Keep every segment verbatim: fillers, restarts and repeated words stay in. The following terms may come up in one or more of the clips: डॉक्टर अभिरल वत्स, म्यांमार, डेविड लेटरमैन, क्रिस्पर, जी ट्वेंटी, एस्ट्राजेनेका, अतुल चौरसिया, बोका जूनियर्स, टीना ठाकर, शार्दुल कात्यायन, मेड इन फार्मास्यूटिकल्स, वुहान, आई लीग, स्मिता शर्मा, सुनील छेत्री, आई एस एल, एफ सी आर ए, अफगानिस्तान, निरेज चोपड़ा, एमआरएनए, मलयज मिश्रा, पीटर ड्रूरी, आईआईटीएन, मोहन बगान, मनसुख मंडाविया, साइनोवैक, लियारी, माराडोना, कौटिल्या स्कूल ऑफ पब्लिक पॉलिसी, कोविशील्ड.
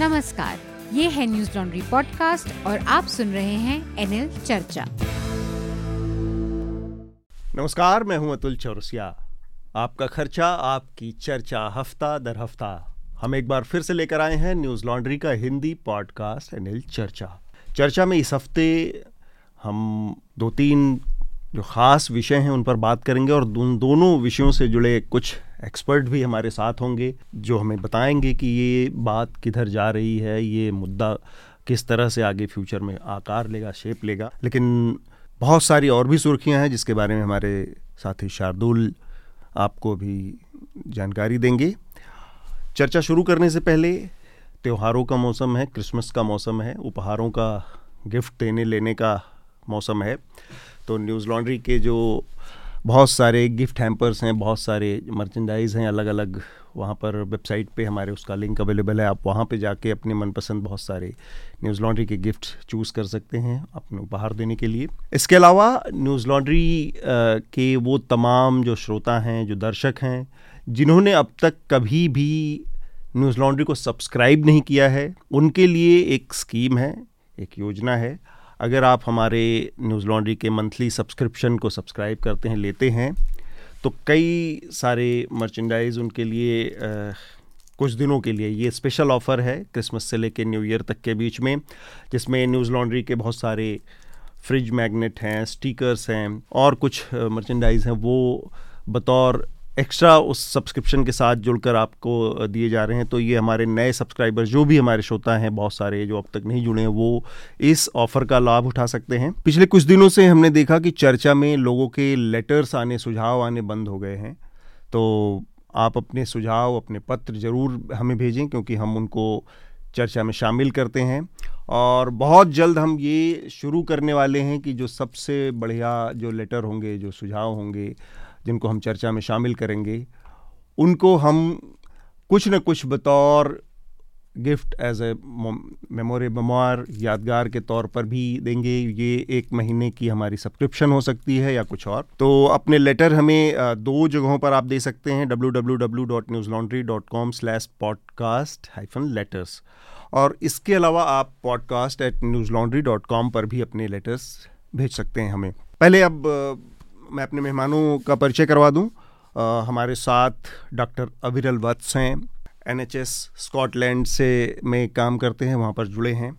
नमस्कार, ये है न्यूज लॉन्ड्री पॉडकास्ट और आप सुन रहे हैं एनएल चर्चा। नमस्कार, मैं हूं अतुल चौरसिया। आपका खर्चा आपकी चर्चा हफ्ता दर हफ्ता हम एक बार फिर से लेकर आए हैं न्यूज लॉन्ड्री का हिंदी पॉडकास्ट एनएल चर्चा। चर्चा में इस हफ्ते हम दो तीन जो ख़ास विषय हैं उन पर बात करेंगे और उन दोनों विषयों से जुड़े कुछ एक्सपर्ट भी हमारे साथ होंगे जो हमें बताएंगे कि ये बात किधर जा रही है, ये मुद्दा किस तरह से आगे फ्यूचर में आकार लेगा, शेप लेगा। लेकिन बहुत सारी और भी सुर्खियां हैं जिसके बारे में हमारे साथी शार्दुल आपको भी जानकारी देंगे। चर्चा शुरू करने से पहले, त्योहारों का मौसम है, क्रिसमस का मौसम है, उपहारों का, गिफ्ट देने लेने का मौसम है, तो न्यूज़ लॉन्ड्री के जो बहुत सारे गिफ्ट हैम्पर्स हैं, बहुत सारे मर्चेंडाइज़ हैं अलग अलग, वहाँ पर वेबसाइट पे हमारे उसका लिंक अवेलेबल है। आप वहाँ पे जाके अपने मनपसंद बहुत सारे न्यूज़ लॉन्ड्री के गिफ्ट चूज़ कर सकते हैं अपने उपहार देने के लिए। इसके अलावा न्यूज़ लॉन्ड्री के वो तमाम जो श्रोता हैं, जो दर्शक हैं, जिन्होंने अब तक कभी भी न्यूज़ लॉन्ड्री को सब्सक्राइब नहीं किया है, उनके लिए एक स्कीम है, एक योजना है। अगर आप हमारे न्यूज़ लॉन्ड्री के मंथली सब्सक्रिप्शन को सब्सक्राइब करते हैं, लेते हैं, तो कई सारे मर्चेंडाइज़ उनके लिए आ, कुछ दिनों के लिए ये स्पेशल ऑफ़र है क्रिसमस से लेके न्यू ईयर तक के बीच में, जिसमें न्यूज़ लॉन्ड्री के बहुत सारे फ्रिज मैग्नेट हैं, स्टिकर्स हैं और कुछ मर्चेंडाइज़ हैं, वो बतौर एक्स्ट्रा उस सब्सक्रिप्शन के साथ जुड़कर आपको दिए जा रहे हैं। तो ये हमारे नए सब्सक्राइबर जो भी हमारे श्रोता हैं, बहुत सारे जो अब तक नहीं जुड़े हैं, वो इस ऑफ़र का लाभ उठा सकते हैं। पिछले कुछ दिनों से हमने देखा कि चर्चा में लोगों के लेटर्स आने, सुझाव आने बंद हो गए हैं, तो आप अपने सुझाव, अपने पत्र ज़रूर हमें भेजें क्योंकि हम उनको चर्चा में शामिल करते हैं। और बहुत जल्द हम ये शुरू करने वाले हैं कि जो सबसे बढ़िया जो लेटर होंगे, जो सुझाव होंगे, जिनको हम चर्चा में शामिल करेंगे, उनको हम कुछ न कुछ बतौर gift, as a memory memory, यादगार के तौर पर भी देंगे। ये एक महीने की हमारी सब्सक्रिप्शन हो सकती है या कुछ और। तो अपने लेटर हमें दो जगहों पर आप दे सकते हैं, W W W dot Newslaundry dot com slash podcast hyphen letters, और इसके अलावा आप podcast at Newslaundry dot com पर भी अपने लेटर्स भेज सकते हैं हमें। पहले अब मैं अपने मेहमानों का परिचय करवा दूं। आ, हमारे साथ डॉक्टर अभिरल वत्स हैं, एनएचएस स्कॉटलैंड से में काम करते हैं, वहाँ पर जुड़े हैं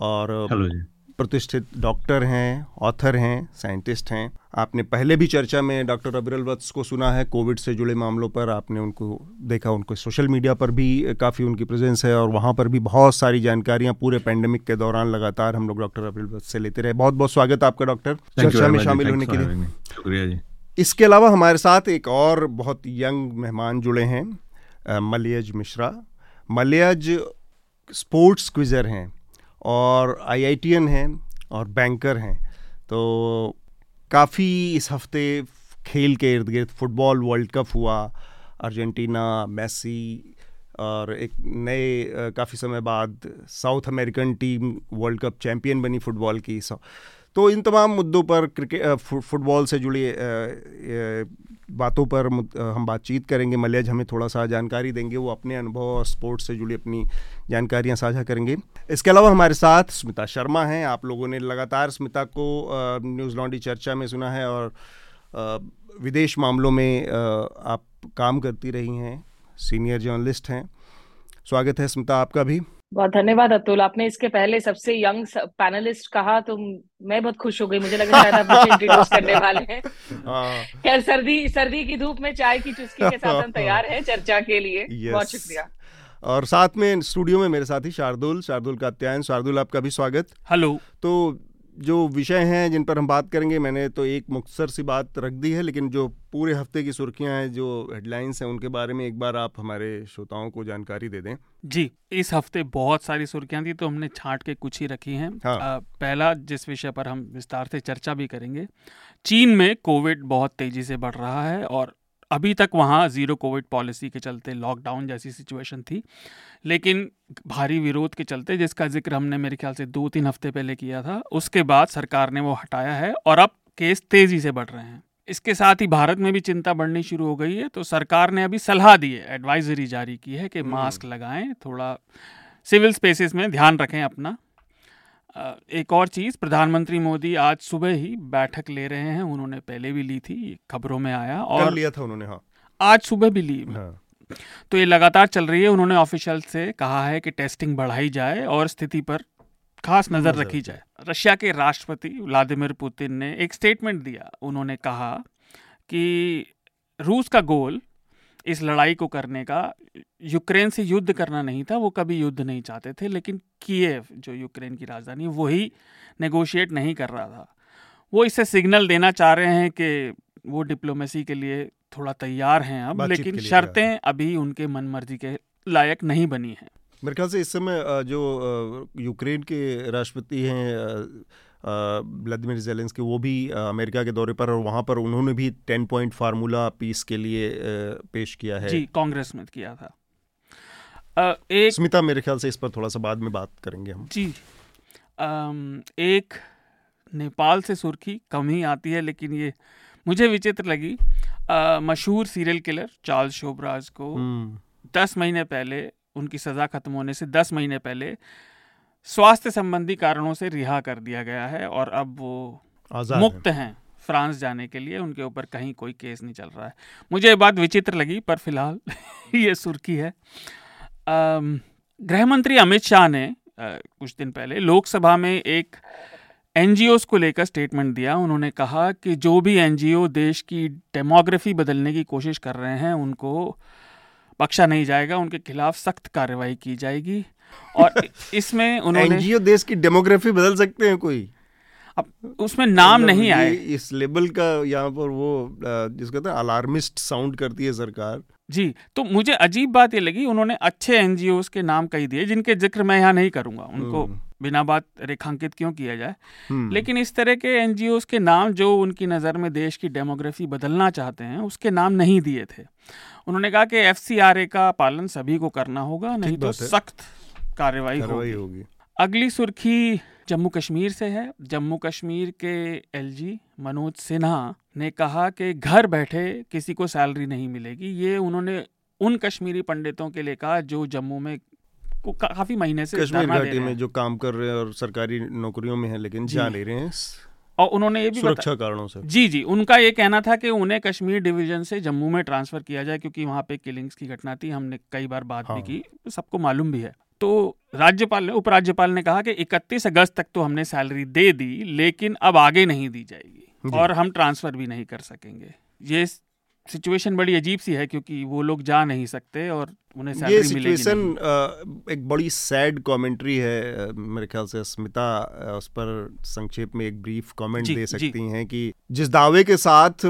और प्रतिष्ठित डॉक्टर हैं, ऑथर हैं, साइंटिस्ट हैं। आपने पहले भी चर्चा में डॉक्टर अभिरल वत्स को सुना है, कोविड से जुड़े मामलों पर आपने उनको देखा, उनको सोशल मीडिया पर भी काफ़ी उनकी प्रेजेंस है और वहाँ पर भी बहुत सारी जानकारियाँ पूरे पैंडेमिक के दौरान लगातार हम लोग डॉक्टर अभिरल वत्स से लेते रहे। बहुत बहुत स्वागत आपका डॉक्टर, चर्चा में शामिल होने के लिए, शुक्रिया जी। इसके अलावा हमारे साथ एक और बहुत यंग मेहमान जुड़े हैं, मलयज मिश्रा। मलयज स्पोर्ट्स क्विज़र हैं और आईआईटीएन हैं और बैंकर हैं, तो काफ़ी इस हफ्ते खेल के इर्द गिर्द, फुटबॉल वर्ल्ड कप हुआ, अर्जेंटीना, मेसी, और एक नए काफ़ी समय बाद South American team world cup champion बनी फुटबॉल की। तो इन तमाम मुद्दों पर, क्रिकेट, फुटबॉल से जुड़ी बातों पर हम बातचीत करेंगे। मलयज हमें थोड़ा सा जानकारी देंगे, वो अपने अनुभव और स्पोर्ट्स से जुड़ी अपनी जानकारियां साझा करेंगे। इसके अलावा हमारे साथ स्मिता शर्मा हैं। आप लोगों ने लगातार स्मिता को न्यूज़ लॉन्ड्री चर्चा में सुना है और विदेश मामलों में आप काम करती रही हैं, सीनियर जर्नलिस्ट हैं। स्वागत है स्मिता आपका भी। बहुत धन्यवाद अतुल, आपने इसके पहले सबसे यंग पैनलिस्ट कहा तो मैं बहुत खुश हो गई, मुझे लगा शायद आप मुझे इंट्रोड्यूस करने वाले हैं। खैर, सर्दी सर्दी की धूप में चाय की चुस्की के साथ हम तैयार हैं चर्चा के लिए। बहुत शुक्रिया। और साथ में स्टूडियो में मेरे साथी शार्दुल शार्दुल कात्यायन। शार्दुल, आपका भी स्वागत। हेलो। तो जो विषय हैं जिन पर हम बात करेंगे, मैंने तो एक मुख्तसर सी बात रख दी है, लेकिन जो पूरे हफ्ते की सुर्खियां हैं, जो हेडलाइंस हैं, उनके बारे में एक बार आप हमारे श्रोताओं को जानकारी दे दें। जी, इस हफ्ते बहुत सारी सुर्खियां थी तो हमने छांट के कुछ ही रखी हैं। हाँ। आ, पहला जिस विषय पर हम विस्तार से चर्चा भी करेंगे, चीन में कोविड बहुत तेजी से बढ़ रहा है और अभी तक वहाँ ज़ीरो कोविड पॉलिसी के चलते लॉकडाउन जैसी सिचुएशन थी, लेकिन भारी विरोध के चलते, जिसका जिक्र हमने मेरे ख्याल से दो तीन हफ्ते पहले किया था, उसके बाद सरकार ने वो हटाया है और अब केस तेज़ी से बढ़ रहे हैं। इसके साथ ही भारत में भी चिंता बढ़नी शुरू हो गई है, तो सरकार ने अभी सलाह दी है, एडवाइजरी जारी की है कि मास्क लगाएं, थोड़ा सिविल स्पेसेस में ध्यान रखें अपना। एक और चीज़, प्रधानमंत्री मोदी आज सुबह ही बैठक ले रहे हैं, उन्होंने पहले भी ली थी, खबरों में आया और लिया था उन्होंने, हाँ आज सुबह भी ली, हाँ। तो ये लगातार चल रही है। उन्होंने ऑफिशियल से कहा है कि टेस्टिंग बढ़ाई जाए और स्थिति पर खास नज़र रखी जाए। रशिया के राष्ट्रपति व्लादिमीर पुतिन ने एक स्टेटमेंट दिया, उन्होंने कहा कि रूस का गोल इस लड़ाई को करने का यूक्रेन से युद्ध करना नहीं था, वो कभी युद्ध नहीं चाहते थे, लेकिन कीव जो यूक्रेन की राजधानी वही नेगोशिएट नहीं कर रहा था। वो इससे सिग्नल देना चाह रहे हैं कि वो डिप्लोमेसी के लिए थोड़ा तैयार हैं अब, लेकिन शर्तें अभी उनके मनमर्जी के लायक नहीं बनी हैं। मेरे ख्याल से इस समय जो यूक्रेन के राष्ट्रपति हैं व्लादिमीर ज़ेलेंस्की, वो भी अमेरिका के दौरे पर, और वहाँ पर उन्होंने भी टेन पॉइंट फार्मूला पीस के लिए पेश किया है, जी कांग्रेस में किया था। एक स्मिता, मेरे ख्याल से इस पर थोड़ा सा बाद में बात करेंगे हम, जी। एक नेपाल से सुर्खी कम ही आती है, लेकिन ये मुझे विचित्र लगी। मशहूर सीरियल किलर चार्ल्स शोभराज को दस महीने पहले, उनकी सज़ा खत्म होने से दस महीने पहले स्वास्थ्य संबंधी कारणों से रिहा कर दिया गया है और अब वो मुक्त हैं फ्रांस जाने के लिए, उनके ऊपर कहीं कोई केस नहीं चल रहा है। मुझे ये बात विचित्र लगी, पर फिलहाल ये सुर्खी है। गृह मंत्री अमित शाह ने आ, कुछ दिन पहले लोकसभा में एक एनजीओज़ को लेकर स्टेटमेंट दिया। उन्होंने कहा कि जो भी एनजीओ देश की डेमोग्राफी बदलने की कोशिश कर रहे हैं उनको बख्शा नहीं जाएगा, उनके खिलाफ सख्त कार्रवाई की जाएगी। और इसमें उन्होंने एनजीओ देश की डेमोग्राफी बदल सकते हैं कोई, अब उसमें नाम नहीं आए, इस लेवल का यहाँ पर वो जिसको कहते हैं अलार्मिस्ट साउंड करती है सरकार, जी। तो मुझे अजीब बात ये लगी, उन्होंने अच्छे एनजीओज के नाम कई दिए जिनके जिक्र मैं यहाँ नहीं करूँगा, उनको बिना बात रेखांकित क्यों किया जाए, लेकिन इस तरह के एनजीओज के नाम जो उनकी नज़र में देश की डेमोग्राफी बदलना चाहते हैं उसके नाम नहीं दिए थे। उन्होंने कहा कि एफ सी आर ए का पालन सभी को करना होगा, नहीं तो सख्त कार्रवाई होगी। अगली सुर्खी जम्मू कश्मीर से है। जम्मू कश्मीर के एल जी मनोज सिन्हा ने कहा कि घर बैठे किसी को सैलरी नहीं मिलेगी। ये उन्होंने उन कश्मीरी पंडितों के लिए कहा जो जम्मू में को काफ़ी महीने से कश्मीर घाटी में जो काम कर रहे हैं और सरकारी नौकरियों में हैं लेकिन जा ले रहे हैं, और उन्होंने ये भी सुरक्षा कारणों से, जी जी, उनका ये कहना था कि उन्हें कश्मीर डिवीजन से जम्मू में ट्रांसफ़र किया जाए क्योंकि वहाँ पे किलिंग्स की घटना थी, हमने कई बार बात भी की, सबको मालूम भी है। तो राज्यपाल ने, उपराज्यपाल ने कहा कि इकतीस अगस्त तक तो हमने सैलरी दे दी लेकिन अब आगे नहीं दी जाएगी और हम ट्रांसफ़र भी नहीं कर सकेंगे। ये सिचुएशन बड़ी अजीब सी है क्योंकि वो लोग जा नहीं सकते और उन्हें सैलरी मिलेगी नहीं। ये सिचुएशन एक बड़ी सैड कमेंट्री है मेरे ख्याल से। स्मिता उस पर संक्षेप में एक ब्रीफ कमेंट दे सकती हैं कि जिस दावे के साथ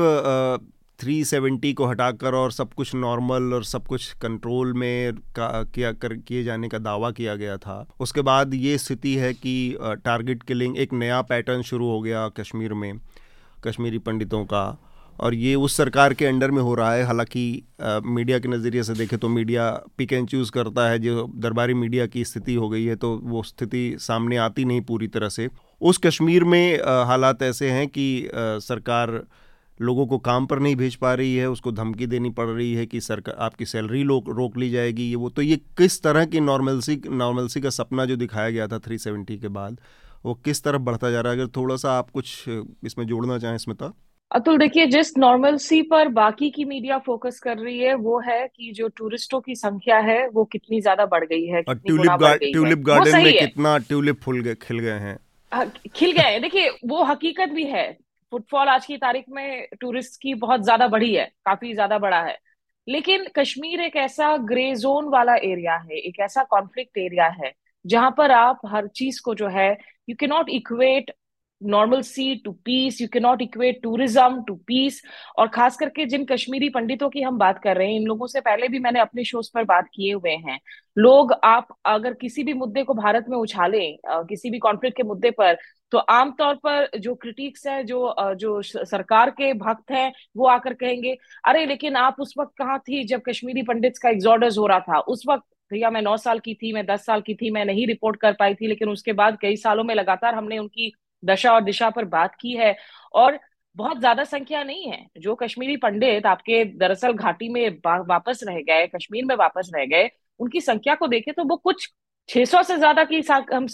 तीन सौ सत्तर को हटाकर और सब कुछ नॉर्मल और सब कुछ कंट्रोल में किया कर किए जाने का दावा किया गया था, उसके बाद ये स्थिति है कि टारगेट किलिंग एक नया पैटर्न शुरू हो गया कश्मीर में कश्मीरी पंडितों का, और ये उस सरकार के अंडर में हो रहा है। हालांकि मीडिया के नज़रिए से देखें तो मीडिया पिक एंड चूज़ करता है, जो दरबारी मीडिया की स्थिति हो गई है तो वो स्थिति सामने आती नहीं पूरी तरह से। उस कश्मीर में हालात ऐसे हैं कि सरकार लोगों को काम पर नहीं भेज पा रही है, उसको धमकी देनी पड़ रही है कि सरकार आपकी सैलरी रोक ली जाएगी। ये वो तो ये किस तरह की नॉर्मलसी नॉर्मलसी का सपना जो दिखाया गया था तीन सौ सत्तर के बाद, वो किस तरफ बढ़ता जा रहा है? अगर थोड़ा सा आप कुछ इसमें जोड़ना चाहें स्मिता। अतुल, देखिए जिस नॉर्मलसी पर बाकी की मीडिया फोकस कर रही है वो है कि जो टूरिस्टों की संख्या है वो कितनी ज्यादा बढ़ गई है, ट्यूलिप गार्डन में कितना ट्यूलिप फूल खिल गए हैं, खिल गए हैं। देखिए वो हकीकत भी है, फुटफॉल आज की तारीख में टूरिस्ट की बहुत ज्यादा बढ़ी है, काफी ज्यादा बढ़ा है, लेकिन कश्मीर एक ऐसा ग्रे जोन वाला एरिया है, एक ऐसा कॉन्फ्लिक्ट एरिया है जहां पर आप हर चीज को जो है, you can not equate normalcy to peace, you can not equate tourism to peace. और खास करके जिन कश्मीरी पंडितों की हम बात कर रहे हैं, इन लोगों से पहले भी मैंने अपने शोज पर बात किए हुए हैं, लोग आप अगर किसी भी मुद्दे को भारत में उछालें, किसी भी कॉन्फ्लिक्ट के मुद्दे पर, तो आमतौर पर जो क्रिटिक्स है, जो जो सरकार के भक्त हैं, वो आकर कहेंगे अरे लेकिन आप उस वक्त कहाँ थी जब कश्मीरी पंडित्स का एक्सोडस हो रहा था, उस वक्त भैया मैं नौ साल की थी, मैं दस साल की थी, मैं नहीं रिपोर्ट कर पाई थी, लेकिन उसके बाद कई सालों में लगातार हमने उनकी दशा और दिशा पर बात की है। और बहुत ज्यादा संख्या नहीं है जो कश्मीरी पंडित आपके दरअसल घाटी में वापस रह गए, कश्मीर में वापस रह गए, उनकी संख्या को देखें तो वो कुछ छह सौ से ज्यादा की हम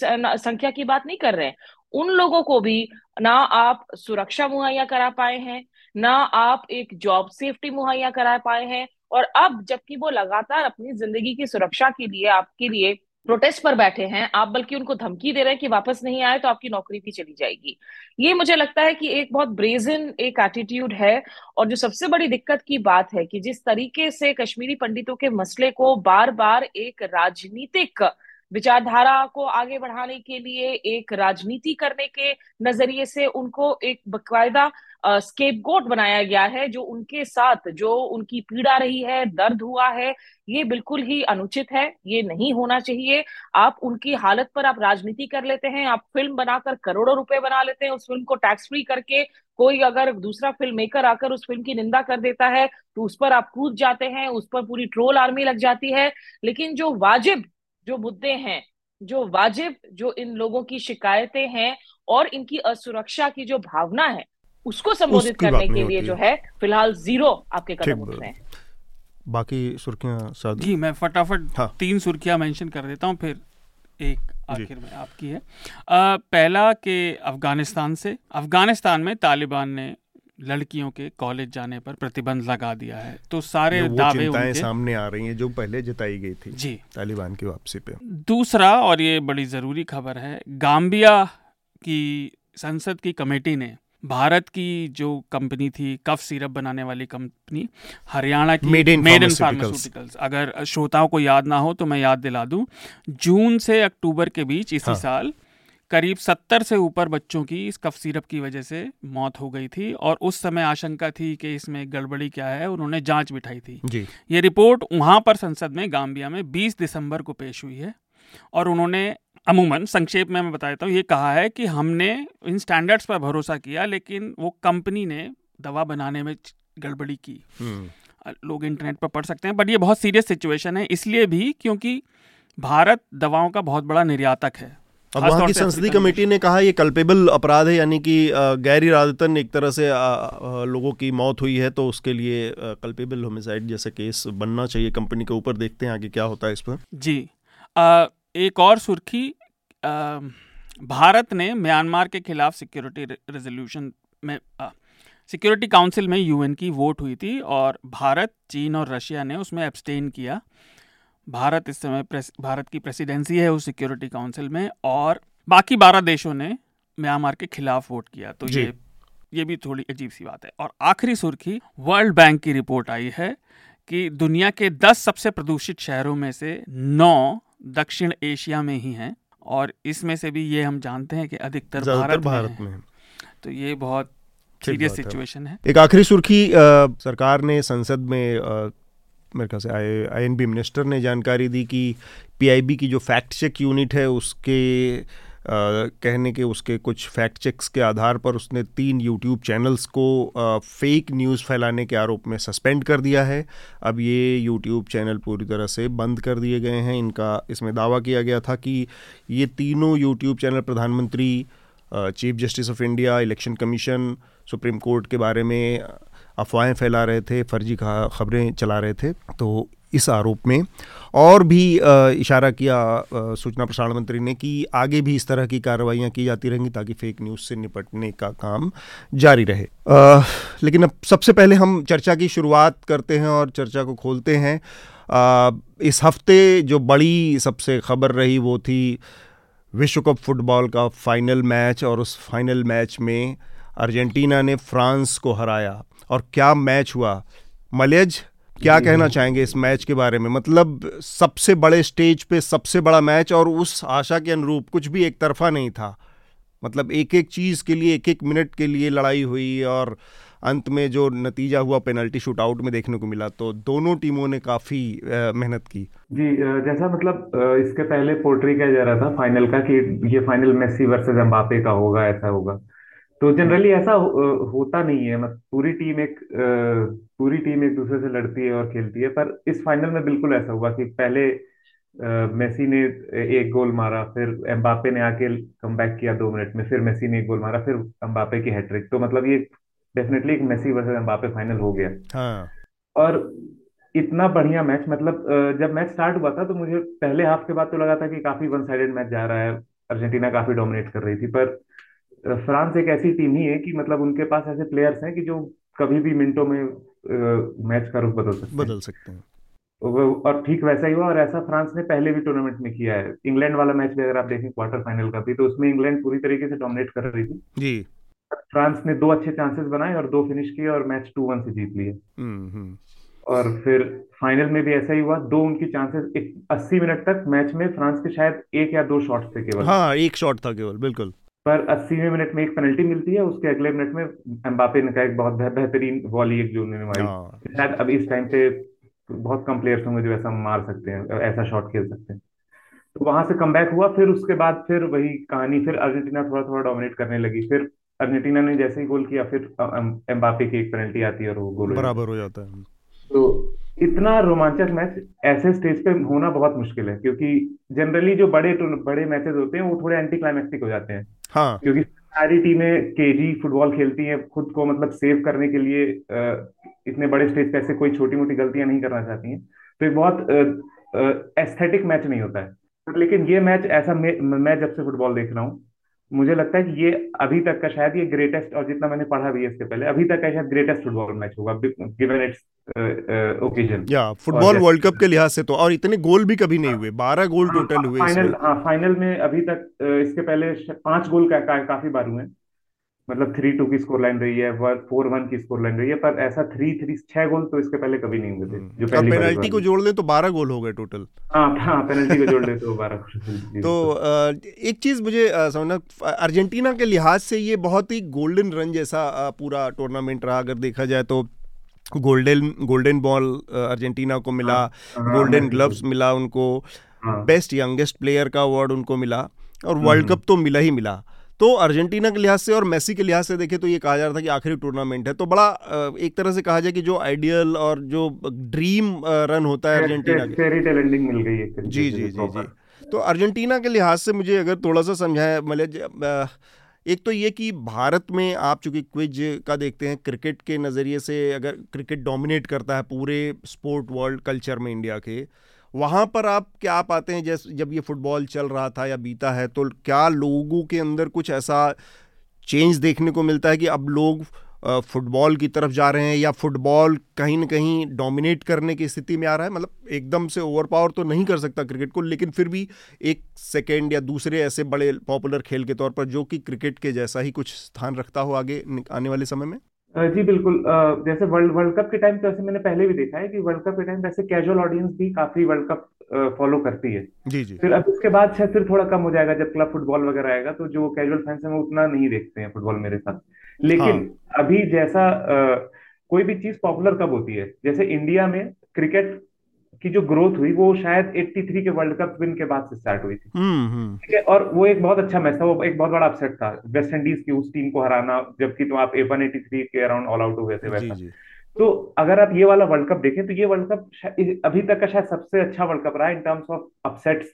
संख्या की बात नहीं कर रहे हैं, उन लोगों को भी ना आप सुरक्षा मुहैया करा पाए हैं, ना आप एक जॉब सेफ्टी मुहैया करा पाए हैं। और अब जबकि वो लगातार अपनी जिंदगी की सुरक्षा के लिए आपके लिए प्रोटेस्ट पर बैठे हैं, आप बल्कि उनको धमकी दे रहे हैं कि वापस नहीं आए तो आपकी नौकरी भी चली जाएगी। ये मुझे लगता है कि एक बहुत ब्रेजन एक एटीट्यूड है। और जो सबसे बड़ी दिक्कत की बात है कि जिस तरीके से कश्मीरी पंडितों के मसले को बार बार एक राजनीतिक विचारधारा को आगे बढ़ाने के लिए, एक राजनीति करने के नजरिए से उनको एक बकायदा स्केपगोट बनाया गया है, जो उनके साथ जो उनकी पीड़ा रही है, दर्द हुआ है, ये बिल्कुल ही अनुचित है, ये नहीं होना चाहिए। आप उनकी हालत पर आप राजनीति कर लेते हैं, आप फिल्म बनाकर करोड़ों रुपए बना लेते हैं, उस फिल्म को टैक्स फ्री करके कोई अगर दूसरा फिल्म मेकर आकर उस फिल्म की निंदा कर देता है तो उस पर आप कूद जाते हैं, उस पर पूरी ट्रोल आर्मी लग जाती है। लेकिन जो वाजिब जो मुद्दे हैं, जो वाजिब जो इन लोगों की शिकायतें हैं और इनकी असुरक्षा की जो भावना है, उसको संबोधित करने के लिए जो है फिलहाल जीरो आपके कदम उठ रहे हैं। बाकी सुर्खियां जी मैं फटाफट हाँ। तीन सुर्खियां मेंशन कर देता हूं, फिर एक आखिर में आपकी है। आ, पहला के अफगानिस्तान से, अफगानिस्तान में तालिबान ने लड़कियों के कॉलेज जाने पर प्रतिबंध लगा दिया है, तो सारे दावे उनके सामने आ रही हैं जो पहले जताई गई थी जी तालिबान की वापसी पे। दूसरा, और ये बड़ी ज़रूरी खबर है, गांबिया की संसद की कमेटी ने भारत की जो कंपनी थी कफ सिरप बनाने वाली कंपनी, हरियाणा की मेड इन फार्मास्यूटिकल्स, अगर श्रोताओं को याद ना हो तो मैं याद दिला दूं, जून से अक्टूबर के बीच इसी हाँ। साल करीब सत्तर से ऊपर बच्चों की इस कफ सिरप की वजह से मौत हो गई थी और उस समय आशंका थी कि इसमें गड़बड़ी क्या है, उन्होंने जांच बिठाई थी जी। ये रिपोर्ट वहाँ पर संसद में गांबिया में बीस दिसंबर को पेश हुई है और उन्होंने अमूमन संक्षेप में मैं बता देता हूँ, ये कहा है कि हमने इन स्टैंडर्ड्स पर भरोसा किया लेकिन वो कंपनी ने दवा बनाने में गड़बड़ी की। लोग इंटरनेट पर पढ़ सकते हैं, बट ये बहुत सीरियस सिचुएशन है, इसलिए भी क्योंकि भारत दवाओं का बहुत बड़ा निर्यातक है। अब वहाँ की संसदीय कमेटी ने कहा ये कल्पेबल अपराध है, यानी कि गैर इरादतन एक तरह से लोगों की मौत हुई है, तो उसके लिए कल्पेबल होमिसाइड जैसा केस बनना चाहिए कंपनी के ऊपर। देखते हैं आगे क्या होता है इस पर जी। आ, एक और सुर्खी, आ, भारत ने म्यांमार के खिलाफ सिक्योरिटी रेजोल्यूशन में आ, सिक्योरिटी काउंसिल में यूएन की वोट हुई थी और भारत, चीन और रशिया ने उसमें एब्सटेन किया। भारत इस समय प्रेस, भारत की प्रेसिडेंसी है उस सिक्योरिटी काउंसिल में और बाकी बारह देशों ने म्यांमार के खिलाफ वोट किया, तो ये ये भी थोड़ी अजीब सी बात है। और आखिरी सुर्खी, वर्ल्ड बैंक की रिपोर्ट आई है कि दुनिया के दस सबसे प्रदूषित शहरों में से नौ दक्षिण एशिया में ही हैं और इसमें से भी ये हम जानते हैं कि अधिकतर भारत, भारत में, में तो ये बहुत सीरियस सिचुएशन है। एक आखिरी सुर्खी, सरकार ने संसद में मेरे ख्याल से I I and B minister ने जानकारी दी कि पीआईबी की जो फैक्ट चेक यूनिट है उसके आ, कहने के उसके कुछ फैक्ट चेक्स के आधार पर उसने तीन यूट्यूब चैनल्स को आ, फेक न्यूज़ फैलाने के आरोप में सस्पेंड कर दिया है। अब ये यूट्यूब चैनल पूरी तरह से बंद कर दिए गए हैं। इनका इसमें दावा किया गया था कि ये तीनों यूट्यूब चैनल प्रधानमंत्री, chief justice of India, election commission, supreme court के बारे में अफवाहें फैला रहे थे, फर्जी खबरें चला रहे थे, तो इस आरोप में और भी इशारा किया सूचना प्रसारण मंत्री ने कि आगे भी इस तरह की कार्रवाइयाँ की जाती रहेंगी ताकि फेक न्यूज़ से निपटने का काम जारी रहे। आ, लेकिन अब सबसे पहले हम चर्चा की शुरुआत करते हैं और चर्चा को खोलते हैं। आ, इस हफ्ते जो बड़ी सबसे खबर रही वो थी विश्व कप फुटबॉल का फाइनल मैच, और उस फाइनल मैच में अर्जेंटीना ने फ्रांस को हराया। और क्या मैच हुआ मलयज, क्या कहना चाहेंगे इस मैच के बारे में? मतलब सबसे बड़े स्टेज पे सबसे बड़ा मैच और उस आशा के अनुरूप कुछ भी एक तरफा नहीं था। मतलब एक एक चीज़ के लिए, एक एक मिनट के लिए लड़ाई हुई और अंत में जो नतीजा हुआ पेनल्टी शूटआउट में देखने को मिला, तो दोनों टीमों ने काफ़ी मेहनत की जी। जैसा मतलब इसके पहले पोर्ट्री किया जा रहा था फाइनल का कि ये फाइनल मेसी वर्सेस एम्बापे का होगा, ऐसा होगा, तो जनरली ऐसा हो, होता नहीं है। मतलब पूरी टीम एक पूरी टीम एक दूसरे से लड़ती है और खेलती है, पर इस फाइनल में बिल्कुल ऐसा हुआ कि पहले मेसी ने एक गोल मारा, फिर एम्बापे ने आके कमबैक किया दो मिनट में, फिर मेसी ने एक गोल मारा, फिर एम्बापे की हैट्रिक। तो मतलब ये डेफिनेटली एक मेसी वर्सेस एम्बापे फाइनल हो गया हाँ। और इतना बढ़िया मैच, मतलब अ, जब मैच स्टार्ट हुआ था तो मुझे पहले हाफ के बाद तो लगा था कि काफी वन साइडेड मैच जा रहा है, अर्जेंटीना काफी डोमिनेट कर रही थी, पर अ, फ्रांस एक ऐसी टीम ही है कि मतलब उनके पास ऐसे प्लेयर्स हैं कि जो कभी भी मिनटों में अ, मैच का रुख बदल सकते हैं बदल सकते हैं। वो- और ठीक वैसा ही हुआ, और ऐसा फ्रांस ने पहले भी टूर्नामेंट में किया है। इंग्लैंड वाला मैच भी अगर आप देखें क्वार्टर फाइनल का भी, तो उसमें इंग्लैंड पूरी तरीके से डोमिनेट कर रही थी, जी फ्रांस ने दो अच्छे चांसेस बनाए और दो फिनिश किए और मैच टू वन से जीत लिए। हम्म हम्म और फिर फाइनल में भी ऐसा ही हुआ, दो उनकी चांसेस, एक अस्सी मिनट तक मैच में फ्रांस के शायद एक या दो शॉट्स थे केवल, हाँ एक शॉट था केवल, बिल्कुल पर अस्सीवें मिनट में एक पेनल्टी मिलती है, उसके अगले मिनट में एम्बापे ने का एक बहुत बेह- बेहतरीन वॉली एक जो उन्होंने मारी, हाँ शायद अभी इस टाइम पे बहुत कम प्लेयर्स होंगे जो ऐसा मार सकते हैं, ऐसा शॉट खेल सकते हैं। तो वहां से कमबैक हुआ, फिर उसके बाद फिर वही कहानी, फिर अर्जेंटीना थोड़ा थोड़ा डोमिनेट करने लगी, फिर अर्जेंटीना ने जैसे ही गोल किया फिर एम्बापे की एक पेनल्टी आती है और वो गोल हो जाता है। बराबर हो जाता है। तो इतना रोमांचक मैच ऐसे स्टेज पे होना बहुत मुश्किल है, क्योंकि जनरली जो बड़े टूर्न- बड़े मैचेस होते हैं वो थोड़े एंटी क्लाइमेक्टिक हो जाते हैं, हाँ क्योंकि सारी टीमें केजी फुटबॉल खेलती हैं, खुद को मतलब सेव करने के लिए अ, इतने बड़े स्टेज पे ऐसे कोई छोटी मोटी गलतियां नहीं करना चाहती हैं, तो एक बहुत एस्थेटिक मैच नहीं होता है। पर लेकिन ये मैच ऐसा, मैं मैं जब से फुटबॉल देख रहा हूँ मुझे लगता है कि ये अभी तक का शायद ये ग्रेटेस्ट, और जितना मैंने पढ़ा भी है इसके पहले, अभी तक का शायद ग्रेटेस्ट फुटबॉल मैच होगा गिवन इट्स ओकेजन। या और फुटबॉल वर्ल्ड कप के जैसे लिहाज से तो, और इतने गोल भी कभी नहीं हुए, बारह गोल हाँ टोटल हुए इसमें। फाइनल, हाँ फाइनल में अभी तक अ, इसके पहले श- पांच गोल का, का, काफी बार हुए हैं। मतलब थ्री टू की स्कोर लाइन रही है, फोर वन की स्कोर लाइन रही है, पर ऐसा थ्री थ्री छह गोल तो इसके पहले कभी नहीं हुए थे, हम्म, जो और पहली बार हुआ पेनल्टी को है। जोड़ लें तो बारह गोल हो गए टोटल। हाँ हाँ पेनल्टी को जोड़ लेते हो बारह। जी तो बिल्कुल। अ, एक चीज़ मुझे अ, समझना, फ- अर्जेंटीना के लिहाज से ये बहुत ही गोल्डन रन जैसा अ, पूरा टूर्नामेंट रहा। अगर देखा जाए तो गोल्डन गोल्डन बॉल अ, अर्जेंटीना को हाँ मिला, हाँ गोल्डन मेसी को, ग्लव्स मिला उनको, हाँ बेस्ट यंगेस्ट प्लेयर का अवार्ड उनको मिला, और वर्ल्ड हम्म कप तो मिला ही मिला। तो अर्जेंटीना के लिहाज से और मेसी के लिहाज से देखें तो ये कहा जा रहा था कि आखिरी टूर्नामेंट है, तो बड़ा अ, एक तरह से कहा जाए कि जो आइडियल और जो ड्रीम रन होता है अर्जेंटीना के। फेरी टेल एंडिंग मिल गई एक तरीके जी से, जो जी जी जी प्रॉपर। तो अर्जेंटीना के लिहाज से मुझे अगर थोड़ा सा समझाएं मलय, अ, एक तो ये कि भारत में आप चूंकि क्विज का देखते हैं, क्रिकेट के नज़रिए से अगर क्रिकेट डोमिनेट करता है पूरे स्पोर्ट वर्ल्ड कल्चर में इंडिया के, वहाँ पर आप क्या पाते हैं जैसे जब ये फुटबॉल चल रहा था या बीता है, तो क्या लोगों के अंदर कुछ ऐसा चेंज देखने को मिलता है कि अब लोग अ, फुटबॉल की तरफ जा रहे हैं, या फुटबॉल कहीं ना कहीं डोमिनेट करने की स्थिति में आ रहा है? मतलब एकदम से ओवरपावर तो नहीं कर सकता क्रिकेट को, लेकिन फिर भी एक सेकेंड या दूसरे ऐसे बड़े पॉपुलर खेल के तौर पर जो कि क्रिकेट के जैसा ही कुछ स्थान रखता हो आगे नि- आने वाले समय में। अ, जी बिल्कुल। अ, जैसे वर्ल्ड वर्ल्ड कप के टाइम तो ऐसे मैंने पहले भी देखा है कि वर्ल्ड कप के टाइम वैसे कैजुअल ऑडियंस भी काफी वर्ल्ड कप फॉलो करती है, जी जी फिर अब इसके बाद शायद फिर थोड़ा कम हो जाएगा जब क्लब फुटबॉल वगैरह आएगा, तो जो कैजुअल फैंस हैं वो उतना नहीं देखते हैं फुटबॉल मेरे साथ। लेकिन हाँ अभी जैसा अ, कोई भी चीज पॉपुलर कब होती है, जैसे इंडिया में क्रिकेट की जो ग्रोथ हुई वो शायद एट्टी थ्री के वर्ल्ड कप विन के बाद से स्टार्ट हुई थी, हम्म हम्म ठीक है, और वो एक बहुत अच्छा मैच था, वो एक बहुत बड़ा अपसेट था वेस्ट इंडीज की उस टीम को हराना, जबकि तो आप वन एटी थ्री के अराउंड ऑल आउट हो गए थे जी वैसा। जी तो अगर आप ये वाला वर्ल्ड कप देखें तो ये वर्ल्ड कप शायद- अभी तक का शायद सबसे अच्छा वर्ल्ड कप रहा है इन टर्म्स ऑफ अपसेट्स,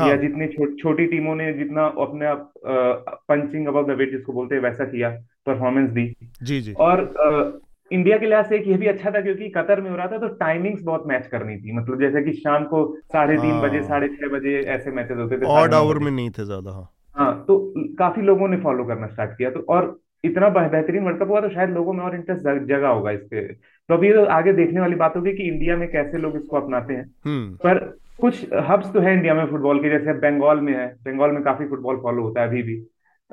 या हाँ जितने छो, छोटी टीमों ने जितना अपने आप पंचिंग अबव द वेट जिसको बोलते हैं वैसा किया, परफॉर्मेंस दी। जी जी और अ, इंडिया के लिहाज से एक ये भी अच्छा था क्योंकि कतर में हो रहा था तो टाइमिंग्स बहुत मैच करनी थी, मतलब जैसे कि शाम को साढ़े तीन बजे हाँ साढ़े छह बजे ऐसे मैचेस होते थे, साढ़े ऑड नौ आवर बजे में नहीं थे ज़्यादा। हाँ हाँ, तो काफी लोगों ने फॉलो करना स्टार्ट किया, तो और इतना बह- बेहतरीन वर्ल्ड कप हुआ तो शायद लोगों में और इंटरेस्ट जगा होगा इसके। तो अब ये तो आगे देखने वाली बात होगी कि इंडिया में कैसे लोग इसको अपनाते हैं, हम्म पर कुछ हब्स तो है इंडिया में फुटबॉल के, जैसे बंगाल में है, बंगाल में काफी फुटबॉल फॉलो होता है अभी भी।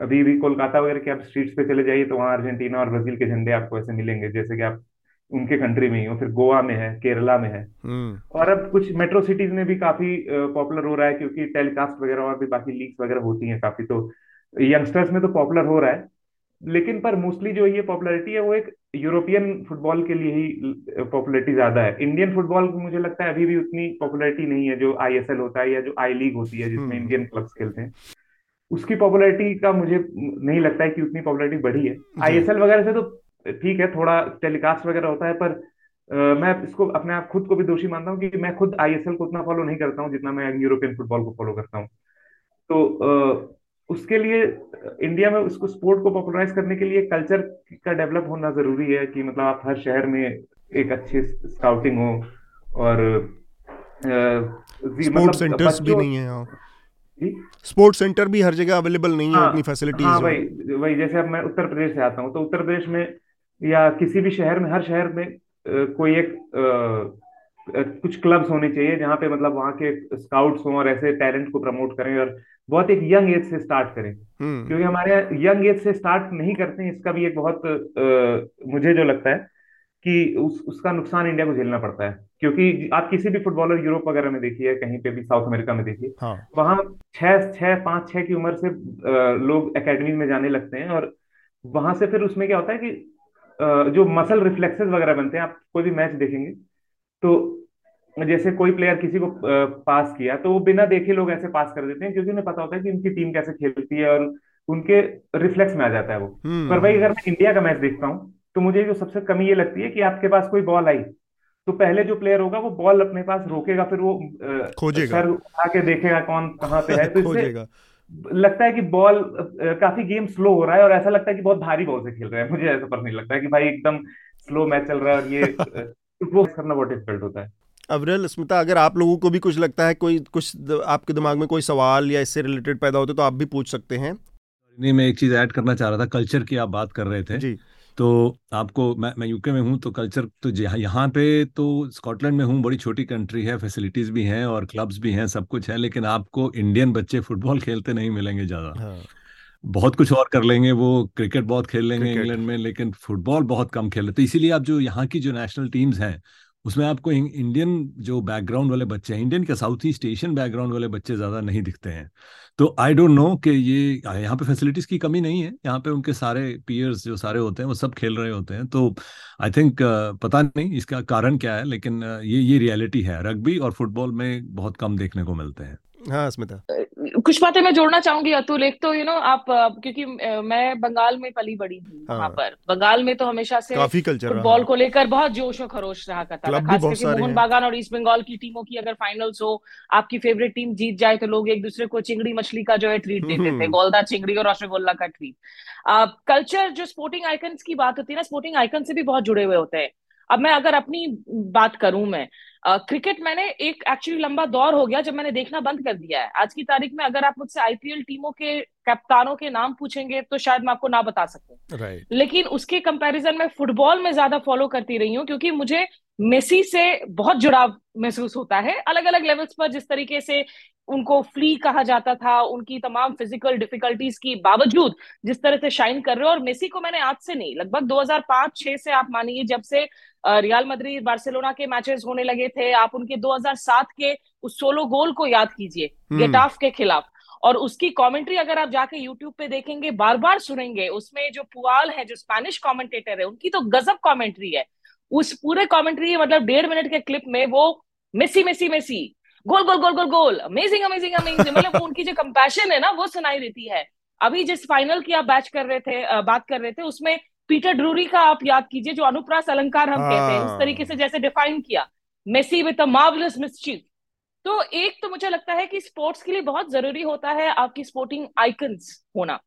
अभी भी कोलकाता वगैरह के आप स्ट्रीट्स पे चले जाइए तो वहाँ अर्जेंटीना और ब्राजील के झंडे आपको ऐसे मिलेंगे जैसे कि आप उनके कंट्री में ही हो। फिर गोवा में है, केरला में है, हम्म और अब कुछ मेट्रो सिटीज में भी काफी पॉपुलर हो रहा है क्योंकि टेलीकास्ट वगैरह और भी बाकी लीग्स वगैरह होती हैं काफी, तो यंगस्टर्स में तो पॉपुलर हो रहा है। लेकिन पर मोस्टली जो ये पॉपुलैरिटी है वो एक यूरोपियन फुटबॉल के लिए ही पॉपुलैरिटी ज्यादा है। इंडियन फुटबॉल की मुझे लगता है अभी भी उतनी पॉपुलैरिटी नहीं है, जो आई एस एल होता है या जो आई लीग होती है जिसमें हम्म इंडियन क्लब्स खेलते हैं, उसकी पॉपुलैरिटी का मुझे नहीं लगता है कि उतनी पॉपुलैरिटी बढ़ी है। जी आई एस एल वगैरह से तो ठीक है, थोड़ा टेलीकास्ट वगैरह होता है, पर अ, मैं इसको अपने आप खुद को भी दोषी मानता हूँ कि मैं खुद आई एस एल को उतना फॉलो नहीं करता हूँ जितना मैं यूरोपियन फुटबॉल को फॉलो करता हूँ। तो अ, उसके लिए इंडिया में उसको स्पोर्ट को पॉपुलराइज करने के लिए कल्चर का डेवलप होना जरूरी है कि मतलब आप हर शहर में एक अच्छे स्काउटिंग हो और स्पोर्ट्स सेंटर्स भी नहीं है, स्पोर्ट्स सेंटर भी हर जगह अवेलेबल नहीं है, इतनी फैसिलिटीज। हाँ भाई भाई जैसे अब मैं उत्तर प्रदेश से आता हूँ तो उत्तर प्रदेश में या किसी भी शहर में, हर शहर में कोई एक कुछ क्लब्स होने चाहिए जहाँ पे मतलब वहाँ के स्काउट्स हों और ऐसे टैलेंट को प्रमोट करें और बहुत एक यंग एज से स्टार्ट करें, क्योंकि हमारे यंग एज से स्टार्ट नहीं करते हैं। इसका भी एक बहुत आ, मुझे जो लगता है कि उस, उसका नुकसान इंडिया को झेलना पड़ता है, क्योंकि आप किसी भी फुटबॉलर यूरोप वगैरह में देखिए, कहीं पे भी साउथ अमेरिका में देखिए, हाँ। वहाँ छह छह पाँच छह की उम्र से आ, लोग एकेडमी में जाने लगते हैं और वहां से फिर उसमें क्या होता है कि आ, जो मसल रिफ्लेक्सेस वगैरह बनते हैं, आप कोई भी मैच देखेंगे तो जैसे कोई प्लेयर किसी को पास किया तो वो बिना देखे लोग ऐसे पास कर देते हैं, क्योंकि उन्हें पता होता है कि उनकी टीम कैसे खेलती है और उनके रिफ्लेक्स में आ जाता है वो। पर भाई अगर मैं इंडिया का मैच देखता हूँ तो मुझे जो सबसे कमी ये लगती है कि आपके पास कोई बॉल आई तो पहले जो प्लेयर होगा वो बॉल अपने पास रोकेगा, फिर वो खोजेगा, सर उठा के देखेगा कौन कहाँ पे है, तो इससे लगता है कि बॉल काफी गेम स्लो हो रहा है और ऐसा लगता है कि बहुत भारी बॉल से खेल रहे हैं। मुझे ऐसा पर नहीं लगता है कि भाई एकदम स्लो मैच चल रहा है और ये वो करना बहुत डिफिकल्ट होता है। अविरल, स्मिता, अगर आप लोगों को भी कुछ लगता है, कोई कुछ आपके दिमाग में कोई सवाल या इससे रिलेटेड पैदा होते तो आप भी पूछ सकते हैं। नहीं, मैं एक चीज ऐड करना चाह रहा था, कल्चर की आप बात कर रहे थे जी। तो आपको मैं मैं यूके में हूँ तो कल्चर तो यहाँ पे, तो स्कॉटलैंड में हूँ, बड़ी छोटी कंट्री है, फैसिलिटीज भी हैं और क्लब्स भी हैं, सब कुछ है, लेकिन आपको इंडियन बच्चे फुटबॉल खेलते नहीं मिलेंगे ज़्यादा। हाँ। बहुत कुछ और कर लेंगे वो, क्रिकेट बहुत खेल लेंगे इंग्लैंड में, लेकिन फुटबॉल बहुत कम खेल लेते। इसीलिए आप जो यहाँ की जो नेशनल टीम्स हैं उसमें आपको इंडियन जो बैकग्राउंड वाले बच्चे हैं, इंडियन का साउथ ईस्ट एशियन बैकग्राउंड वाले बच्चे ज़्यादा नहीं दिखते हैं। तो आई डोंट नो कि ये यहाँ पे फैसिलिटीज़ की कमी नहीं है, यहाँ पे उनके सारे पीयर्स जो सारे होते हैं वो सब खेल रहे होते हैं। तो आई थिंक पता नहीं इसका कारण क्या है, लेकिन ये ये रियलिटी है, रग्बी और फुटबॉल में बहुत कम देखने को मिलते हैं। हाँ स्मिता, कुछ बातें मैं जोड़ना चाहूंगी। अतुल, एक तो यू नो आप, क्योंकि मैं बंगाल में पली बड़ी हूँ, हाँ। वहाँ पर बंगाल में तो हमेशा से फुटबॉल को लेकर बहुत जोश और खरोश रहा करता था, खास करके मोहन बागान और ईस्ट बंगाल की टीमों की अगर फाइनल्स हो, आपकी फेवरेट टीम जीत जाए तो लोग एक दूसरे को चिंगड़ी मछली का जो है ट्रीट देते थे, गोलदा चिंगड़ी और रसगोल्ला का ट्रीट। कल्चर, जो स्पोर्टिंग आइकन की बात होती है ना, स्पोर्टिंग आइकन से भी बहुत जुड़े हुए होते हैं। अब मैं अगर अपनी बात करूं, मैं क्रिकेट uh, मैंने एक एक्चुअली लंबा दौर हो गया जब मैंने देखना बंद कर दिया है। आज की तारीख में अगर आप मुझसे आईपीएल टीमों के कप्तानों के नाम पूछेंगे तो शायद मैं आपको ना बता सकूं, right. लेकिन उसके कंपैरिजन में फुटबॉल में ज्यादा फॉलो करती रही हूं, क्योंकि मुझे मेसी से बहुत जुड़ाव महसूस होता है। अलग अलग लेवल्स पर जिस तरीके से उनको फ्री कहा जाता था, उनकी तमाम फिजिकल डिफिकल्टीज के बावजूद जिस तरह से शाइन कर रहे हो। और मेसी को मैंने आज से नहीं, लगभग दो हज़ार पाँच छह से आप मानिए, जब से रियल मैड्रिड बार्सिलोना के मैचेस होने लगे थे, आप उनके दो हज़ार सात के उस सोलो गोल को याद कीजिए गेटाफ के खिलाफ, और उसकी कमेंट्री अगर आप जाके यूट्यूब पे देखेंगे, बार बार सुनेंगे, उसमें जो पुआल है, जो स्पेनिश कमेंटेटर है, उनकी तो गजब कमेंट्री है। उस पूरे कमेंट्री मतलब डेढ़ मिनट के क्लिप में वो Messi Messi Messi, goal goal goal goal goal, amazing amazing amazing, मतलब उनकी जो कंपैशन है ना वो सुनाई देती है। अभी जिस फाइनल की आप बैच कर रहे थे बात कर रहे थे उसमें पीटर ड्रूरी का आप याद कीजिए, जो अनुप्रास अलंकार हम कहते हैं, उस तरीके से जैसे डिफाइन किया, Messi with a marvellous mischief. तो एक तो मुझे लगता है कि स्पोर्ट्स के लिए बहुत जरूरी होता है आपकी स्पोर्टिंग आइकन्स होना।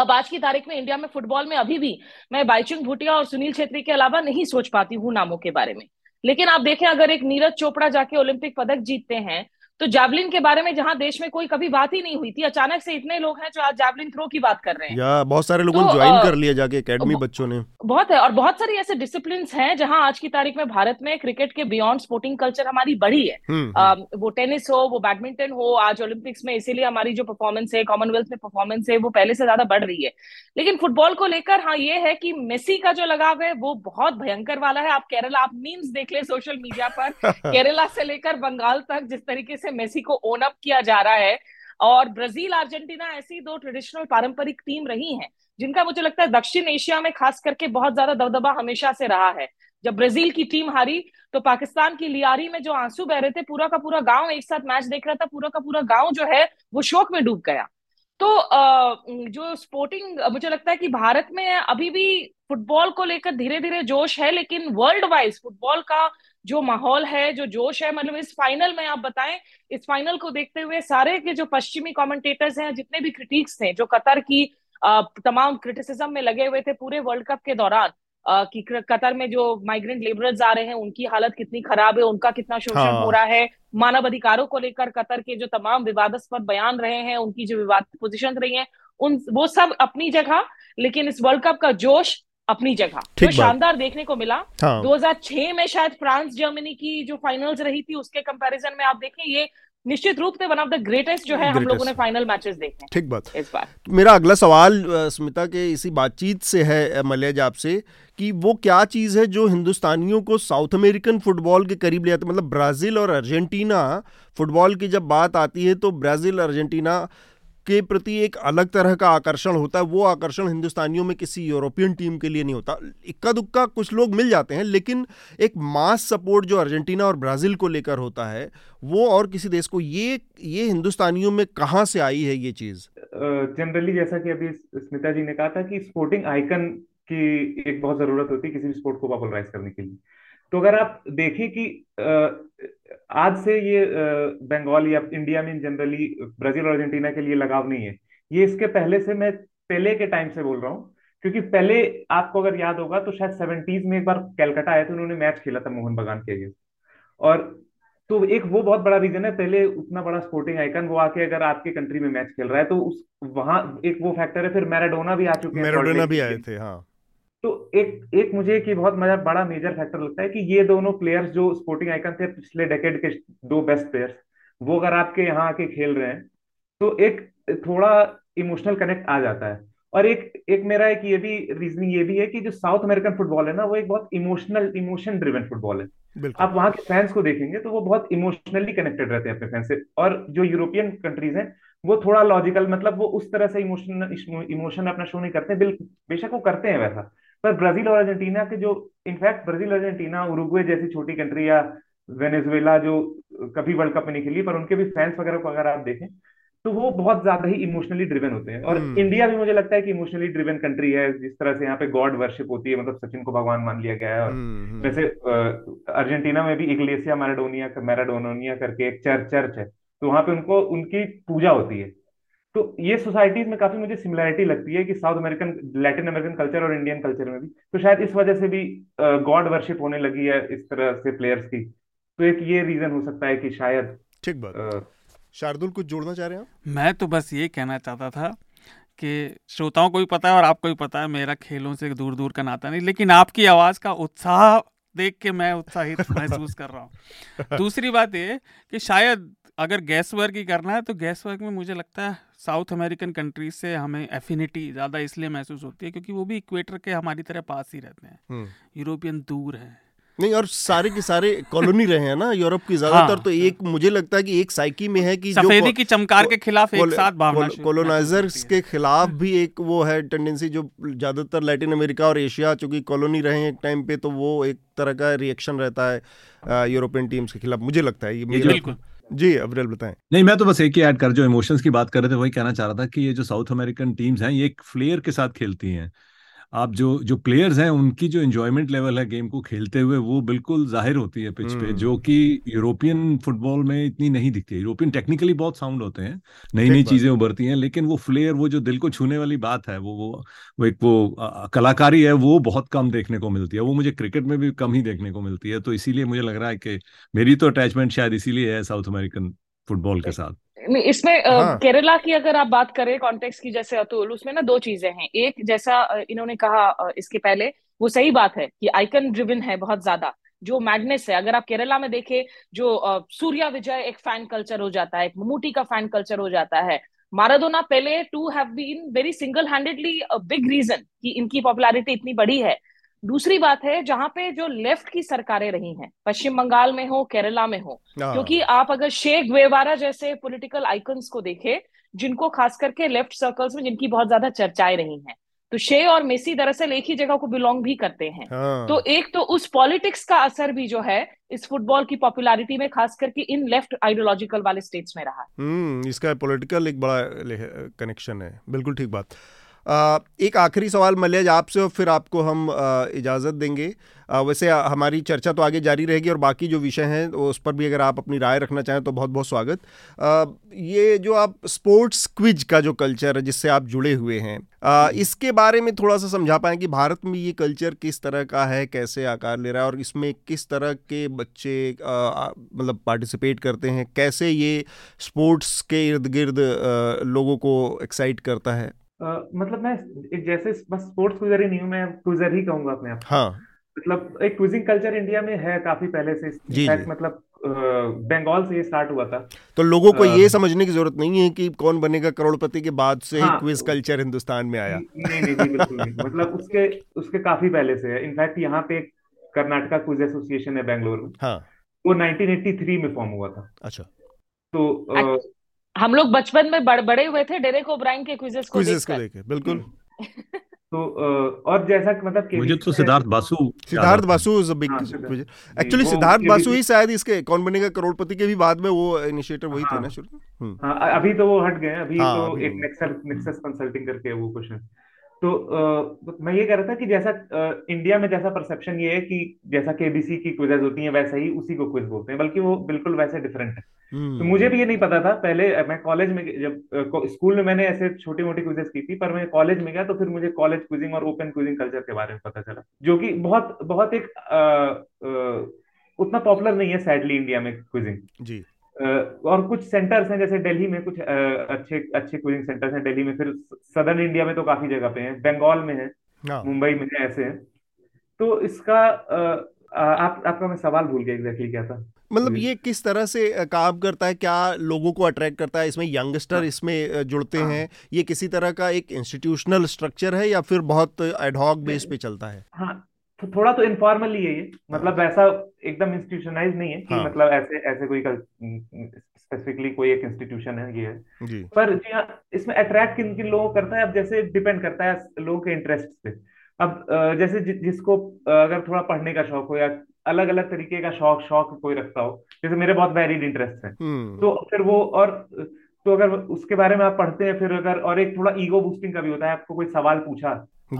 अब आज की तारीख में इंडिया में फुटबॉल में अभी भी मैं बाईचुंग भूटिया और सुनील छेत्री के अलावा नहीं सोच पाती हूँ नामों के बारे में। लेकिन आप देखें, अगर एक नीरज चोपड़ा जाके ओलंपिक पदक जीतते हैं तो जैवलिन के बारे में जहां देश में कोई कभी बात ही नहीं हुई थी, अचानक से इतने लोग हैं जो आज जैवलिन थ्रो की बात कर रहे हैं, या बहुत सारे लोगों ने ज्वाइन कर लिया जाके एकेडमी, बच्चों ने बहुत है। और बहुत सारी ऐसे डिसिप्लिन्स हैं जहां आज की तारीख में भारत में क्रिकेट के बियॉन्ड स्पोर्टिंग कल्चर हमारी बड़ी है। आ, वो टेनिस हो, वो बैडमिंटन हो, आज ओलंपिक्स में इसीलिए हमारी जो परफॉर्मेंस है, कॉमनवेल्थ में परफॉर्मेंस है, वो पहले से ज्यादा बढ़ रही है। लेकिन फुटबॉल को लेकर हाँ ये है कि मेसी का जो लगाव है वो बहुत भयंकर वाला है। आप केरला, आप मीम्स देख ले सोशल मीडिया पर, केरला से लेकर बंगाल तक जिस तरीके से मेसी को ओन अप किया जा रहा है। और ब्राजील, अर्जेंटीना ऐसी दो ट्रेडिशनल पारंपरिक टीम रही हैं जिनका मुझे लगता है दक्षिण एशिया में खास करके बहुत ज्यादा दबदबा हमेशा से रहा है। जब ब्राजील की टीम हारी तो पाकिस्तान की लियारी में जो आंसू बह रहे थे, पूरा का पूरा गांव एक साथ मैच देख रहा था, पूरा का पूरा गांव जो है वो शोक में डूब गया। तो आ, जो स्पोर्टिंग मुझे लगता है कि भारत में अभी भी फुटबॉल को लेकर धीरे धीरे जोश है, लेकिन वर्ल्ड वाइज फुटबॉल का जो माहौल है, जो जोश है, मतलब इस फाइनल में आप बताएं, इस फाइनल को देखते हुए सारे के जो पश्चिमी कमेंटेटर्स हैं, जितने भी क्रिटिक्स थे जो कतर की आ, तमाम क्रिटिसिज्म में लगे हुए थे पूरे वर्ल्ड कप के दौरान, कि कतर में जो माइग्रेंट लेबरर्स आ रहे हैं उनकी हालत कितनी खराब है, उनका कितना शोषण हाँ. हो रहा है, मानव अधिकारों को लेकर कतर के जो तमाम विवादास्पद बयान रहे हैं, उनकी जो विवादित पोजीशन रही हैं, उन वो सब अपनी जगह, लेकिन इस वर्ल्ड कप का जोश अपनी जगह तो शानदार देखने को मिला. हाँ. दो हज़ार छह में शायद फ्रांस जर्मनी की जो फाइनल्स रही थी उसके कंपैरिजन में आप देखें, ये निश्चित रूप से वन ऑफ द ग्रेटेस्ट जो है हम लोगों ने फाइनल मैचेस देखे. ठीक बात. इस बार मेरा अगला सवाल स्मिता के इसी बातचीत से है मलयज आपसे कि वो क्या चीज़ है जो हिंदुस्तानियों को साउथ अमेरिकन फुटबॉल के करीब ले आती है. मतलब ब्राज़ील और अर्जेंटीना फुटबॉल की जब बात आती है तो ब्राज़ील अर्जेंटीना के प्रति एक अलग तरह का आकर्षण होता है. वो आकर्षण हिंदुस्तानियों में किसी यूरोपियन टीम के लिए नहीं होता. इक्का दुक्का कुछ लोग मिल जाते हैं, लेकिन एक मास सपोर्ट जो अर्जेंटीना और ब्राज़ील को लेकर होता है वो और किसी देश को, ये ये हिंदुस्तानियों में कहाँ से आई है ये चीज़? जनरली जैसा कि अभी स्मिता जी ने कहा था कि स्पोर्टिंग आइकन की एक बहुत ज़रूरत होती है किसी भी स्पोर्ट को पॉपुलराइज करने के लिए. तो अगर आप देखें कि आज से ये बंगाल या इंडिया में जनरली ब्राजील और अर्जेंटीना के लिए लगाव नहीं है, ये इसके पहले से, मैं पहले के टाइम से बोल रहा हूँ, क्योंकि पहले आपको अगर याद होगा तो शायद सेवेंटीज में एक बार कलकत्ता आए थे, उन्होंने मैच खेला था मोहन बगान के अगेंस्ट, और तो एक वो बहुत बड़ा रीजन है. पहले उतना बड़ा स्पोर्टिंग आइकन, वो आके अगर आपके कंट्री में मैच खेल रहा है तो उस वहाँ एक वो फैक्टर है. फिर मैराडोना भी आ चुके हैं, मैराडोना भी आए थे. हाँ, तो एक एक मुझे कि बहुत मजा बड़ा मेजर फैक्टर लगता है कि ये दोनों प्लेयर्स जो स्पोर्टिंग आइकन थे पिछले डेकेड के दो बेस्ट प्लेयर्स, वो अगर आपके यहाँ आके खेल रहे हैं तो एक थोड़ा इमोशनल कनेक्ट आ जाता है. और एक एक मेरा एक ये भी रीजनिंग ये भी है कि जो साउथ अमेरिकन फुटबॉल है ना, वो एक बहुत इमोशनल, इमोशन ड्रिवन फुटबॉल है. आप वहाँ के फैंस को देखेंगे तो वो बहुत इमोशनली कनेक्टेड रहते हैं अपने फैंस से, और जो यूरोपियन कंट्रीज हैं वो थोड़ा लॉजिकल, मतलब वो उस तरह से इमोशन इमोशन अपना शो नहीं करते. बिल्कुल बेशक वो करते हैं वैसा, पर ब्राजील और अर्जेंटीना के जो, इनफैक्ट ब्राजील अर्जेंटीना उरुग्वे जैसी छोटी कंट्री या वेनेजुएला जो कभी वर्ल्ड कप में नहीं खेली, पर उनके भी फैंस वगैरह को अगर आप देखें तो वो बहुत ज्यादा ही इमोशनली ड्रिवन होते हैं. और इंडिया भी मुझे लगता है कि इमोशनली ड्रिवन कंट्री है, जिस तरह से यहाँ पे गॉड वर्शिप होती है, मतलब सचिन को भगवान मान लिया गया है. और वैसे अर्जेंटीना में भी इग्लेसिया मैराडोनिया मैराडोनिया करके एक चर्च चर्च है, तो वहाँ पे उनको उनकी पूजा होती है. तो ये सोसाइटीज में काफी मुझे सिमिलरिटी लगती है कि South American, Latin American culture और इंडियन कल्चर में भी, तो शायद इस वजह से भी गॉड वर्शिप होने लगी है इस तरह से प्लेयर्स की. तो एक ये रीजन हो सकता है कि शायद. ठीक बात. शार्दुल कुछ जोड़ना चाह रहे हैं? मैं तो बस ये कहना चाहता था कि श्रोताओं को भी पता है और आपको भी पता है, मेरा खेलों से दूर दूर का नाता नहीं, लेकिन आपकी आवाज का उत्साह देख के मैं उत्साहित महसूस कर रहा हूँ. दूसरी बात ये कि शायद अगर गैस वर्क ही करना है तो गैस वर्क में मुझे लगता है साउथ अमेरिकन कंट्रीज से हमें एफिनिटी ज़्यादा इसलिए महसूस होती है क्योंकि वो भी इक्वेटर के हमारी तरह पास ही रहते हैं. यूरोपियन दूर हैं नहीं, और सारे के सारे कॉलोनी रहे हैं ना यूरोप की ज्यादातर. हाँ, तो एक मुझे लगता है कि एक साइकी में है कि सफेदी की चमकार के खिलाफ एक साथ भागना, कॉलोनाइजर्स के खिलाफ भी एक वो है टेंडेंसी जो ज्यादातर लैटिन अमेरिका और एशिया चूंकि कॉलोनी रहे हैं एक टाइम पे, तो वो एक तरह का रिएक्शन रहता है यूरोपियन टीम्स के खिलाफ, मुझे लगता है ये. जी अभिरल बताएं. नहीं, मैं तो बस एक ही ऐड कर, जो इमोशंस की बात कर रहे थे वही कहना चाह रहा था कि ये जो साउथ अमेरिकन टीम्स हैं ये एक फ्लेयर के साथ खेलती हैं. आप जो जो प्लेयर्स हैं उनकी जो एंजॉयमेंट लेवल है गेम को खेलते हुए वो बिल्कुल जाहिर होती है पिच पे, जो कि यूरोपियन फुटबॉल में इतनी नहीं दिखती है. यूरोपियन टेक्निकली बहुत साउंड होते हैं, नई नई चीजें उभरती हैं, लेकिन वो फ्लेयर, वो जो दिल को छूने वाली बात है, वो वो, वो एक वो आ, कलाकारी है, वो बहुत कम देखने को मिलती है. वो मुझे क्रिकेट में भी कम ही देखने को मिलती है. तो इसीलिए मुझे लग रहा है कि मेरी तो अटैचमेंट शायद इसीलिए है साउथ अमेरिकन फुटबॉल के साथ. इसमें हाँ. केरला की अगर आप बात करें कॉन्टेक्स्ट की, जैसे अतुल, उसमें ना दो चीजें हैं. एक, जैसा इन्होंने कहा इसके पहले, वो सही बात है कि आइकन ड्रिवन है बहुत ज्यादा, जो मैडनेस है. अगर आप केरला में देखें, जो सूर्या विजय एक फैन कल्चर हो जाता है, एक ममूटी का फैन कल्चर हो जाता है. माराडोना Pele to have been very single handedly a big reason कि इनकी पॉपुलैरिटी इतनी बड़ी है. दूसरी बात है जहां पे जो लेफ्ट की सरकारें रही हैं, पश्चिम बंगाल में हो, केरला में हो, क्योंकि आप अगर शे गुएवारा जैसे पॉलिटिकल आइकन्स को देखें, जिनको खास करके लेफ्ट सर्कल्स में जिनकी बहुत ज्यादा चर्चाएं रही हैं, तो शे और मेसी दरअसल एक ही जगह को बिलोंग भी करते हैं. तो एक तो उस पॉलिटिक्स का असर भी जो है इस फुटबॉल की पॉपुलैरिटी में, खास करके इन लेफ्ट आइडियोलॉजिकल वाले स्टेट्स में रहा. हम्म, इसका पॉलिटिकल एक बड़ा कनेक्शन है. बिल्कुल ठीक बात. एक आखिरी सवाल मलयज आपसे और फिर आपको हम इजाज़त देंगे। वैसे हमारी चर्चा तो आगे जारी रहेगी और बाकी जो विषय हैं उस पर भी अगर आप अपनी राय रखना चाहें तो बहुत बहुत स्वागत। ये जो आप स्पोर्ट्स क्विज का जो कल्चर है जिससे आप जुड़े हुए हैं, इसके बारे में थोड़ा सा समझा पाएँ कि भारत में ये कल्चर किस तरह का है, कैसे आकार ले रहा है और इसमें किस तरह के बच्चे मतलब पार्टिसिपेट करते हैं, कैसे ये स्पोर्ट्स के इर्द गिर्द लोगों को एक्साइट करता है। Uh, मतलब मैं एक जैसे बस स्पोर्ट्स क्विजर ही नहीं हूँ, मैं क्विजर ही कहूंगा अपने आप। हाँ। मतलब एक क्विजिंग कल्चर इंडिया में है काफी पहले से। जी, जी। मतलब बंगाल से ये स्टार्ट हुआ था। तो लोगों को ये समझने की जरूरत नहीं है कि कौन बनेगा करोड़पति के बाद से हाँ, क्विज कल्चर हिंदुस्तान में आया। नहीं नहीं बिल्कुल नहीं, मतलब उसके उसके काफी पहले से है। इनफैक्ट यहाँ पे एक कर्नाटका क्विज एसोसिएशन है बेंगलोर में, वो नाइनटीन एटी थ्री में फॉर्म हुआ था। अच्छा। तो हम लोग बचपन में बड़ बड़े हुए थे डेरेक ओब्रायन के क्विज़ेस को देखे। बिल्कुल। तो और जैसा मतलब मुझे तो सिद्धार्थ बासु सिद्धार्थ बासु एक्चुअली सिद्धार्थ बासु ही शायद इसके कौन बनेगा करोड़पति के भी बाद में वो इनिशिएटर वही थे ना शुरू। अभी तो वो हट गए, अभी तो एक नेक्सस कंसल्टिंग करके वो क्वेश्चन। तो मैं ये कह रहा था कि जैसा इंडिया में जैसा परसेप्शन ये है कि जैसा केबीसी की क्विजेस होती हैं वैसा ही उसी को क्विज बोलते हैं, बल्कि वो बिल्कुल वैसे डिफरेंट है। तो मुझे भी ये नहीं पता था पहले। मैं कॉलेज में जब स्कूल में मैंने ऐसे छोटी मोटी क्विजेस की थी, पर मैं कॉलेज में गया तो फिर मुझे कॉलेज क्विजिंग और ओपन क्विजिंग कल्चर के बारे में पता चला, जो कि बहुत बहुत एक आ, आ, उतना पॉपुलर नहीं है सैडली इंडिया में क्विजिंग जी। आ, और कुछ सेंटर्स हैं जैसे दिल्ली में कुछ आ, अच्छे अच्छे क्विजिंग सेंटर्स हैं दिल्ली में, फिर सदर्न इंडिया में तो काफी जगह पे हैं, बंगाल में है, मुंबई में है, ऐसे है। तो इसका आप आपका मैं सवाल भूल गया एग्जैक्टली क्या था। मतलब ये किस तरह से काम करता है, क्या लोगों को अट्रैक्ट करता है, इसमें यंगस्टर इसमें जुड़ते हैं, ये किसी तरह का एक इंस्टीट्यूशनल स्ट्रक्चर है या फिर बहुत एडहॉक बेस पे चलता है। हाँ, तो थोड़ा तो इनफॉर्मल ही है ये, मतलब ऐसा एकदम इंस्टीट्यूशनलाइज नहीं है कि हाँ। मतलब ऐसे ऐसे कोई स्पेसिफिकली कोई एक इंस्टीट्यूशन है ये है जी। पर जी हाँ, इसमें अट्रैक्ट किन किन लोगों को करता है अब जैसे डिपेंड करता है लोगों के इंटरेस्ट पे। अब जैसे जि, जिसको अगर थोड़ा पढ़ने का शौक हो या अलग अलग तरीके का शौक शौक कोई रखता हो, जैसे मेरे बहुत वैरिड इंटरेस्ट है, तो फिर वो और तो अगर उसके बारे में आप पढ़ते हैं फिर अगर और एक थोड़ा ईगो बूस्टिंग का भी होता है। आपको कोई सवाल पूछा,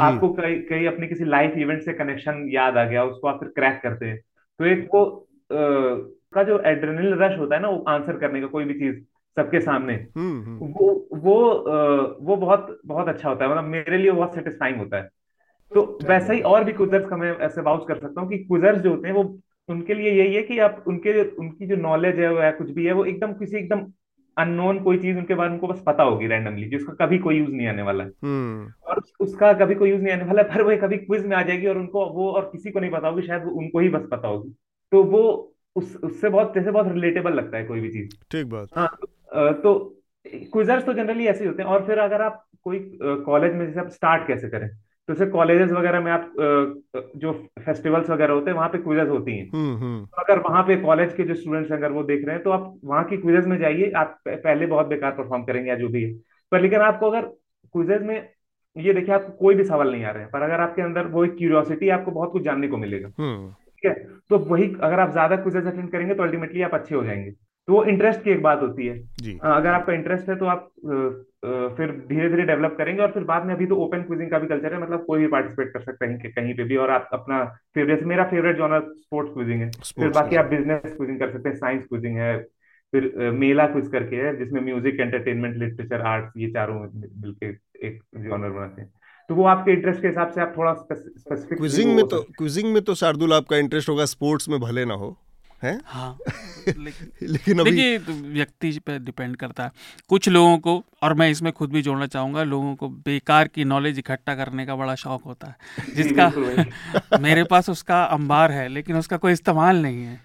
आपको कहीं कहीं अपने किसी लाइफ इवेंट से कनेक्शन याद आ गया, उसको आप फिर क्रैक करते हैं, तो एक वो आ, का जो एड्रेनलिन रश होता है ना वो आंसर करने का कोई भी चीज सबके सामने, वो वो आ, वो बहुत बहुत अच्छा होता है, मतलब मेरे लिए बहुत सेटिस्फाइंग होता है। तो वैसा ही और भी क्विजर्स का मैं ऐसे वाउच कर सकता हूँ कि क्विजर्स जो होते हैं वो उनके लिए यही है कि आप उनके उनकी जो नॉलेज है या कुछ भी है वो एकदम किसी एकदम अननोन कोई चीज उनके बारे में उनको बस पता होगी रैंडमली, जिसका कभी कोई यूज नहीं आने वाला है और उसका कभी कोई यूज नहीं आने वाला है, पर वो कभी क्विज में आ जाएगी और उनको वो और किसी को नहीं पता होगी, शायद उनको ही बस पता होगी। तो वो उस उससे बहुत जैसे बहुत रिलेटेबल लगता है कोई भी चीज। ठीक बात। हाँ, तो क्विजर्स तो जनरली ऐसे होते हैं। और फिर अगर आप कोई कॉलेज में जैसे आप स्टार्ट कैसे करें, तो जैसे कॉलेजेस वगैरह में आप जो फेस्टिवल्स वगैरह होते हैं वहाँ पे क्विजेस होती हैं, अगर वहाँ पे कॉलेज के जो स्टूडेंट्स अगर वो देख रहे हैं तो आप वहाँ की क्विजेस में जाइए। आप पहले बहुत बेकार परफॉर्म करेंगे या जो भी है, पर लेकिन आपको अगर क्विजेस में ये देखिए आपको कोई भी सवाल नहीं आ रहे हैं, पर अगर आपके अंदर वो एक क्यूरियोसिटी आपको बहुत कुछ जानने को मिलेगा, ठीक है। तो वही अगर आप ज्यादा क्विजेस अटेंड करेंगे तो अल्टीमेटली आप अच्छे हो जाएंगे। तो वो इंटरेस्ट की एक बात होती है। अगर आपका इंटरेस्ट है तो आप फिर धीरे धीरे डेवलप करेंगे। और फिर बाद में अभी तो ओपन क्विजिंग का भी कल्चर है, मतलब कोई भी पार्टिसिपेट कर सकता है कहीं पे भी। और आप अपना फेवरेट, मेरा फेवरेट जॉनर स्पोर्ट्स क्विजिंग है, फिर बाकी आप बिजनेस क्विजिंग कर सकते हैं, साइंस क्विजिंग है, फिर मेला क्विज करके है जिसमें म्यूजिक, एंटरटेनमेंट, लिटरेचर, आर्ट्स ये चारों मिलके एक जॉनर बनाते हैं। तो वो आपके इंटरेस्ट के हिसाब से आप थोड़ा स्पेसिफिक क्विजिंग में तो क्विजिंग में तो शार्दुल आपका इंटरेस्ट होगा, स्पोर्ट्स में भले ना हो। हाँ, लेकिन देखिए व्यक्ति पे डिपेंड करता है। कुछ लोगों को, और मैं इसमें खुद भी जोड़ना चाहूँगा, लोगों को बेकार की नॉलेज इकट्ठा करने का बड़ा शौक होता है, जिसका मेरे पास उसका अंबार है लेकिन उसका कोई इस्तेमाल नहीं है।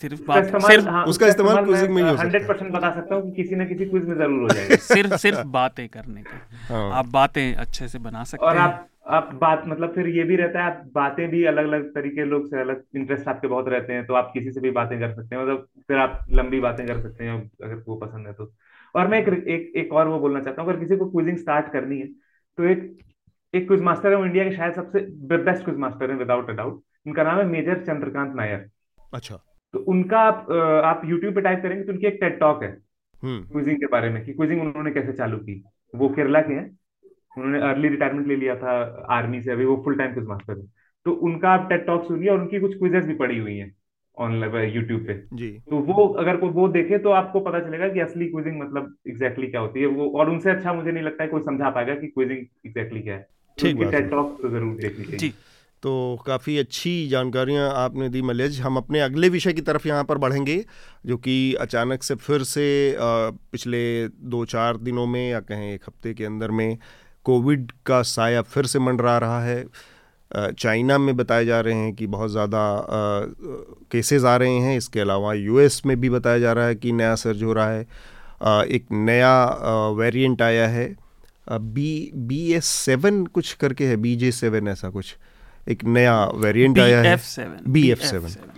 सिर्फ बात सिर्फ उसका इस्तेमाल क्विजिंग में ही हो सकता है। सौ परसेंट बता सकता हूँ कि किसी न किसी क्विज में जरूर हो जाएगा। सिर्फ सिर्फ बातें करने का, आप बातें अच्छे से बना सकते हैं। आप बात मतलब फिर ये भी रहता है, आप बातें भी अलग अलग तरीके, लोग से अलग इंटरेस्ट आपके बहुत रहते हैं, तो आप किसी से भी बातें कर सकते हैं, मतलब फिर आप लंबी बातें कर सकते हैं अगर वो पसंद है तो। और मैं एक एक, एक और वो बोलना चाहता हूँ, अगर किसी को क्विजिंग स्टार्ट करनी है तो एक एक क्विज मास्टर है इंडिया के, शायद सबसे बेस्ट क्विज मास्टर है विदाउट अ डाउट, उनका नाम है मेजर चंद्रकांत नायर। अच्छा। तो उनका आप आप यूट्यूब पे टाइप करेंगे तो उनकी एक टेड टॉक है क्विजिंग के बारे में कि क्विजिंग उन्होंने कैसे चालू की। वो केरला के हैं उन्होंने अर्ली रिटायरमेंट ले लिया था आर्मी से, अभी वो फुल टाइम क्विज मास्टर है। तो उनका आप टेड टॉक सुनिए, और उनकी कुछ क्विजेस भी पड़ी हुई हैं ऑनलाइन यूट्यूब पे जी। तो वो अगर कोई वो देखे तो आपको पता चलेगा कि असली क्विजिंग मतलब एग्जैक्टली क्या होती है वो, और उनसे अच्छा मुझे नहीं लगता है कोई समझा पाएगा कि क्विजिंग एग्जैक्टली क्या है। टेड टॉक तो जरूर देखनी चाहिए। तो काफ़ी अच्छी जानकारियां आपने दी मलयज। हम अपने अगले विषय की तरफ यहाँ पर बढ़ेंगे, जो कि अचानक से फिर से पिछले दो चार दिनों में या कहें एक हफ्ते के अंदर में कोविड का साया फिर से मंडरा रहा है। चाइना में बताए जा रहे हैं कि बहुत ज़्यादा केसेस आ रहे हैं, इसके अलावा यूएस में भी बताया जा रहा है कि नया सर्ज हो रहा है। एक नया वेरिएंट आया है बी बी एफ सेवन कुछ करके है, बी जे सेवन ऐसा कुछ एक नया वेरिएंट आया है, बीएफ सेवन।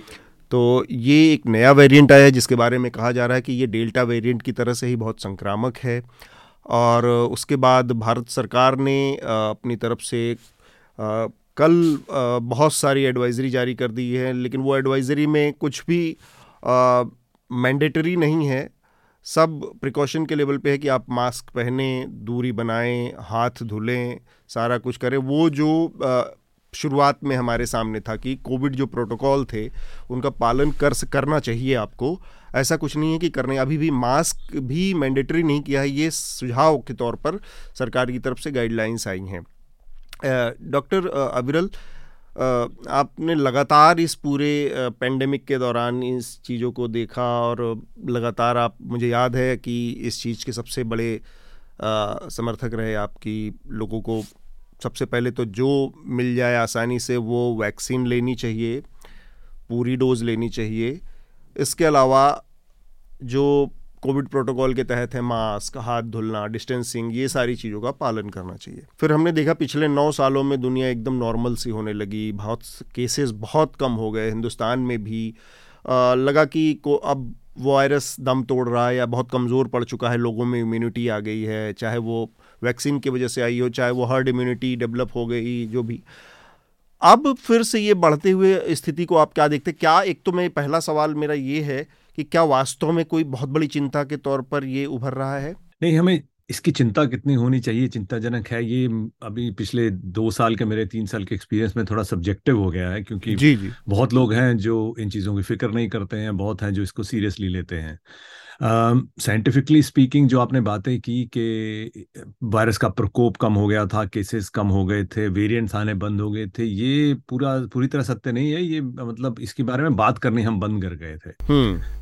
तो ये एक नया वेरिएंट आया है जिसके बारे में कहा जा रहा है कि ये डेल्टा वेरिएंट की तरह से ही बहुत संक्रामक है। और उसके बाद भारत सरकार ने अपनी तरफ से कल बहुत सारी एडवाइजरी जारी कर दी है, लेकिन वो एडवाइजरी में कुछ भी मैंडेटरी नहीं है, सब प्रिकॉशन के लेवल पे है कि आप मास्क पहने, दूरी बनाएं, हाथ धुलें, सारा कुछ करें। वो जो शुरुआत में हमारे सामने था कि कोविड जो प्रोटोकॉल थे उनका पालन कर करना चाहिए आपको, ऐसा कुछ नहीं है कि करने। अभी भी मास्क भी मैंडेटरी नहीं किया है, ये सुझाव के तौर पर सरकार की तरफ से गाइडलाइंस आई हैं। डॉक्टर अभिरल, आपने लगातार इस पूरे पेंडेमिक के दौरान इस चीज़ों को देखा, और लगातार आप, मुझे याद है कि इस चीज़ के सबसे बड़े आ, समर्थक रहे आपकी, लोगों को सबसे पहले तो जो मिल जाए आसानी से वो वैक्सीन लेनी चाहिए, पूरी डोज लेनी चाहिए। इसके अलावा जो कोविड प्रोटोकॉल के तहत है, मास्क, हाथ धुलना, डिस्टेंसिंग, ये सारी चीज़ों का पालन करना चाहिए। फिर हमने देखा पिछले नौ सालों में दुनिया एकदम नॉर्मल सी होने लगी, बहुत केसेस बहुत कम हो गए, हिंदुस्तान में भी आ, लगा कि को अब वायरस दम तोड़ रहा है या बहुत कमज़ोर पड़ चुका है, लोगों में इम्यूनिटी आ गई है, चाहे वो वैक्सीन की वजह से आई हो, चाहे वो हर्ड इम्यूनिटी डेवलप हो गई, जो भी। अब फिर से ये बढ़ते हुए स्थिति को आप क्या देखते हैं? क्या, एक तो मैं पहला सवाल मेरा ये है कि क्या वास्तव में कोई बहुत बड़ी चिंता के तौर पर ये उभर रहा है? नहीं, हमें इसकी चिंता कितनी होनी चाहिए, चिंताजनक है ये। अभी पिछले दो साल के, मेरे तीन साल के एक्सपीरियंस में थोड़ा सब्जेक्टिव हो गया है, क्योंकि जी जी। बहुत लोग हैं जो इन चीज़ों की फिक्र नहीं करते हैं, बहुत हैं जो इसको सीरियसली लेते हैं। साइंटिफिकली स्पीकिंग, जो आपने बातें की कि वायरस का प्रकोप कम हो गया था, केसेस कम हो गए थे, वेरिएंट्स आने बंद हो गए थे, ये पूरा पूरी तरह सत्य नहीं है। ये मतलब इसके बारे में बात करनी हम बंद कर गए थे।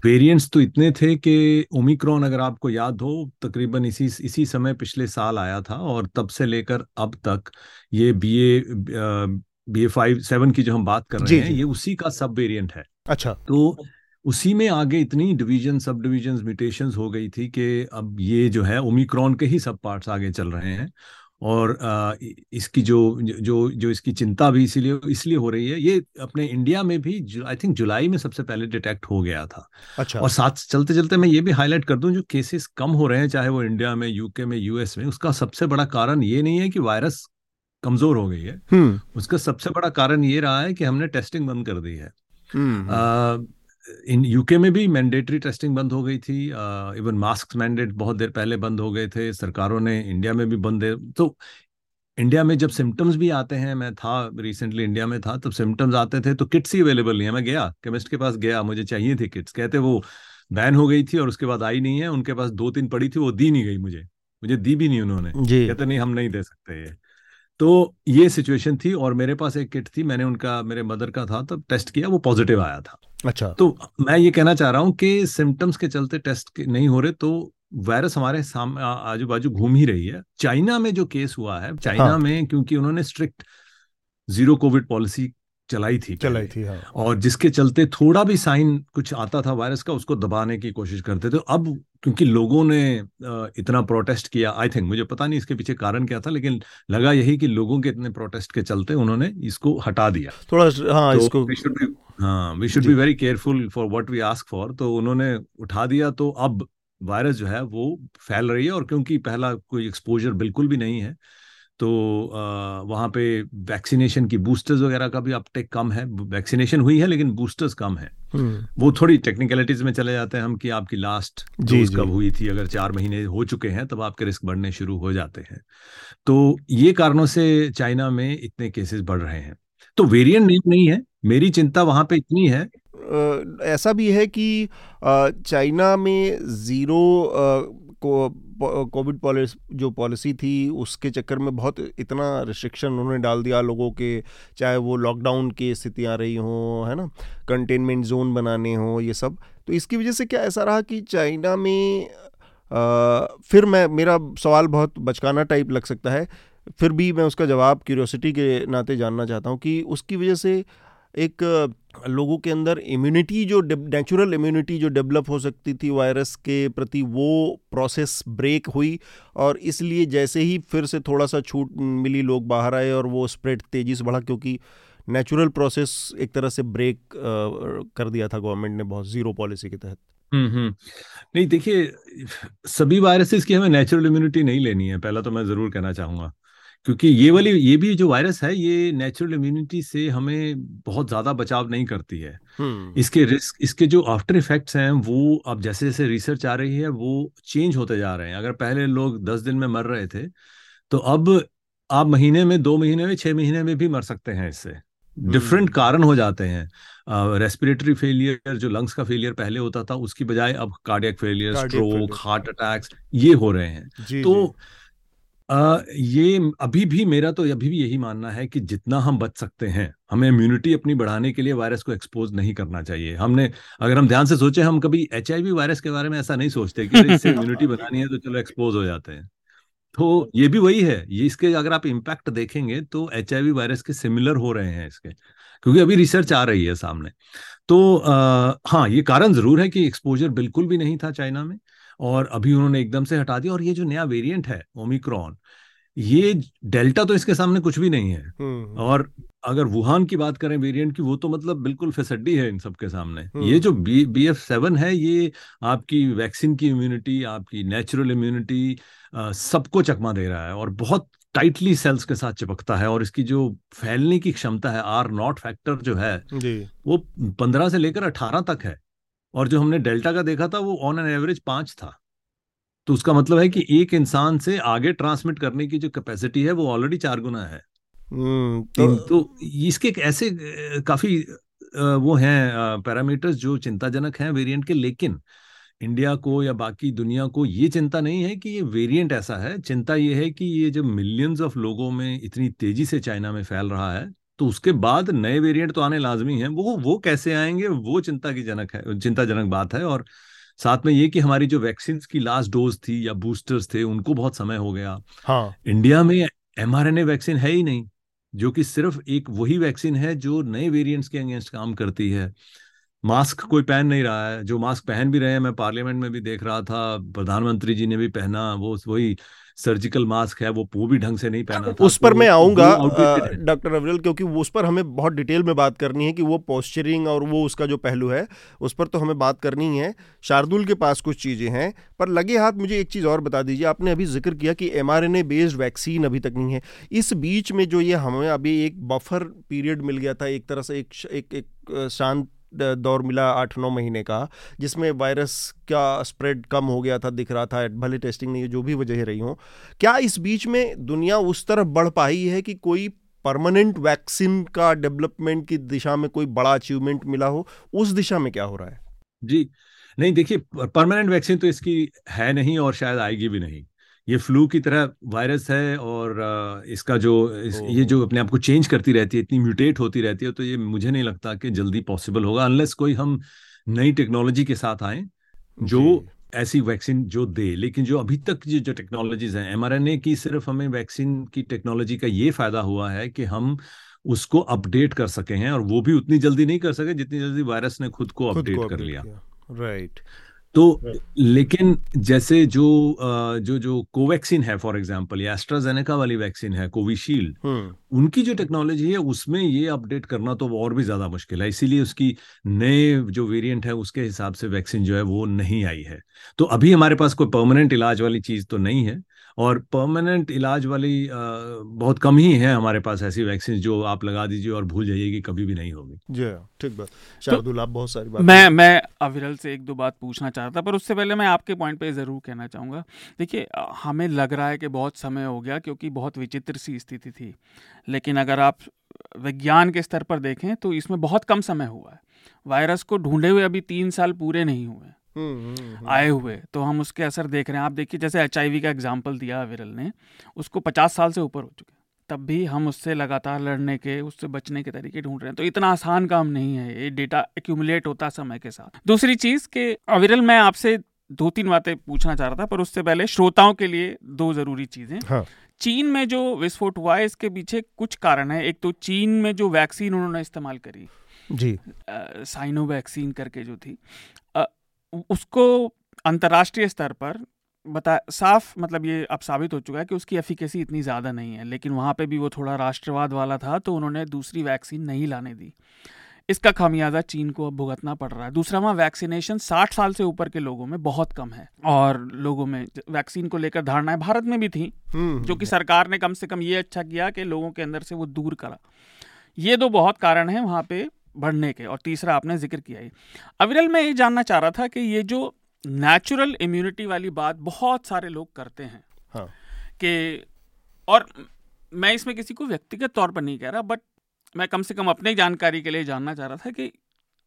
वेरिएंट्स तो इतने थे कि ओमिक्रॉन, अगर आपको याद हो, तकरीबन इसी इसी समय पिछले साल आया था, और तब से लेकर अब तक ये बीए बीएफ सेवन की जो हम बात कर रहे हैं, ये उसी का सब वेरिएंट है। अच्छा, तो उसी में आगे इतनी डिवीजन, सब डिवीजन, म्यूटेशंस हो गई थी कि अब ये जो है ओमिक्रॉन के ही सब पार्ट्स आगे चल रहे हैं। और इसकी जो जो जो इसकी चिंता भी इसीलिए इसलिए हो रही है, ये अपने इंडिया में भी आई थिंक जुलाई में सबसे पहले डिटेक्ट हो गया था। अच्छा। और साथ चलते चलते मैं ये भी हाईलाइट कर दूं, जो केसेस कम हो रहे हैं, चाहे वो इंडिया में, यूके में, यूएस में, उसका सबसे बड़ा कारण ये नहीं है कि वायरस कमजोर हो गई है, उसका सबसे बड़ा कारण ये रहा है कि हमने टेस्टिंग बंद कर दी है। इन यूके में भी मैंडेटरी टेस्टिंग बंद हो गई थी, इवन मास्क मैंडेट बहुत देर पहले बंद हो गए थे सरकारों ने, इंडिया में भी बंद है। तो इंडिया में जब सिम्टम्स भी आते हैं, मैं था रिसेंटली इंडिया में था, तब सिम्टम्स आते थे तो किट्स ही अवेलेबल नहीं है। मैं गया केमिस्ट के पास, गया, मुझे चाहिए थी किट्स, कहते वो बैन हो गई थी और उसके बाद आई नहीं है। उनके पास दो तीन पड़ी थी, वो दी नहीं गई, मुझे मुझे दी भी नहीं उन्होंने, कहते नहीं हम नहीं दे सकते ये। तो ये सिचुएशन थी, और मेरे पास एक किट थी, मैंने उनका, मेरे मदर का था, तब टेस्ट किया, वो पॉजिटिव आया था। अच्छा। तो मैं ये कहना चाह रहा हूँ कि सिम्टम्स के चलते टेस्ट नहीं हो रहे, तो वायरस हमारे आजू बाजू घूम ही रही है। चाइना में जो केस हुआ है, चाइना हाँ। में क्योंकि उन्होंने स्ट्रिक्ट जीरो कोविड पॉलिसी चलाई थी चलाई थी हाँ। और जिसके चलते थोड़ा भी साइन कुछ आता था वायरस का, उसको दबाने की कोशिश करते थे। अब क्योंकि लोगों ने इतना प्रोटेस्ट किया, आई थिंक, मुझे पता नहीं इसके पीछे कारण क्या था, लेकिन लगा यही कि लोगों के इतने प्रोटेस्ट के चलते उन्होंने इसको हटा दिया थोड़ा। हाँ, तो इसको वी शुड बी हाँ we should be very careful for what we ask for, तो उन्होंने उठा दिया। तो अब वायरस जो है वो फैल रही है, और क्योंकि पहला कोई एक्सपोजर बिल्कुल भी नहीं है, तो आ, वहाँ पे वैक्सीनेशन की बूस्टर्स वगैरह का भी अपटेक कम है। वैक्सीनेशन हुई है लेकिन बूस्टर्स कम है। वो थोड़ी टेक्निकलिटीज में चले जाते हैं हम कि आपकी लास्ट डोज कब हुई थी। अगर चार महीने हो चुके हैं तब आपके रिस्क बढ़ने शुरू हो जाते हैं। तो ये कारणों से चाइना में इतने केसेस बढ़ रहे हैं। तो वेरिएंट नेम नहीं है, मेरी चिंता वहाँ पे इतनी है। ऐसा भी है कि चाइना में जीरो को कोविड पॉलिसी जो पॉलिसी थी उसके चक्कर में बहुत इतना रिस्ट्रिक्शन उन्होंने डाल दिया लोगों के, चाहे वो लॉकडाउन की स्थितियाँ रही हों, है ना, कंटेनमेंट जोन बनाने हों, ये सब। तो इसकी वजह से क्या ऐसा रहा कि चाइना में आ, फिर मैं मेरा सवाल बहुत बचकाना टाइप लग सकता है, फिर भी मैं उसका जवाब क्यूरियोसिटी के नाते जानना चाहता हूँ कि उसकी वजह से एक लोगों के अंदर इम्यूनिटी जो नेचुरल इम्यूनिटी जो डेवलप हो सकती थी वायरस के प्रति, वो प्रोसेस ब्रेक हुई और इसलिए जैसे ही फिर से थोड़ा सा छूट मिली लोग बाहर आए और वो स्प्रेड तेज़ी से बढ़ा, क्योंकि नेचुरल प्रोसेस एक तरह से ब्रेक कर दिया था गवर्नमेंट ने बहुत जीरो पॉलिसी के तहत। हम्म नहीं, देखिए सभी वायरसेस की हमें नेचुरल इम्यूनिटी नहीं लेनी है, पहला तो मैं ज़रूर कहना चाहूँगा, क्योंकि ये वाली ये भी जो वायरस है ये नेचुरल इम्यूनिटी से हमें बहुत ज़्यादा बचाव नहीं करती है। इसके रिस्क, इसके जो आफ्टर इफेक्ट्स हैं वो अब जैसे जैसे रिसर्च आ रही है वो चेंज होते जा रहे हैं। अगर पहले लोग दस दिन में मर रहे थे तो अब आप महीने में, दो महीने में, छः महीने में भी मर सकते हैं। इससे डिफरेंट कारण हो जाते हैं। रेस्पिरेटरी फेलियर, जो लंग्स का फेलियर पहले होता था, उसकी बजाय अब cardiac failure, stroke, heart attacks ये हो रहे हैं। तो Uh, ये अभी भी मेरा तो अभी भी यही मानना है कि जितना हम बच सकते हैं हमें इम्यूनिटी अपनी बढ़ाने के लिए वायरस को एक्सपोज नहीं करना चाहिए। हमने अगर हम ध्यान से सोचे, हम कभी एच आई वी वायरस के बारे में ऐसा नहीं सोचते कि इससे इम्यूनिटी बनानी है तो चलो एक्सपोज हो जाते हैं। तो ये भी वही है, ये इसके अगर आप इम्पैक्ट देखेंगे तो एच आई वी वायरस के सिमिलर हो रहे हैं इसके, क्योंकि अभी रिसर्च आ रही है सामने। तो आ, हाँ, ये कारण जरूर है कि एक्सपोजर बिल्कुल भी नहीं था चाइना में और अभी उन्होंने एकदम से हटा दिया। और ये जो नया वेरिएंट है ओमिक्रॉन, ये डेल्टा तो इसके सामने कुछ भी नहीं है। और अगर वुहान की बात करें वेरिएंट की, वो तो मतलब बिल्कुल फिसड्डी है इन सब के सामने। ये जो बी बीएफ सेवन है ये आपकी वैक्सीन की इम्यूनिटी, आपकी नेचुरल इम्यूनिटी सबको चकमा दे रहा है और बहुत टाइटली सेल्स के साथ चिपकता है। और इसकी जो फैलने की क्षमता है, आर नॉट फैक्टर जो है वो पंद्रह से लेकर अठारह तक है। और जो हमने डेल्टा का देखा था वो ऑन एन एवरेज पांच था। तो उसका मतलब है कि एक इंसान से आगे ट्रांसमिट करने की जो कैपेसिटी है वो ऑलरेडी चार गुना है। तो, तो इसके ऐसे काफी वो हैं पैरामीटर्स जो चिंताजनक हैं वेरिएंट के। लेकिन इंडिया को या बाकी दुनिया को ये चिंता नहीं है कि ये वेरिएंट ऐसा है, चिंता ये है कि ये जब मिलियंस ऑफ लोगों में इतनी तेजी से चाइना में फैल रहा है तो उसके बाद नए वेरिएंट तो आने लाजमी हैं। वो वो कैसे आएंगे वो चिंता की जनक है, चिंताजनक बात है। और साथ में ये कि हमारी जो वैक्सीन की लास्ट डोज थी या बूस्टर्स थे उनको बहुत समय हो गया। हाँ। इंडिया में एमआरएनए वैक्सीन है ही नहीं, जो कि सिर्फ एक वही वैक्सीन है जो नए वेरिएंट्स के अगेंस्ट काम करती है। मास्क कोई पहन नहीं रहा है, जो मास्क पहन भी रहे हैं मैं पार्लियामेंट में भी देख रहा था, प्रधानमंत्री जी ने भी पहना, वो वही सर्जिकल मास्क है, वो वो भी ढंग से नहीं पहना था। उस पर तो मैं आऊँगा डॉक्टर अभिरल, क्योंकि वो उस पर हमें बहुत डिटेल में बात करनी है कि वो पोस्चरिंग और वो उसका जो पहलू है उस पर तो हमें बात करनी है। शार्दुल के पास कुछ चीज़ें हैं, पर लगे हाथ मुझे एक चीज़ और बता दीजिए। आपने अभी जिक्र किया कि एमआरएनए बेस्ड वैक्सीन अभी तक नहीं है। इस बीच में जो ये हमें अभी एक बफर पीरियड मिल गया था, एक तरह से एक शांत दौर मिला आठ नौ महीने का, जिसमें वायरस का स्प्रेड कम हो गया था, दिख रहा था, भले टेस्टिंग नहीं जो भी वजह रही हो, क्या इस बीच में दुनिया उस तरफ बढ़ पाई है कि कोई परमानेंट वैक्सीन का डेवलपमेंट की दिशा में कोई बड़ा अचीवमेंट मिला हो? उस दिशा में क्या हो रहा है? जी नहीं, देखिए परमानेंट वैक्सीन तो इसकी है नहीं और शायद आएगी भी नहीं। ये फ्लू की तरह वायरस है और इसका जो इस, ये जो अपने आप को चेंज करती रहती है, इतनी म्यूटेट होती रहती है, तो ये मुझे नहीं लगता कि जल्दी पॉसिबल होगा अनलेस कोई हम नई टेक्नोलॉजी के साथ आए जो ऐसी वैक्सीन जो दे। लेकिन जो अभी तक ये जो टेक्नोलॉजीज हैं एमआरएनए की, सिर्फ हमें वैक्सीन की टेक्नोलॉजी का ये फायदा हुआ है कि हम उसको अपडेट कर सके हैं, और वो भी उतनी जल्दी नहीं कर सके जितनी जल्दी वायरस ने खुद को अपडेट कर लिया। राइट। तो लेकिन जैसे जो जो जो कोवैक्सीन है फॉर एग्जांपल, या एस्ट्राजेनेका वाली वैक्सीन है कोविशील्ड, उनकी जो टेक्नोलॉजी है उसमें ये अपडेट करना तो और भी ज्यादा मुश्किल है। इसीलिए उसकी नए जो वेरिएंट है उसके हिसाब से वैक्सीन जो है वो नहीं आई है। तो अभी हमारे पास कोई परमानेंट इलाज वाली चीज तो नहीं है। और परमानेंट इलाज वाली आ, बहुत कम ही है हमारे पास ऐसी वैक्सीन जो आप लगा दीजिए और भूल जाइए कि कभी भी नहीं होगी। जी ठीक बात शार्दुल, आप बहुत सारी बात। मैं मैं अविरल से एक दो बात पूछना चाह रहा था, पर उससे पहले मैं आपके पॉइंट पे ज़रूर कहना चाहूँगा। देखिए, हमें लग रहा है कि बहुत समय हो गया क्योंकि बहुत विचित्र सी स्थिति थी, लेकिन अगर आप विज्ञान के स्तर पर देखें तो इसमें बहुत कम समय हुआ है। वायरस को ढूंढे हुए अभी तीन साल पूरे नहीं हुए आए हुए, तो हम उसके असर देख रहे हैं। आप देखिए, जैसे एचआईवी का एग्जाम्पल दिया अविरल ने, उसको पचास साल से ऊपर हो चुके, तब भी हम उससे लगातार लड़ने के, उससे बचने के तरीके ढूंढ रहे हैं। तो इतना आसान काम नहीं है, ये डेटा एक्यूमुलेट होता समय के साथ। दूसरी चीज़ के अविरल, मैं आपसे दो तीन बातें पूछना चाह रहा था, पर उससे पहले श्रोताओं के लिए दो ज़रूरी चीज़ें। हाँ। चीन में जो विस्फोट हुआ है, इसके पीछे कुछ कारण है। एक तो चीन में जो वैक्सीन उन्होंने इस्तेमाल करी, जी साइनो वैक्सीन करके जो थी, आ, उसको अंतर्राष्ट्रीय स्तर पर बता साफ मतलब ये अब साबित हो चुका है कि उसकी एफिकेसी इतनी ज़्यादा नहीं है, लेकिन वहाँ पे भी वो थोड़ा राष्ट्रवाद वाला था, तो उन्होंने दूसरी वैक्सीन नहीं लाने दी। इसका खामियाजा चीन को अब भुगतना पड़ रहा है। दूसरा, वहाँ वैक्सीनेशन साठ साल से ऊपर के लोगों में बहुत कम है, और लोगों में वैक्सीन को लेकर धारणाएं भारत में भी थी, जो कि सरकार ने कम से कम ये अच्छा किया कि लोगों के अंदर से वो दूर करा। ये दो बहुत कारण हैं वहाँ पे बढ़ने के। और तीसरा, आपने जिक्र किया ही अविरल, मैं ये जानना चाह रहा था कि ये जो नेचुरल इम्यूनिटी वाली बात बहुत सारे लोग करते हैं, हाँ। कि और मैं इसमें किसी को व्यक्तिगत तौर पर नहीं कह रहा, बट मैं कम से कम अपने जानकारी के लिए जानना चाह रहा था कि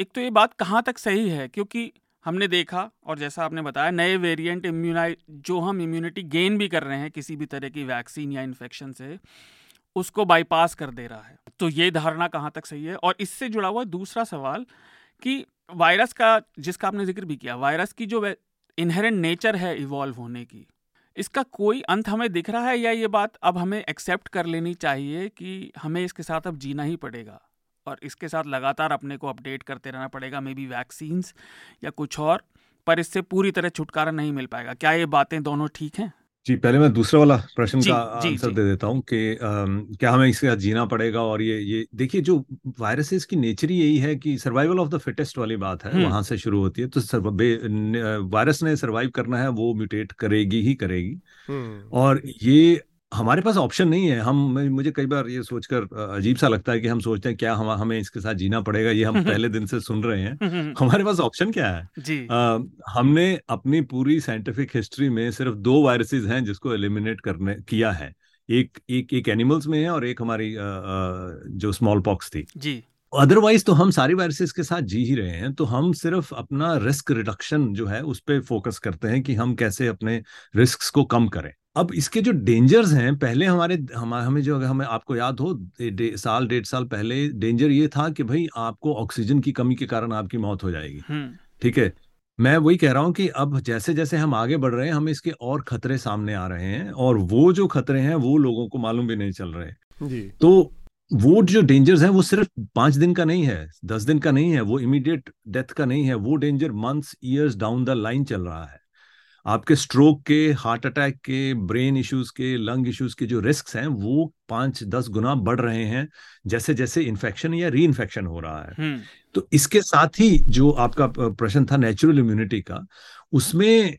एक तो ये बात कहाँ तक सही है, क्योंकि हमने देखा, और जैसा आपने बताया, नए वेरिएंट इम्यूनाइज जो हम इम्यूनिटी गेन भी कर रहे हैं किसी भी तरह की वैक्सीन या इन्फेक्शन से, उसको बाईपास कर दे रहा है। तो ये धारणा कहाँ तक सही है? और इससे जुड़ा हुआ दूसरा सवाल कि वायरस का, जिसका आपने जिक्र भी किया, वायरस की जो इनहेरेंट नेचर है इवॉल्व होने की, इसका कोई अंत हमें दिख रहा है, या ये बात अब हमें एक्सेप्ट कर लेनी चाहिए कि हमें इसके साथ अब जीना ही पड़ेगा और इसके साथ लगातार अपने को अपडेट करते रहना पड़ेगा, मे बी वैक्सीन्स या कुछ और, पर इससे पूरी तरह छुटकारा नहीं मिल पाएगा? क्या ये बातें दोनों ठीक हैं? जी, पहले मैं दूसरा वाला प्रश्न का आंसर दे देता हूँ कि क्या हमें इसके साथ जीना पड़ेगा। और ये ये देखिए, जो वायरसेस की नेचर ही यही है कि सर्वाइवल ऑफ द फिटेस्ट वाली बात है, वहां से शुरू होती है। तो वायरस ने सर्वाइव करना है, वो म्यूटेट करेगी ही करेगी, और ये हमारे पास ऑप्शन नहीं है। हम मुझे कई बार ये सोचकर अजीब सा लगता है कि हम सोचते हैं क्या हम, हमें इसके साथ जीना पड़ेगा, ये हम पहले दिन से सुन रहे हैं। हमारे पास ऑप्शन क्या है जी। आ, हमने अपनी पूरी साइंटिफिक हिस्ट्री में सिर्फ दो वायरसेस हैं जिसको एलिमिनेट करने किया है, एक एक एक एनिमल्स में है और एक हमारी आ, जो स्मॉल पॉक्स थी जी। अदरवाइज तो हम सारे वायरसेस के साथ जी ही रहे हैं। तो हम सिर्फ अपना रिस्क रिडक्शन जो है उस पर फोकस करते हैं कि हम कैसे अपने रिस्क को कम करें। अब इसके जो डेंजर्स हैं, पहले हमारे हम, हमें जो हमें आपको याद हो, दे, साल डेढ़ साल पहले डेंजर ये था कि भाई आपको ऑक्सीजन की कमी के कारण आपकी मौत हो जाएगी। ठीक है, मैं वही कह रहा हूं कि अब जैसे जैसे हम आगे बढ़ रहे हैं, हमें इसके और खतरे सामने आ रहे हैं, और वो जो खतरे हैं वो लोगों को मालूम भी नहीं चल रहे जी। तो वो जो डेंजर्स हैं वो सिर्फ पांच दिन का नहीं है, दस दिन का नहीं है, वो इमीडिएट डेथ का नहीं है, वो danger months years down the line चल रहा है। आपके स्ट्रोक के, हार्ट अटैक के, ब्रेन इश्यूज के, लंग इश्यूज के जो रिस्क हैं वो पांच दस गुना बढ़ रहे हैं जैसे जैसे इन्फेक्शन या री इन्फेक्शन हो रहा है। तो इसके साथ ही जो आपका प्रश्न था नेचुरल इम्यूनिटी का, उसमें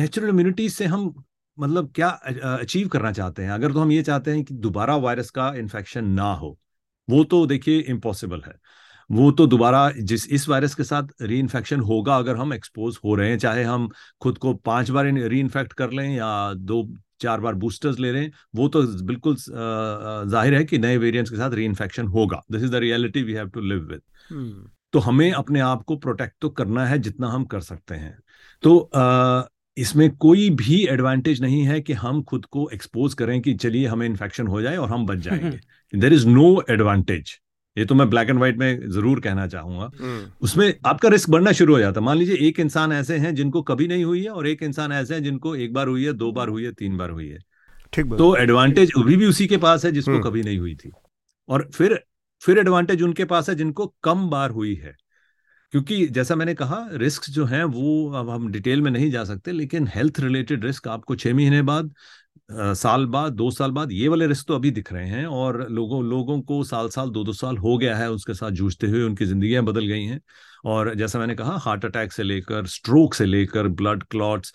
नेचुरल इम्यूनिटी से हम मतलब क्या अचीव करना चाहते हैं? अगर तो हम ये चाहते हैं कि दोबारा वायरस का इन्फेक्शन ना हो, वो तो देखिए इम्पॉसिबल है। वो तो दोबारा जिस इस वायरस के साथ री इन्फेक्शन होगा अगर हम एक्सपोज हो रहे हैं, चाहे हम खुद को पांच बार री इन्फेक्ट कर लें या दो चार बार बूस्टर्स ले रहे हैं, वो तो बिल्कुल जाहिर है कि नए वेरिएंट्स के साथ री इन्फेक्शन होगा। This is the reality we have to live with. तो हमें अपने आप को प्रोटेक्ट तो करना है जितना हम कर सकते हैं। तो आ, इसमें कोई भी एडवांटेज नहीं है कि हम खुद को एक्सपोज करें कि चलिए हमें इन्फेक्शन हो जाए और हम बच जाएंगे। There is no advantage. ये तो मैं ब्लैक एंड व्हाइट में जरूर कहना चाहूंगा। उसमें आपका रिस्क बढ़ना शुरू हो जाता है। मान लीजिए एक इंसान ऐसे हैं जिनको कभी नहीं हुई है, और एक इंसान ऐसे हैं जिनको एक बार हुई है, दो बार हुई है, तीन बार हुई है। ठीक, तो एडवांटेज अभी भी उसी के पास है जिसको कभी नहीं हुई थी, और फिर फिर एडवांटेज उनके पास है जिनको कम बार हुई है। क्योंकि जैसा मैंने कहा, रिस्क जो है वो अब हम डिटेल में नहीं जा सकते, लेकिन हेल्थ रिलेटेड रिस्क आपको छह महीने बाद साल बाद, दो साल बाद ये वाले रिस्क तो अभी दिख रहे हैं, और लोगों लोगों को साल साल दो दो साल हो गया है उसके साथ जूझते हुए, उनकी जिंदगियां बदल गई हैं। और जैसा मैंने कहा, हार्ट अटैक से लेकर स्ट्रोक से लेकर blood clots,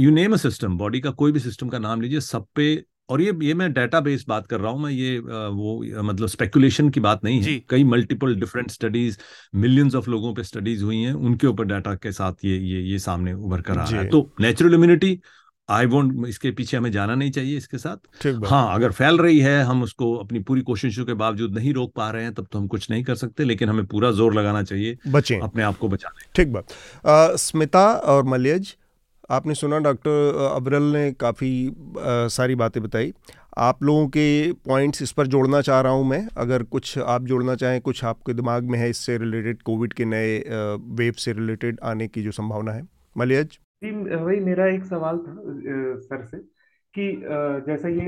you name a system, body का कोई भी सिस्टम का नाम लीजिए, सब पे। और ये ये मैं डेटाबेस बात कर रहा हूँ, मैं ये आ, वो मतलब स्पेकुलेशन की बात नहीं है। कई multiple different studies, millions of लोगों पे स्टडीज हुई हैं, उनके ऊपर डाटा के साथ ये ये ये सामने उभर कर आ रहा है। तो नेचुरल इम्यूनिटी आई वोंट, इसके पीछे हमें जाना नहीं चाहिए इसके साथ। हाँ, अगर फैल रही है, हम उसको अपनी पूरी कोशिशों के बावजूद नहीं रोक पा रहे हैं, तब तो हम कुछ नहीं कर सकते, लेकिन हमें पूरा जोर लगाना चाहिए बचें, अपने आप को बचाने। ठीक बात। स्मिता और मलयज, आपने सुना डॉक्टर अभिरल ने काफ़ी सारी बातें बताई, आप लोगों के पॉइंट्स इस पर जोड़ना चाह रहा हूं मैं। अगर कुछ आप जोड़ना चाहें, कुछ आपके दिमाग में है इससे रिलेटेड, कोविड के नए वेव से रिलेटेड आने की जो संभावना है। मलयज जी, भाई मेरा एक सवाल था सर से कि जैसे ये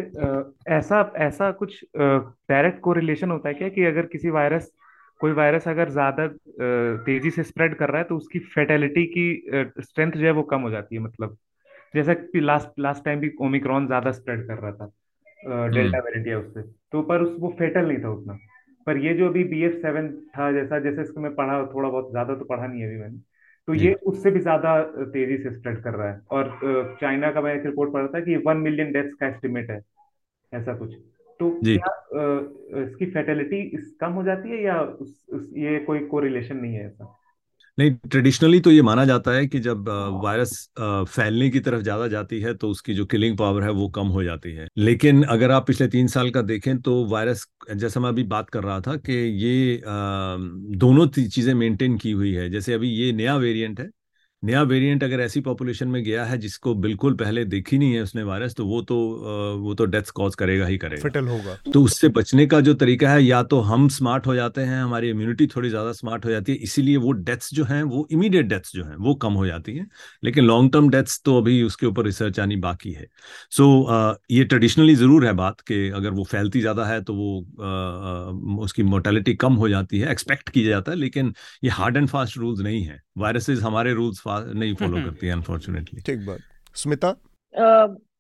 ऐसा ऐसा कुछ डायरेक्ट कोरिलेशन होता है क्या कि अगर किसी वायरस कोई वायरस अगर ज्यादा तेजी से स्प्रेड कर रहा है तो उसकी फेटेलिटी की स्ट्रेंथ जो है वो कम हो जाती है? मतलब जैसा कि लास्ट लास्ट टाइम भी ओमिक्रॉन ज्यादा स्प्रेड कर रहा था, डेल्टा वेरिएंट है उससे, तो पर उस वो फेटल नहीं था उतना। पर ये जो अभी बीएफ सेवन था, जैसा जैसे इसको मैं पढ़ा थोड़ा बहुत, ज्यादा तो पढ़ा नहीं है अभी मैंने, तो ये उससे भी ज्यादा तेजी से स्प्रेड कर रहा है। और चाइना का मैं एक रिपोर्ट पढ़ा था कि वन मिलियन डेथ्स का एस्टिमेट है, ऐसा कुछ। तो क्या इसकी फैटेलिटी कम हो जाती है या उस, उस ये कोई कोरिलेशन नहीं है ऐसा? नहीं, ट्रेडिशनली तो ये माना जाता है कि जब वायरस फैलने की तरफ ज्यादा जाती है तो उसकी जो किलिंग पावर है वो कम हो जाती है। लेकिन अगर आप पिछले तीन साल का देखें तो वायरस, जैसा मैं अभी बात कर रहा था, कि ये दोनों चीजें मेंटेन की हुई है। जैसे अभी ये नया वेरिएंट है, नया वेरिएंट अगर ऐसी पॉपुलेशन में गया है जिसको बिल्कुल पहले देखी नहीं है उसने वायरस, तो वो तो वो तो डेथ कॉज करेगा ही करेगा, फेटल होगा। तो उससे बचने का जो तरीका है, या तो हम स्मार्ट हो जाते हैं, हमारी इम्यूनिटी थोड़ी ज्यादा स्मार्ट हो जाती है, इसीलिए वो डेथ्स जो हैं, वो इमीडिएट डेथ्स जो हैं वो कम हो जाती हैं। लेकिन लॉन्ग टर्म डेथ्स तो अभी उसके ऊपर रिसर्च आनी बाकी है। सो so, ये ट्रेडिशनली जरूर है बात कि अगर वो फैलती ज्यादा है तो वो उसकी मोर्टेलिटी कम हो जाती है, एक्सपेक्ट किया जाता है। लेकिन ये हार्ड एंड फास्ट रूल्स नहीं है, वायरसेस हमारे रूल्स नहीं फॉलो करती है अनफॉर्चुनेटली। ठीक बात। स्मिता?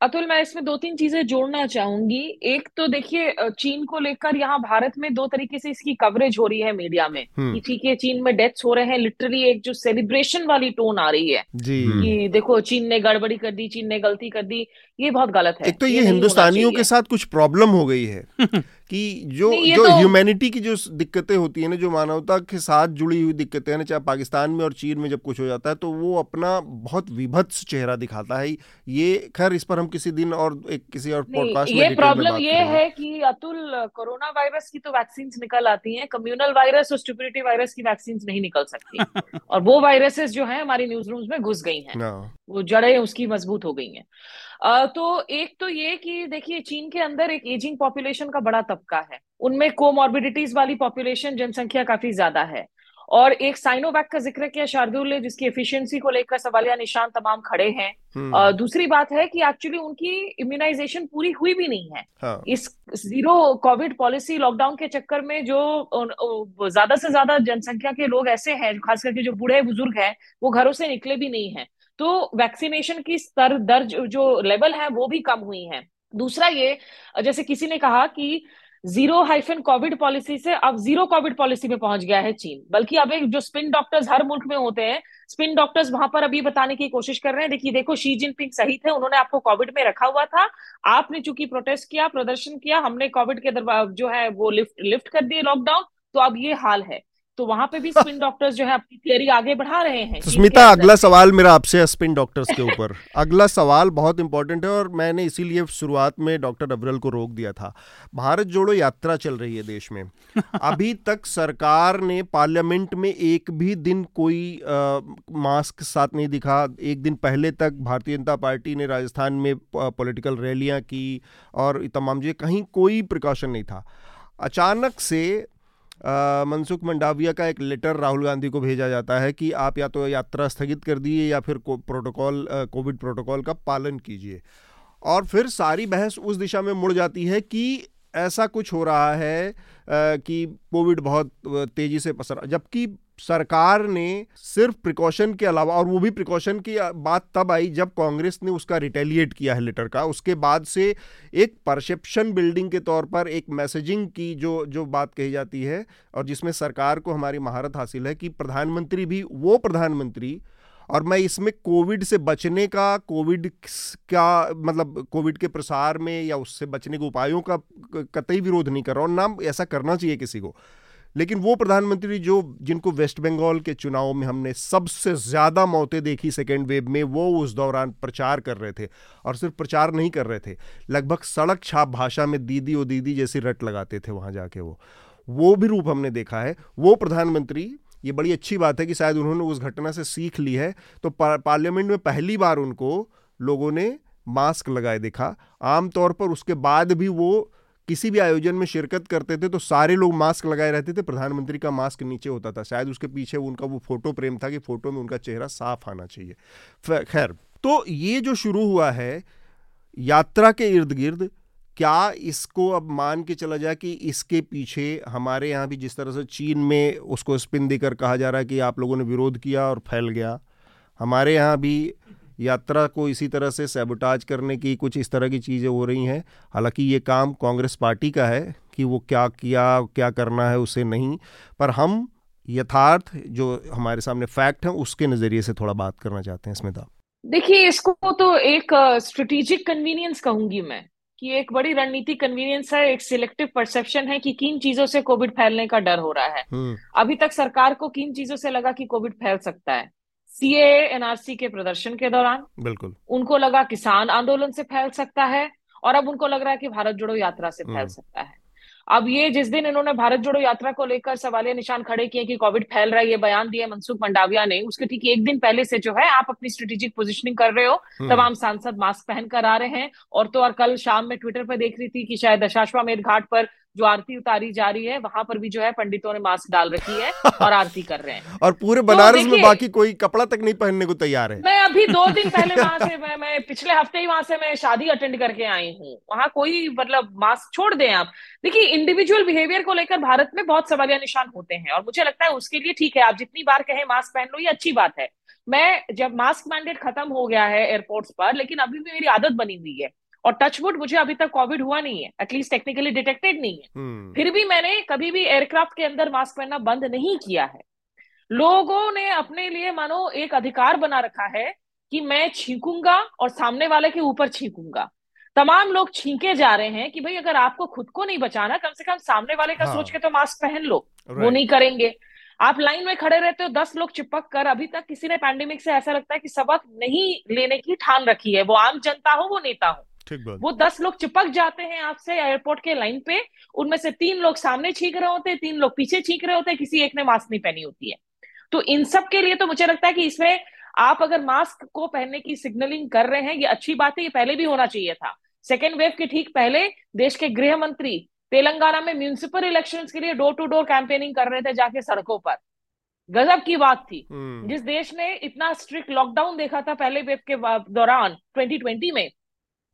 अतुल, मैं इसमें दो तीन चीजें जोड़ना चाहूंगी। एक तो देखिए, चीन को लेकर यहाँ भारत में दो तरीके से इसकी कवरेज हो रही है मीडिया में कि ठीक है चीन में डेथ्स हो रहे हैं, लिटरली एक जो सेलिब्रेशन वाली टोन आ रही है कि देखो चीन ने गड़बड़ी कर दी, चीन ने गलती कर दी, ये बहुत गलत है। एक तो ये, ये हिंदुस्तानियों के साथ कुछ प्रॉब्लम हो गई है कि जो जो तो... ह्यूमैनिटी की जो दिक्कतें होती है ना, जो मानवता के साथ जुड़ी हुई दिक्कतें हैं, चाहे पाकिस्तान में और चीन में जब कुछ हो जाता है तो वो अपना बहुत विभत्स चेहरा दिखाता है। ये खैर इस पर हम किसी दिन और एक किसी और पॉडकास्ट में, ये प्रॉब्लम ये है कि अतुल, कोरोना वायरस की तो वैक्सीन निकल आती है, कम्युनल वायरस और स्टुपिडिटी वायरस की वैक्सीन नहीं निकल सकती, और वो वायरसेस जो है हमारी न्यूज रूम्स में घुस गई है, वो जड़ें उसकी मजबूत हो गई हैं। तो एक तो ये कि देखिए चीन के अंदर एक एजिंग पॉपुलेशन का बड़ा तबका है, उनमें कोमॉर्बिडिटीज वाली पॉपुलेशन, जनसंख्या काफी ज्यादा है। और एक साइनोवैक का जिक्र किया शार्दुल ने, जिसकी एफिशिएंसी को लेकर सवालिया निशान तमाम खड़े हैं। दूसरी बात है कि एक्चुअली उनकी इम्यूनाइजेशन पूरी हुई भी नहीं है। हाँ। इस जीरो कोविड पॉलिसी लॉकडाउन के चक्कर में जो ज्यादा से ज्यादा जनसंख्या के लोग ऐसे हैं, खास करके जो बूढ़े बुजुर्ग हैं, वो घरों से निकले भी नहीं है, तो वैक्सीनेशन की स्तर दर जो लेवल है वो भी कम हुई है। दूसरा ये, जैसे किसी ने कहा कि जीरो हाइफन कोविड पॉलिसी से अब जीरो कोविड पॉलिसी पे पहुंच गया है चीन, बल्कि अब एक जो स्पिन डॉक्टर्स हर मुल्क में होते हैं, स्पिन डॉक्टर्स वहां पर अभी बताने की कोशिश कर रहे हैं, देखिए देखो शी जिनपिंग सही थे, उन्होंने आपको कोविड में रखा हुआ था, आपने चूंकि प्रोटेस्ट किया, प्रदर्शन किया, हमने कोविड के दरबार जो है वो लिफ्ट लिफ्ट कर दिए लॉकडाउन, तो अब ये हाल है। तो वहां पे भी स्पिन डॉक्टर्स जो है अपनी थियरी आगे बढ़ा रहे हैं। स्मिता, अगला सवाल मेरा आपसे है स्पिन डॉक्टर्स के ऊपर। अगला सवाल बहुत इंपॉर्टेंट है और मैंने इसीलिए शुरुआत में डॉक्टर अभिरल को रोक दिया था। भारत जोड़ो यात्रा चल रही है देश में। अभी तक सरकार ने पार्लियामेंट में एक भी दिन कोई आ, मास्क साथ नहीं दिखा। एक दिन पहले तक भारतीय जनता पार्टी ने राजस्थान में पॉलिटिकल रैलियाँ की और तमाम चीज़ें, कहीं कोई प्रिकॉशन नहीं था। अचानक से मनसुख मंडाविया का एक लेटर राहुल गांधी को भेजा जाता है कि आप या तो यात्रा स्थगित कर दिए या फिर प्रोटोकॉल, कोविड प्रोटोकॉल का पालन कीजिए। और फिर सारी बहस उस दिशा में मुड़ जाती है कि ऐसा कुछ हो रहा है कि कोविड बहुत तेज़ी से पसर, जबकि सरकार ने सिर्फ प्रिकॉशन के अलावा, और वो भी प्रिकॉशन की बात तब आई जब कांग्रेस ने उसका रिटेलिएट किया है लेटर का, उसके बाद से एक परसेप्शन बिल्डिंग के तौर पर एक मैसेजिंग की जो जो बात कही जाती है, और जिसमें सरकार को हमारी महारत हासिल है कि प्रधानमंत्री भी वो प्रधानमंत्री, और मैं इसमें कोविड से बचने का, कोविड का मतलब कोविड के प्रसार में या उससे बचने के उपायों का कतई विरोध नहीं कर रहा हूँ, ना ऐसा करना चाहिए किसी को, लेकिन वो प्रधानमंत्री जो जिनको वेस्ट बंगाल के चुनाव में हमने सबसे ज़्यादा मौतें देखी सेकेंड वेव में, वो उस दौरान प्रचार कर रहे थे, और सिर्फ प्रचार नहीं कर रहे थे, लगभग सड़क छाप भाषा में दीदी ओ दीदी जैसी रट लगाते थे वहाँ जाके, वो वो भी रूप हमने देखा है। वो प्रधानमंत्री, ये बड़ी अच्छी बात है कि शायद उन्होंने उस घटना से सीख ली है, तो पार्लियामेंट में पहली बार उनको लोगों ने मास्क लगाए देखा। आमतौर पर उसके बाद भी वो किसी भी आयोजन में शिरकत करते थे तो सारे लोग मास्क लगाए रहते थे, प्रधानमंत्री का मास्क नीचे होता था, शायद उसके पीछे उनका वो फोटो प्रेम था कि फोटो में उनका चेहरा साफ आना चाहिए। खैर, तो ये जो शुरू हुआ है यात्रा के इर्द गिर्द, क्या इसको अब मान के चला जाए कि इसके पीछे हमारे यहाँ भी जिस तरह से चीन में उसको स्पिन देकर कहा जा रहा है कि आप लोगों ने विरोध किया और फैल गया, हमारे यहाँ भी यात्रा को इसी तरह से सैबोटाज करने की कुछ इस तरह की चीज़ें हो रही हैं। हालांकि ये काम कांग्रेस पार्टी का है कि वो क्या किया, क्या करना है उसे नहीं, पर हम यथार्थ जो हमारे सामने फैक्ट हैं उसके नज़रिए से थोड़ा बात करना चाहते हैं। स्मिता, देखिए इसको तो एक स्ट्रेटेजिक कन्वीनियंस कहूँगी मैं, कि एक बड़ी रणनीति कन्वीनियंस है, एक सिलेक्टिव परसेप्शन है कि किन चीजों से कोविड फैलने का डर हो रहा है। अभी तक सरकार को किन चीजों से लगा कि कोविड फैल सकता है, सीएए एनआरसी के प्रदर्शन के दौरान, बिल्कुल उनको लगा किसान आंदोलन से फैल सकता है, और अब उनको लग रहा है कि भारत जोड़ो यात्रा से फैल सकता है। अब ये जिस दिन इन्होंने भारत जोड़ो यात्रा को लेकर सवालिया निशान खड़े किए कि कोविड फैल रहा है, ये बयान दिया मनसुख मंडाविया ने, उसके ठीक एक दिन पहले से जो है आप अपनी स्ट्रेटेजिक पोजीशनिंग कर रहे हो, तमाम सांसद मास्क पहन कर आ रहे हैं, और तो और कल शाम में ट्विटर पर देख रही थी कि शायद दशाश्वमेध घाट पर जो आरती उतारी जा रही है वहां पर भी जो है पंडितों ने मास्क डाल रखी है और आरती कर रहे हैं, और पूरे बनारस तो में बाकी कोई कपड़ा तक नहीं पहनने को तैयार है। मैं अभी दो दिन पहले वहां से मैं, मैं पिछले हफ्ते ही वहां से मैं शादी अटेंड करके आई हूँ, वहां कोई मतलब मास्क छोड़ दें आप। देखिए इंडिविजुअल बिहेवियर को लेकर भारत में बहुत सवालिया निशान होते हैं, और मुझे लगता है उसके लिए ठीक है आप जितनी बार कहें मास्क पहन लो ये अच्छी बात है। मैं जब मास्क मैंडेट खत्म हो गया है एयरपोर्ट्स पर, लेकिन अभी भी मेरी आदत बनी हुई है, और टचवुड मुझे अभी तक कोविड हुआ नहीं है, एटलीस्ट टेक्निकली डिटेक्टेड नहीं है। hmm. फिर भी मैंने कभी भी एयरक्राफ्ट के अंदर मास्क पहनना बंद नहीं किया है। लोगों ने अपने लिए मानो एक अधिकार बना रखा है कि मैं छींकूंगा और सामने वाले के ऊपर छींकूंगा। तमाम लोग छींके जा रहे हैं कि भाई अगर आपको खुद को नहीं बचाना, कम से कम सामने वाले का हाँ। सोच के तो मास्क पहन लो। right. वो नहीं करेंगे। आप लाइन में खड़े रहते हो, दस लोग चिपक कर। अभी तक किसी ने पैंडेमिक से ऐसा लगता है कि सबक नहीं लेने की ठान रखी है, वो आम जनता हो वो नेता हो। वो दस लोग चिपक जाते हैं आपसे एयरपोर्ट के लाइन पे, उनमें से तीन लोग सामने छींक रहे होते हैं, तीन लोग पीछे छींक रहे होते हैं, किसी एक ने मास्क नहीं पहनी होती है। तो इन सब के लिए तो मुझे लगता है कि इसमें आप अगर मास्क को पहनने की सिग्नलिंग कर रहे हैं ये अच्छी बात है, ये पहले भी होना चाहिए था। सेकेंड वेव के ठीक पहले देश के गृह मंत्री तेलंगाना में म्यूनिसिपल इलेक्शंस के लिए डोर टू डोर कैंपेनिंग कर रहे थे जाके सड़कों पर। गजब की बात थी। जिस देश ने इतना स्ट्रिक्ट लॉकडाउन देखा था पहले वेव के दौरान ट्वेंटी ट्वेंटी में,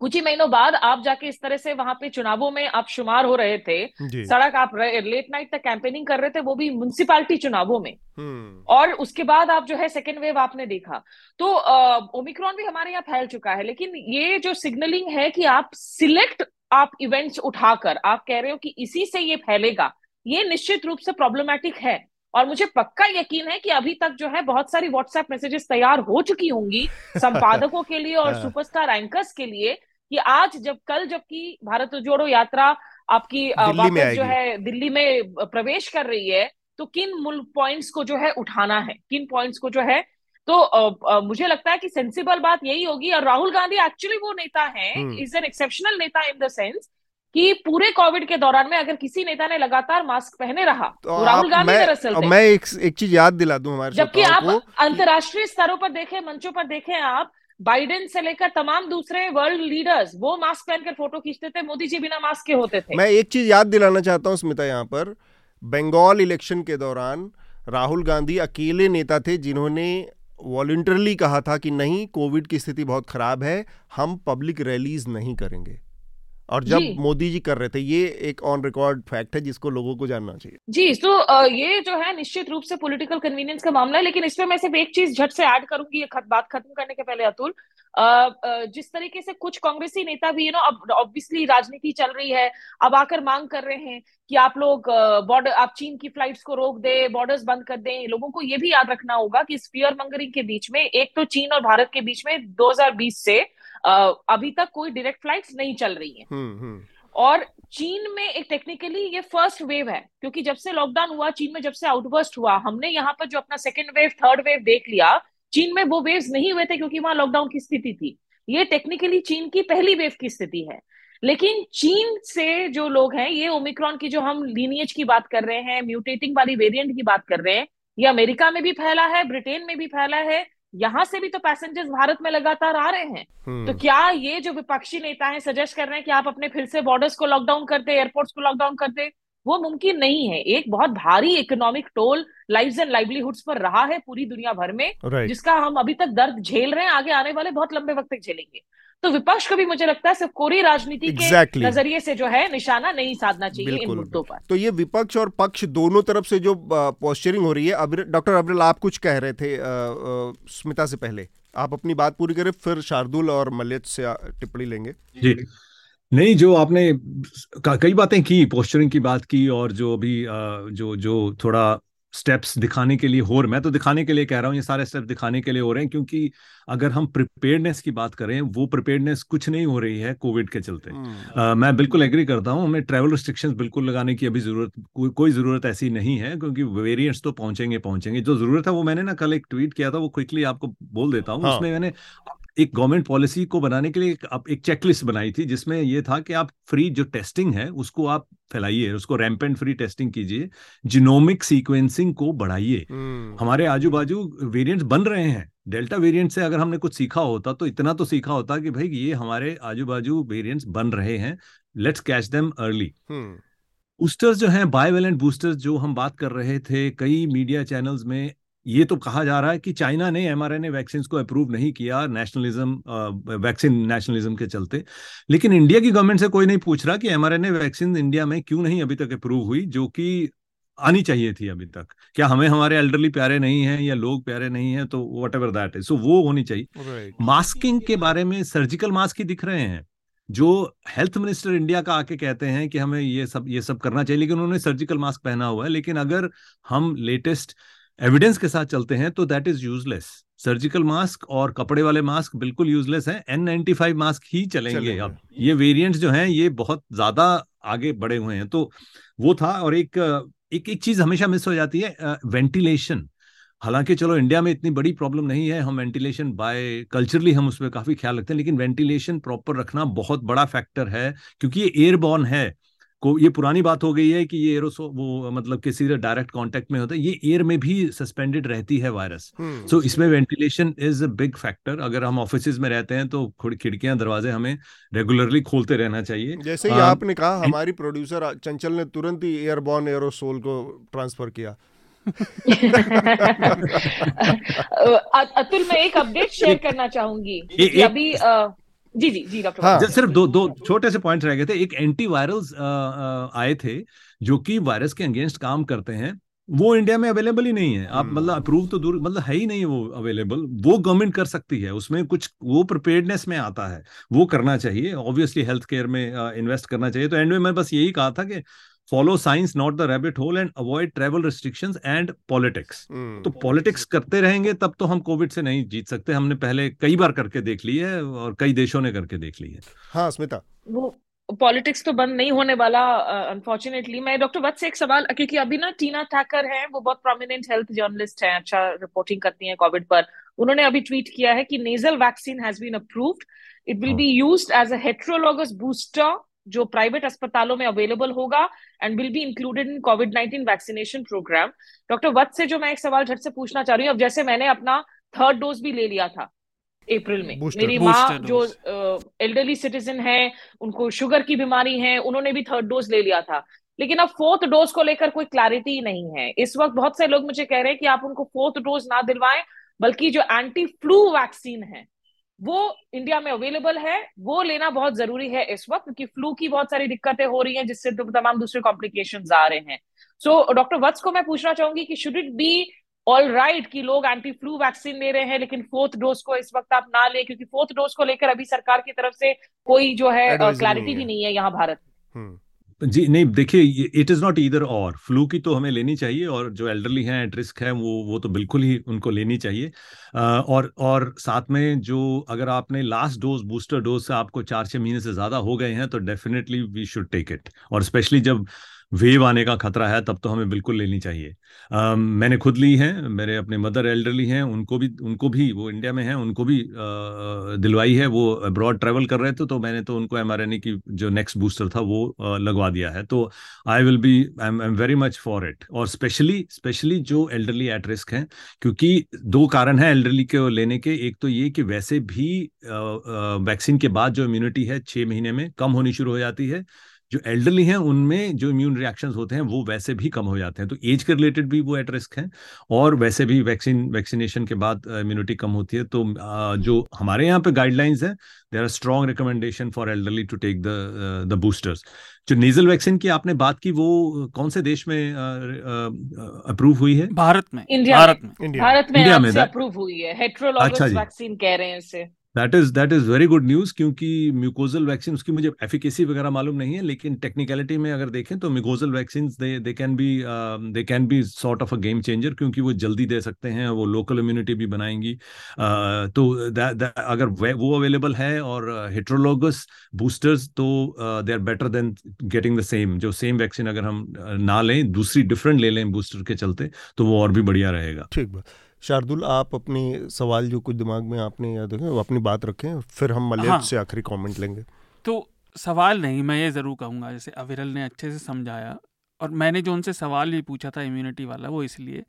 कुछ ही महीनों बाद आप जाके इस तरह से वहां पे चुनावों में आप शुमार हो रहे थे, सड़क आप लेट नाइट तक कैंपेनिंग कर रहे थे, वो भी म्युनिसिपालिटी चुनावों में। और उसके बाद आप जो है सेकेंड वेव आपने देखा। तो ओमिक्रॉन भी हमारे यहाँ फैल चुका है, लेकिन ये जो सिग्नलिंग है कि आप सिलेक्ट आप इवेंट्स उठाकर आप कह रहे हो कि इसी से ये फैलेगा, ये निश्चित रूप से प्रॉब्लमैटिक है। और मुझे पक्का यकीन है कि अभी तक जो है बहुत सारी व्हाट्सएप मैसेजेस तैयार हो चुकी होंगी संपादकों के लिए और सुपरस्टार एंकर्स के लिए कि आज जब कल जबकि भारत जोड़ो यात्रा आपकी वापस जो है दिल्ली में प्रवेश कर रही है, तो किन मूल पॉइंट्स को जो है उठाना है, किन पॉइंट्स को जो है। तो आ, आ, मुझे लगता है कि सेंसिबल बात यही होगी। और राहुल गांधी एक्चुअली वो नेता है, इज एन एक्सेप्शनल नेता इन द सेंस कि पूरे कोविड के दौरान में अगर किसी नेता ने लगातार मास्क पहने रहा तो राहुल गांधी दरअसल मैं, मैं एक, एक चीज याद दिला दूं हमारे, जबकि आप अंतर्राष्ट्रीय स्तरों पर देखें, मंचों पर देखें, आप बाइडन से लेकर तमाम दूसरे वर्ल्ड लीडर्स वो मास्क पहनकर फोटो खींचते थे, मोदी जी बिना मास्क के होते थे। मैं एक चीज याद दिलाना चाहता हूं स्मिता, यहाँ पर बंगाल इलेक्शन के दौरान राहुल गांधी अकेले नेता थे जिन्होंने वॉलंटरली कहा था कि नहीं कोविड की स्थिति बहुत खराब है, हम पब्लिक रैलीज नहीं करेंगे। और जब मोदी जी कर रहे थे, ये एक ऑन रिकॉर्ड फैक्ट है जिसको लोगों को जानना चाहिए। जी तो ये जो है निश्चित रूप से पॉलिटिकल कन्वीनियंस का मामला है, लेकिन इसमें मैं सिर्फ एक चीज झट से ऐड करूंगी ये बात खत्म करने के पहले अतुल, जिस तरीके से कुछ कांग्रेसी नेता भी यू नो अब ऑब्वियसली राजनीति चल रही है, अब आकर मांग कर रहे हैं कि आप लोग बॉर्डर, आप चीन की फ्लाइट्स को रोक दे, बॉर्डर्स बंद कर दें। लोगों को ये भी याद रखना होगा कि इस फियर मंगरिंग के बीच में, एक तो चीन और भारत के बीच में दो हज़ार बीस से अभी तक कोई डायरेक्ट फ्लाइट्स नहीं चल रही है। हुँ, हुँ. और चीन में एक टेक्निकली ये फर्स्ट वेव है, क्योंकि जब से लॉकडाउन हुआ चीन में, जब से आउटबर्स्ट हुआ, हमने यहाँ पर जो अपना सेकेंड वेव थर्ड वेव देख लिया, चीन में वो वेव्स नहीं हुए थे क्योंकि वहां लॉकडाउन की स्थिति थी। ये टेक्निकली चीन की पहली वेव की स्थिति है, लेकिन चीन से जो लोग हैं, ये ओमिक्रॉन की जो हम लीनियज की बात कर रहे हैं, म्यूटेटिंग वाली वेरिएंट की बात कर रहे हैं, ये अमेरिका में भी फैला है, ब्रिटेन में भी फैला है, यहाँ से भी तो पैसेंजर्स भारत में लगातार आ रहे हैं। तो क्या ये जो विपक्षी नेता हैं सजेस्ट कर रहे हैं कि आप अपने फिर से बॉर्डर्स को लॉकडाउन कर दे, एयरपोर्ट्स को लॉकडाउन कर दे, वो मुमकिन नहीं है। एक बहुत भारी economic toll lives and livelihoods पर रहा है पूरी दुनिया भर में, right. जिसका हम अभी तक दर्द झेल रहे हैं, आगे आने वाले बहुत लंबे वक्त तक झेलेंगे। तो विपक्ष को भी मुझे लगता है सिर्फ कोरी राजनीति exactly. के नजरिए से जो है निशाना नहीं साधना चाहिए इन मुद्दों पर। तो ये विपक्ष और पक्ष दोनों तरफ से जो पोस्चरिंग हो रही है। डॉक्टर अभिरल, आप कुछ कह रहे थे स्मिता से पहले, आप अपनी बात पूरी करें, फिर शार्दुल और मलयज से टिप्पणी लेंगे। जी नहीं, जो आपने कई बातें की, पोस्चरिंग की बात की, और जो अभी जो जो थोड़ा स्टेप्स दिखाने के लिए हो रहे, मैं तो दिखाने के लिए कह रहा हूँ, ये सारे स्टेप्स दिखाने के लिए हो रहे हैं, क्योंकि अगर हम प्रिपेयर्डनेस की बात करें, वो प्रिपेयर्डनेस कुछ नहीं हो रही है कोविड के चलते। आ, मैं बिल्कुल एग्री करता हूँ, हमें ट्रैवल रिस्ट्रिक्शंस बिल्कुल लगाने की अभी जरूरत को, कोई ज़रूरत ऐसी नहीं है, क्योंकि वेरिएंट्स तो पहुँचेंगे पहुँचेंगे जो ज़रूरत है वो मैंने ना कल एक ट्वीट किया था, वो क्विकली आपको बोल देता हूँ। उसमें मैंने एक गवर्नमेंट पॉलिसी को बनाने के लिए आप एक चेकलिस्ट बनाई थी, जिसमें यह था कि आप फ्री जो टेस्टिंग है उसको आप फैलाइए, उसको रैम्पेंट फ्री टेस्टिंग कीजिए, जीनोमिक सीक्वेंसिंग को बढ़ाइए। hmm. हमारे आजू बाजू वेरिएंट्स बन रहे हैं, डेल्टा वेरिएंट से अगर हमने कुछ सीखा होता तो इतना तो सीखा होता कि भाई ये हमारे आजू बाजू वेरिएंट्स बन रहे हैं, let's catch them early. Boosters जो हैं, बायवेलेंट बूस्टर्स जो हम बात कर रहे थे, कई मीडिया चैनल्स में ये तो कहा जा रहा है कि चाइना ने एमआरएनए वैक्सीन को अप्रूव नहीं किया, नेशनलिज्म, वैक्सीन नेशनलिज्म के चलते। लेकिन इंडिया की गवर्नमेंट से कोई नहीं पूछ रहा कि एमआरएनए वैक्सीन इंडिया में क्यों नहीं अभी तक अप्रूव हुई, जो कि आनी चाहिए थी अभी तक। क्या हमें हमारे एल्डरली प्यारे नहीं है, या लोग प्यारे नहीं है, तो whatever that is, so वो होनी चाहिए। मास्किंग के बारे में सर्जिकल मास्क ही दिख रहे हैं, जो हेल्थ मिनिस्टर इंडिया का आके कहते हैं कि हमें ये सब ये सब करना चाहिए, लेकिन उन्होंने सर्जिकल मास्क पहना हुआ है। लेकिन अगर हम लेटेस्ट एविडेंस के साथ चलते हैं तो that is useless. Surgical mask और कपड़े वाले मास्क बिल्कुल यूजलेस हैं, एन नाइंटी फाइव मास्क ही चलेंगे अब। ये वेरिएंट्स जो हैं ये बहुत ज्यादा आगे बढ़े हुए हैं, तो वो था। और एक एक एक चीज हमेशा मिस हो जाती है, वेंटिलेशन। हालांकि चलो इंडिया में इतनी बड़ी प्रॉब्लम नहीं है, हम वेंटिलेशन बाय कल्चरली हम उस पर काफी ख्याल रखते हैं, लेकिन वेंटिलेशन प्रॉपर रखना बहुत बड़ा फैक्टर है, क्योंकि ये एयरबॉर्न है। को ये पुरानी बात हो गई है कि ये एरोसो वो मतलब किसी से डायरेक्ट कांटेक्ट में होता है, ये एयर में भी सस्पेंडेड रहती है वायरस। सो so, इसमें ventilation is a big factor. अगर हम ऑफिसेज में रहते हैं तो खिड़कियां दरवाजे हमें रेगुलरली खोलते रहना चाहिए। जैसे ही आपने कहा, हमारी प्रोड्यूसर चंचल ने तुरंत ही एयरबॉर्न एरोसोल को ट्रांसफर किया। अतुल, मैं एक अपडेट शेयर करना चाहूंगी अभी। जी जी जी डॉक्टर, हाँ, सिर्फ दो दो छोटे से पॉइंट्स रह गए थे। एक एंटी वायरल्स आए थे जो कि वायरस के अगेंस्ट काम करते हैं, वो इंडिया में अवेलेबल ही नहीं है। आप मतलब अप्रूव तो दूर, मतलब है ही नहीं वो अवेलेबल। वो गवर्नमेंट कर सकती है, उसमें कुछ वो प्रिपेयर्डनेस में आता है, वो करना चाहिए। ऑब्वियसली हेल्थ केयर में इन्वेस्ट करना चाहिए। तो एंड में मैं बस यही कहा था कि follow science, not the rabbit hole, and avoid travel restrictions and politics. तो पॉलिटिक्स करते रहेंगे तब तो हम कोविड से नहीं जीत सकते। हमने पहले कई बार करके देख ली है और कई देशों ने करके देख ली है। हाँ स्मिता, वो पॉलिटिक्स तो बंद नहीं होने वाला अनफॉर्चुनेटली। मैं डॉक्टर वत्स से एक सवाल, क्योंकि अभी ना टीना ठाकर है, वो बहुत प्रोमिनेंट हेल्थ जर्नलिस्ट है, अच्छा रिपोर्टिंग करती है कोविड पर। उन्होंने अभी ट्वीट किया है कि nasal vaccine has been approved, it will be used as a heterologous booster जो प्राइवेट अस्पतालों में अवेलेबल होगा, and will be included in Covid nineteen vaccination programme. Doctor Vats से जो मैं एक सवाल झट से पूछना चाह रही हूँ, अब जैसे मैंने अपना थर्ड डोज भी ले लिया था अप्रैल में, बूस्टर, मेरी माँ जो एल्डरली सिटीजन है, उनको शुगर की बीमारी है, उन्होंने भी थर्ड डोज ले लिया था, लेकिन अब फोर्थ डोज को लेकर कोई क्लैरिटी नहीं है। इस वक्त बहुत से लोग मुझे कह रहे हैं कि आप उनको फोर्थ डोज ना दिलवाएं, बल्कि जो एंटी फ्लू वैक्सीन है वो इंडिया में अवेलेबल है, वो लेना बहुत जरूरी है इस वक्त, क्योंकि फ्लू की बहुत सारी दिक्कतें हो रही हैं जिससे तो तमाम दूसरे कॉम्प्लिकेशंस आ रहे हैं. सो डॉक्टर वत्स को मैं पूछना चाहूंगी कि should it be all right कि लोग एंटी फ्लू वैक्सीन ले रहे हैं लेकिन फोर्थ डोज को इस वक्त आप ना लें, क्योंकि फोर्थ डोज को लेकर अभी सरकार की तरफ से कोई जो है क्लैरिटी भी नहीं है यहाँ भारत में. जी नहीं, देखिए it is not either or. Flu की तो हमें लेनी चाहिए और जो एल्डरली हैं, एट रिस्क हैं, वो वो तो बिल्कुल ही उनको लेनी चाहिए. और और साथ में जो अगर आपने लास्ट डोज बूस्टर डोज से आपको चार छः महीने से ज़्यादा हो गए हैं तो definitely we should take it. और स्पेशली जब वेव आने का खतरा है तब तो हमें बिल्कुल लेनी चाहिए. uh, मैंने खुद ली है, मेरे अपने मदर एल्डरली हैं, उनको भी उनको भी वो इंडिया में हैं, उनको भी uh, दिलवाई है. वो अब्रॉड ट्रैवल कर रहे थे तो मैंने तो उनको एमआरएनए की जो नेक्स्ट बूस्टर था वो uh, लगवा दिया है. तो I will be I am very much for it. और स्पेशली स्पेशली जो एल्डरली एट रिस्क हैं, क्योंकि दो कारण हैं एल्डरली के लेने के. एक तो ये कि वैसे भी वैक्सीन uh, uh, के बाद जो इम्यूनिटी है छः महीने में कम होनी शुरू हो जाती है. जो एल्डरली हैं उनमें जो इम्यून रिएक्शंस होते हैं वो वैसे भी कम हो जाते हैं, तो एज के रिलेटेड भी वो एट रिस्क हैं. और वैसे भी वैक्सीन वैक्सीनेशन के बाद इम्यूनिटी कम होती है. तो जो हमारे यहाँ पे गाइडलाइंस है, there are strong recommendation for elderly to take the the boosters. जो नेजल वैक्सीन की आपने बात की, वो कौन से देश में अप्रूव हुई है? भारत में, भारत में, भारत में इंडिया में अप्रूव हुई है, हेटेरोलॉगस वैक्सीन कह रहे हैं इसे. That is that is very good news, क्योंकि म्यूकोजल वैक्सीन, उसकी मुझे एफिकेसी वगैरह मालूम नहीं है, लेकिन टेक्निकलिटी में अगर देखें तो mucosal vaccine they they can be they can be sort of a game changer, क्योंकि वो जल्दी दे सकते हैं, वो लोकल इम्यूनिटी भी बनाएंगी. uh, तो that, that, अगर वे, वो अवेलेबल है और हेट्रोलोगस uh, बूस्टर्स तो they are better than getting the same. जो सेम वैक्सीन अगर हम ना लें, दूसरी डिफरेंट ले लें बूस्टर के चलते, तो वो और भी बढ़िया रहेगा. ठीक है शार्दुल, आप अपने सवाल जो कुछ दिमाग में आपने याद रखें, अपनी बात रखें, फिर हम मलयज हाँ, से आखिरी कमेंट लेंगे. तो सवाल नहीं, मैं ये ज़रूर कहूँगा, जैसे अविरल ने अच्छे से समझाया और मैंने जो उनसे सवाल भी पूछा था इम्यूनिटी वाला, वो इसलिए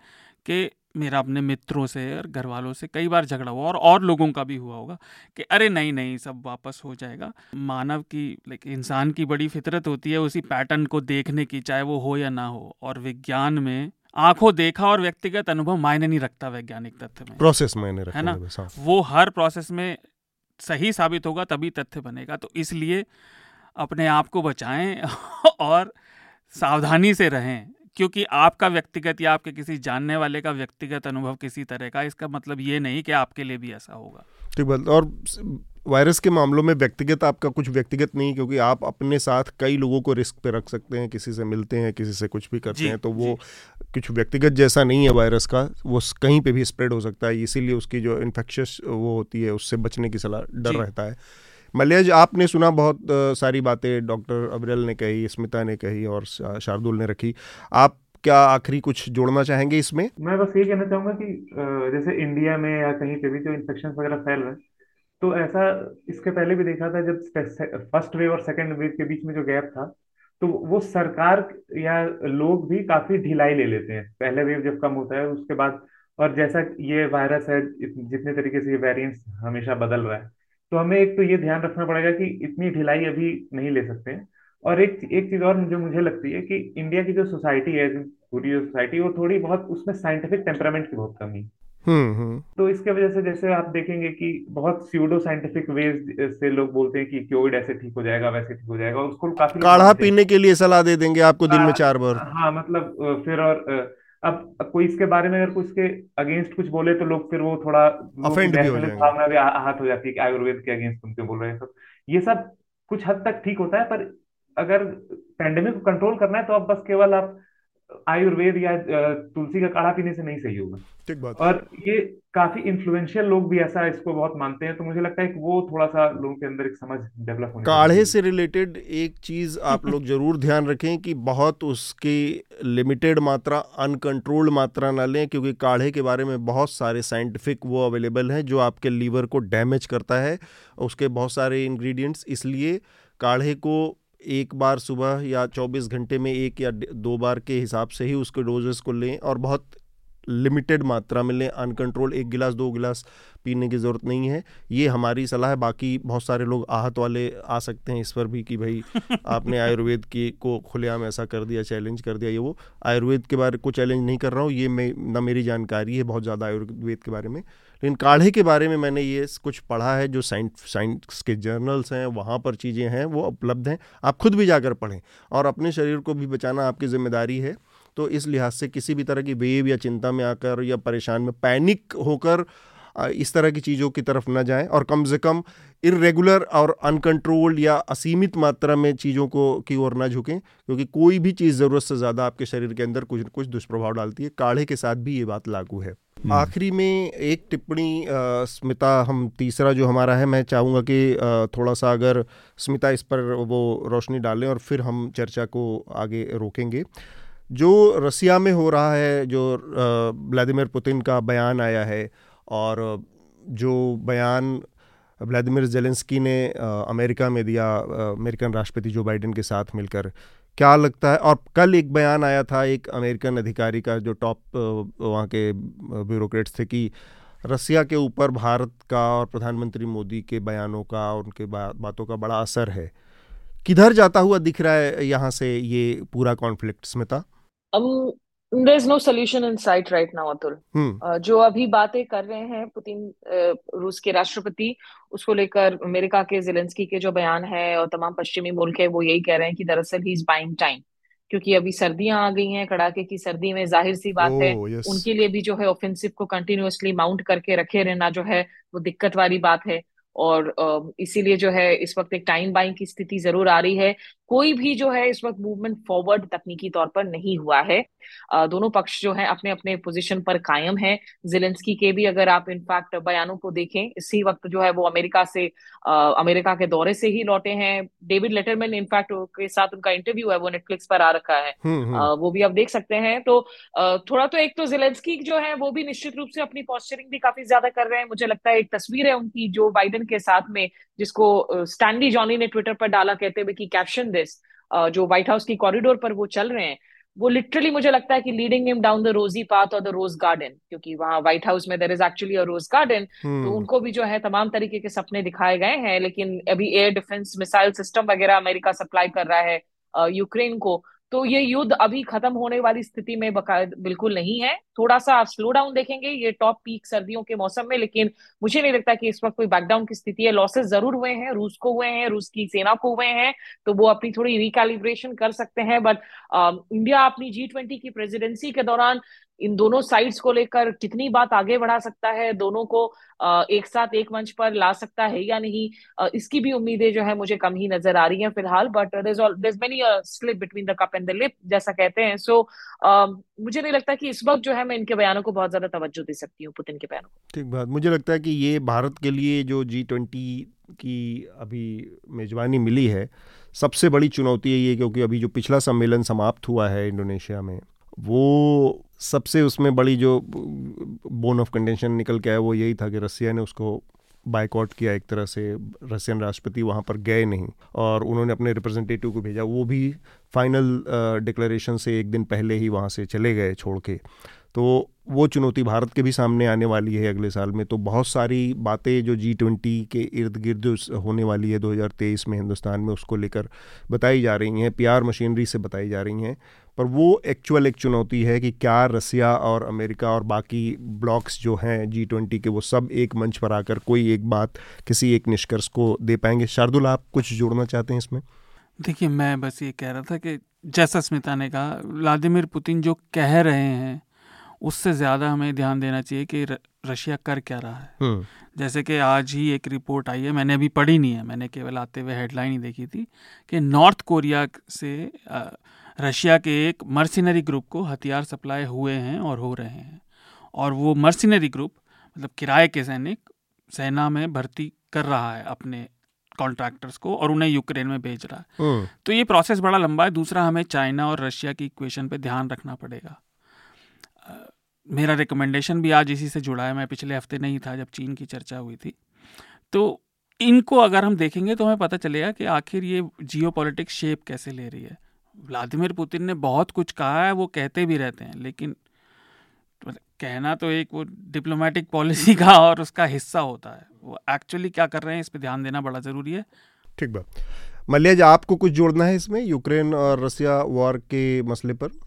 कि मेरा अपने मित्रों से और घर वालों से कई बार झगड़ा हुआ और, और लोगों का भी हुआ होगा कि अरे नहीं नहीं सब वापस हो जाएगा. मानव की, लाइक इंसान की बड़ी फितरत होती है उसी पैटर्न को देखने की, चाहे वो हो या ना हो. और विज्ञान में आंखों देखा और व्यक्तिगत अनुभव मायने नहीं रखता. वैज्ञानिक तथ्य में प्रोसेस मायने रखता है ना, वो हर प्रोसेस में सही साबित होगा तभी तथ्य बनेगा. तो इसलिए अपने आप को बचाएं और सावधानी से रहें, क्योंकि आपका व्यक्तिगत या आपके किसी जानने वाले का व्यक्तिगत अनुभव किसी तरह का, इसका मतलब ये नहीं कि आपके लिए भी ऐसा होगा. ठीक बात. और वायरस के मामलों में व्यक्तिगत आपका कुछ व्यक्तिगत नहीं, क्योंकि आप अपने साथ कई लोगों को रिस्क पे रख सकते हैं, किसी से मिलते हैं, किसी से कुछ भी करते हैं, तो वो कुछ व्यक्तिगत जैसा नहीं है. वायरस का वो कहीं पे भी स्प्रेड हो सकता है, इसीलिए उसकी जो इन्फेक्शस वो होती है उससे बचने की सलाह डर रहता है. मलयज, आपने सुना बहुत सारी बातें, डॉक्टर अभिरल ने कही, स्मिता ने कही और शार्दुल ने रखी. आप क्या आखिरी कुछ जोड़ना चाहेंगे इसमें? मैं बस ये कहना चाहूँगा कि जैसे इंडिया में या कहीं पे भी जो इन्फेक्शन वगैरह फैल रहे हैं, तो ऐसा इसके पहले भी देखा था, जब फर्स्ट वेव और सेकंड वेव के बीच में जो गैप था, तो वो सरकार या लोग भी काफी ढिलाई ले लेते हैं. पहले वेव जब कम होता है उसके बाद, और जैसा ये वायरस है, जितने तरीके से ये वेरिएंट्स हमेशा बदल रहा है, तो हमें एक तो ये ध्यान रखना पड़ेगा कि इतनी ढिलाई अभी नहीं ले सकते हैं. और एक एक चीज और जो मुझे लगती है कि इंडिया की जो सोसाइटी है, पूरी जो सोसाइटी, वो थोड़ी बहुत, उसमें साइंटिफिक टेम्परामेंट की बहुत कमी है. तो इसके वजह से जैसे आप देखेंगे कि बहुत स्यूडो साइंटिफिक वेज से लोग बोलते हैं कि कोविड ऐसे ठीक हो जाएगा, वैसे ठीक हो जाएगा, उसको काफी काढ़ा पीने के लिए सलाह दे देंगे आपको दिन में चार बार. हाँ मतलब फिर, और अब कोई इसके बारे में अगर इसके अगेंस्ट कुछ बोले तो लोग फिर वो थोड़ा ऑफेंड भी हो जाएंगे, भावना भी आहत हो जाती है कि आयुर्वेद के अगेंस्ट तुम क्यों बोल रहे हैं. सब ये सब कुछ हद तक ठीक होता है, पर अगर पैंडेमिक को कंट्रोल करना है तो अब बस केवल आप आयुर्वेद या तुलसी का काढ़ा पीने से नहीं सही होगा. ठीक बात. और ये काफी इन्फ्लुएंशियल लोग भी ऐसा इसको बहुत मानते हैं, तो मुझे लगता है कि वो थोड़ा सा लोगों के अंदर एक समझ डेवलप होनी चाहिए. काढ़े से रिलेटेड एक चीज आप लोग जरूर ध्यान रखें कि बहुत उसकी लिमिटेड मात्रा, अनकंट्रोल्ड मात्रा ना लें, क्योंकि काढ़े के बारे में बहुत सारे साइंटिफिक वो अवेलेबल हैं जो आपके लीवर को डैमेज करता है, उसके बहुत सारे इंग्रेडिएंट्स. इसलिए काढ़े को एक बार सुबह या चौबीस घंटे में एक या दो बार के हिसाब से ही उसके डोजेस को लें, और बहुत लिमिटेड मात्रा में लें, अनकंट्रोल एक गिलास दो गिलास पीने की ज़रूरत नहीं है. ये हमारी सलाह है. बाकी बहुत सारे लोग आहत वाले आ सकते हैं इस पर भी कि भाई आपने आयुर्वेद की को खुलेआम ऐसा कर दिया, चैलेंज कर दिया. ये वो आयुर्वेद के बारे को चैलेंज नहीं कर रहा हूँ, ये मैं ना मेरी जानकारी है बहुत ज़्यादा आयुर्वेद के बारे में, लेकिन काढ़े के बारे में मैंने ये कुछ पढ़ा है, जो साइंस साइंस के जर्नल्स हैं वहाँ पर चीज़ें हैं वो उपलब्ध हैं, आप खुद भी जाकर पढ़ें, और अपने शरीर को भी बचाना आपकी जिम्मेदारी है। तो इस लिहाज से किसी भी तरह की वेव या चिंता में आकर या परेशान में पैनिक होकर इस तरह की चीज़ों की तरफ ना जाएं, और कम से कम इर्रेगुलर और अनकंट्रोल्ड या असीमित मात्रा में चीज़ों को की ओर ना झुकें, क्योंकि कोई भी चीज़ ज़रूरत से ज़्यादा आपके शरीर के अंदर कुछ न कुछ दुष्प्रभाव डालती है। काढ़े के साथ भी ये बात लागू है। आखिरी में एक टिप्पणी स्मिता, हम तीसरा जो हमारा है, मैं चाहूँगा कि आ, थोड़ा सा अगर स्मिता इस पर वो रोशनी डालें और फिर हम चर्चा को आगे रोकेंगे। जो रसिया में हो रहा है, जो व्लादिमीर पुतिन का बयान आया है और जो बयान व्लादिमीर ज़ेलेंस्की ने अमेरिका में दिया, अमेरिकन राष्ट्रपति जो बाइडन के साथ मिलकर, क्या लगता है? और कल एक बयान आया था एक अमेरिकन अधिकारी का, जो टॉप वहाँ के ब्यूरोक्रेट्स थे, कि रसिया के ऊपर भारत का और प्रधानमंत्री मोदी के बयानों का, उनके बा, बातों का बड़ा असर है। किधर जाता हुआ दिख रहा है यहाँ से ये पूरा conflict, Smita? um... There is no solution in sight right now, Atul. uh, जो अभी बातें कर रहे हैं पुतिन, uh, रूस के राष्ट्रपति, उसको लेकर अमेरिका के ज़ेलेंस्की के जो बयान है और तमाम पश्चिमी मुल्क है, वो यही कह रहे हैं कि दरअसल ही इज बाइंग टाइम, क्योंकि अभी सर्दियां आ गई हैं, कड़ाके की सर्दी में जाहिर सी बात oh, है yes. उनके लिए भी जो है ऑफेंसिव को कंटिन्यूअसली माउंट करके रखे रहना जो है वो दिक्कत वाली बात है, और uh, इसीलिए जो है इस वक्त एक टाइम बाइंग की स्थिति जरूर आ रही है। कोई भी जो है इस वक्त मूवमेंट फॉरवर्ड तकनीकी तौर पर नहीं हुआ है। uh, दोनों पक्ष जो है अपने अपने पोजीशन पर कायम है। ज़ेलेंस्की के भी अगर आप इनफैक्ट बयानों को देखें, इसी वक्त जो है वो अमेरिका से uh, अमेरिका के दौरे से ही लौटे हैं। डेविड लेटरमैन इनफैक्ट के साथ उनका इंटरव्यू है, वो नेटफ्लिक्स पर आ रखा है, uh, वो भी आप देख सकते हैं। तो uh, थोड़ा तो एक तो ज़ेलेंस्की जो है वो भी निश्चित रूप से अपनी पॉस्चरिंग भी काफी ज्यादा कर रहे हैं। मुझे लगता है एक तस्वीर है उनकी जो बाइडन के साथ में, जिसको स्टैंडी जॉनी ने ट्विटर पर डाला कहते हुए कि कैप्शन दिस, जो व्हाइट हाउस की कॉरिडोर पर वो चल रहे हैं, वो लिटरली मुझे लगता है कि leading him down the rosy path और द रोज गार्डन, क्योंकि वहां व्हाइट हाउस में there is actually a rose garden. तो उनको भी जो है तमाम तरीके के सपने दिखाए गए हैं, लेकिन अभी एयर डिफेंस मिसाइल सिस्टम वगैरह अमेरिका सप्लाई कर रहा है यूक्रेन को, तो ये युद्ध अभी खत्म होने वाली स्थिति में बकायदा बिल्कुल नहीं है। थोड़ा सा आप स्लो डाउन देखेंगे ये टॉप पीक सर्दियों के मौसम में, लेकिन मुझे नहीं लगता कि इस वक्त कोई बैकडाउन की स्थिति है। लॉसेस जरूर हुए हैं, रूस को हुए हैं, रूस की सेना को हुए हैं, तो वो अपनी थोड़ी रिकैलिब्रेशन कर सकते हैं। बट इंडिया अपनी जी ट्वेंटी की प्रेसिडेंसी के दौरान इन दोनों साइड्स को लेकर कितनी बात आगे बढ़ा सकता है, दोनों को एक साथ एक मंच पर ला सकता है या नहीं, इसकी भी उम्मीदें जो है मुझे कम ही नजर आ रही हैं फिलहाल। But there is all there is many slip between the cup and the lip, जैसा कहते हैं। सो so, मुझे नहीं लगता कि इस वक्त जो है मैं इनके बयानों को बहुत ज्यादा तवज्जो दे सकती हूँ, पुतिन के बयानों को। ठीक बात। मुझे लगता है कि ये भारत के लिए जो जी ट्वेंटी की अभी मेजबानी मिली है, सबसे बड़ी चुनौती है ये, क्योंकि अभी जो पिछला सम्मेलन समाप्त हुआ है इंडोनेशिया में, वो सबसे उसमें बड़ी जो बोन ऑफ कंटेंशन निकल के आया वो यही था कि रसिया ने उसको बाइकआउट किया एक तरह से। रसियन राष्ट्रपति वहाँ पर गए नहीं और उन्होंने अपने रिप्रेजेंटेटिव को भेजा, वो भी फाइनल डिक्लेरेशन से एक दिन पहले ही वहाँ से चले गए छोड़ के। तो वो चुनौती भारत के भी सामने आने वाली है अगले साल में। तो बहुत सारी बातें जो जी ट्वेंटी के इर्द गिर्द होने वाली है दो हज़ार तेईस में हिंदुस्तान में, उसको लेकर बताई जा रही हैं, पीआर मशीनरी से बताई जा रही हैं, पर वो एक्चुअल एक चुनौती है कि क्या रसिया और अमेरिका और बाकी ब्लॉक्स जो हैं जी ट्वेंटी के, वो सब एक मंच पर आकर कोई एक बात, किसी एक निष्कर्ष को दे पाएंगे। शार्दुल, आप कुछ जोड़ना चाहते हैं इसमें? देखिए, मैं बस ये कह रहा था कि जैसा स्मिता ने कहा, व्लादिमीर पुतिन जो कह रहे हैं उससे ज़्यादा हमें ध्यान देना चाहिए कि रशिया कर क्या रहा है। जैसे कि आज ही एक रिपोर्ट आई है, मैंने अभी पढ़ी नहीं है, मैंने केवल आते हुए हेडलाइन ही देखी थी, कि नॉर्थ कोरिया से रशिया के एक मर्सिनरी ग्रुप को हथियार सप्लाई हुए हैं और हो रहे हैं, और वो मर्सिनरी ग्रुप मतलब किराए के सैनिक सेना में भर्ती कर रहा है अपने कॉन्ट्रैक्टर्स को और उन्हें यूक्रेन में भेज रहा है। तो ये प्रोसेस बड़ा लंबा है। दूसरा, हमें चाइना और रशिया की इक्वेशन पर ध्यान रखना पड़ेगा। मेरा रिकमेंडेशन भी आज इसी से जुड़ा है, मैं पिछले हफ्ते नहीं था जब चीन की चर्चा हुई थी। तो इनको अगर हम देखेंगे तो हमें पता चलेगा कि आखिर ये जियोपॉलिटिक्स शेप कैसे ले रही है। व्लादिमीर पुतिन ने बहुत कुछ कहा है, वो कहते भी रहते हैं, लेकिन कहना तो एक वो डिप्लोमेटिक पॉलिसी का और उसका हिस्सा होता है, वो एक्चुअली क्या कर रहे हैं इस पर ध्यान देना बड़ा ज़रूरी है। ठीक बात। मलयज, आपको कुछ जोड़ना है इसमें यूक्रेन और रसिया वॉर के मसले पर?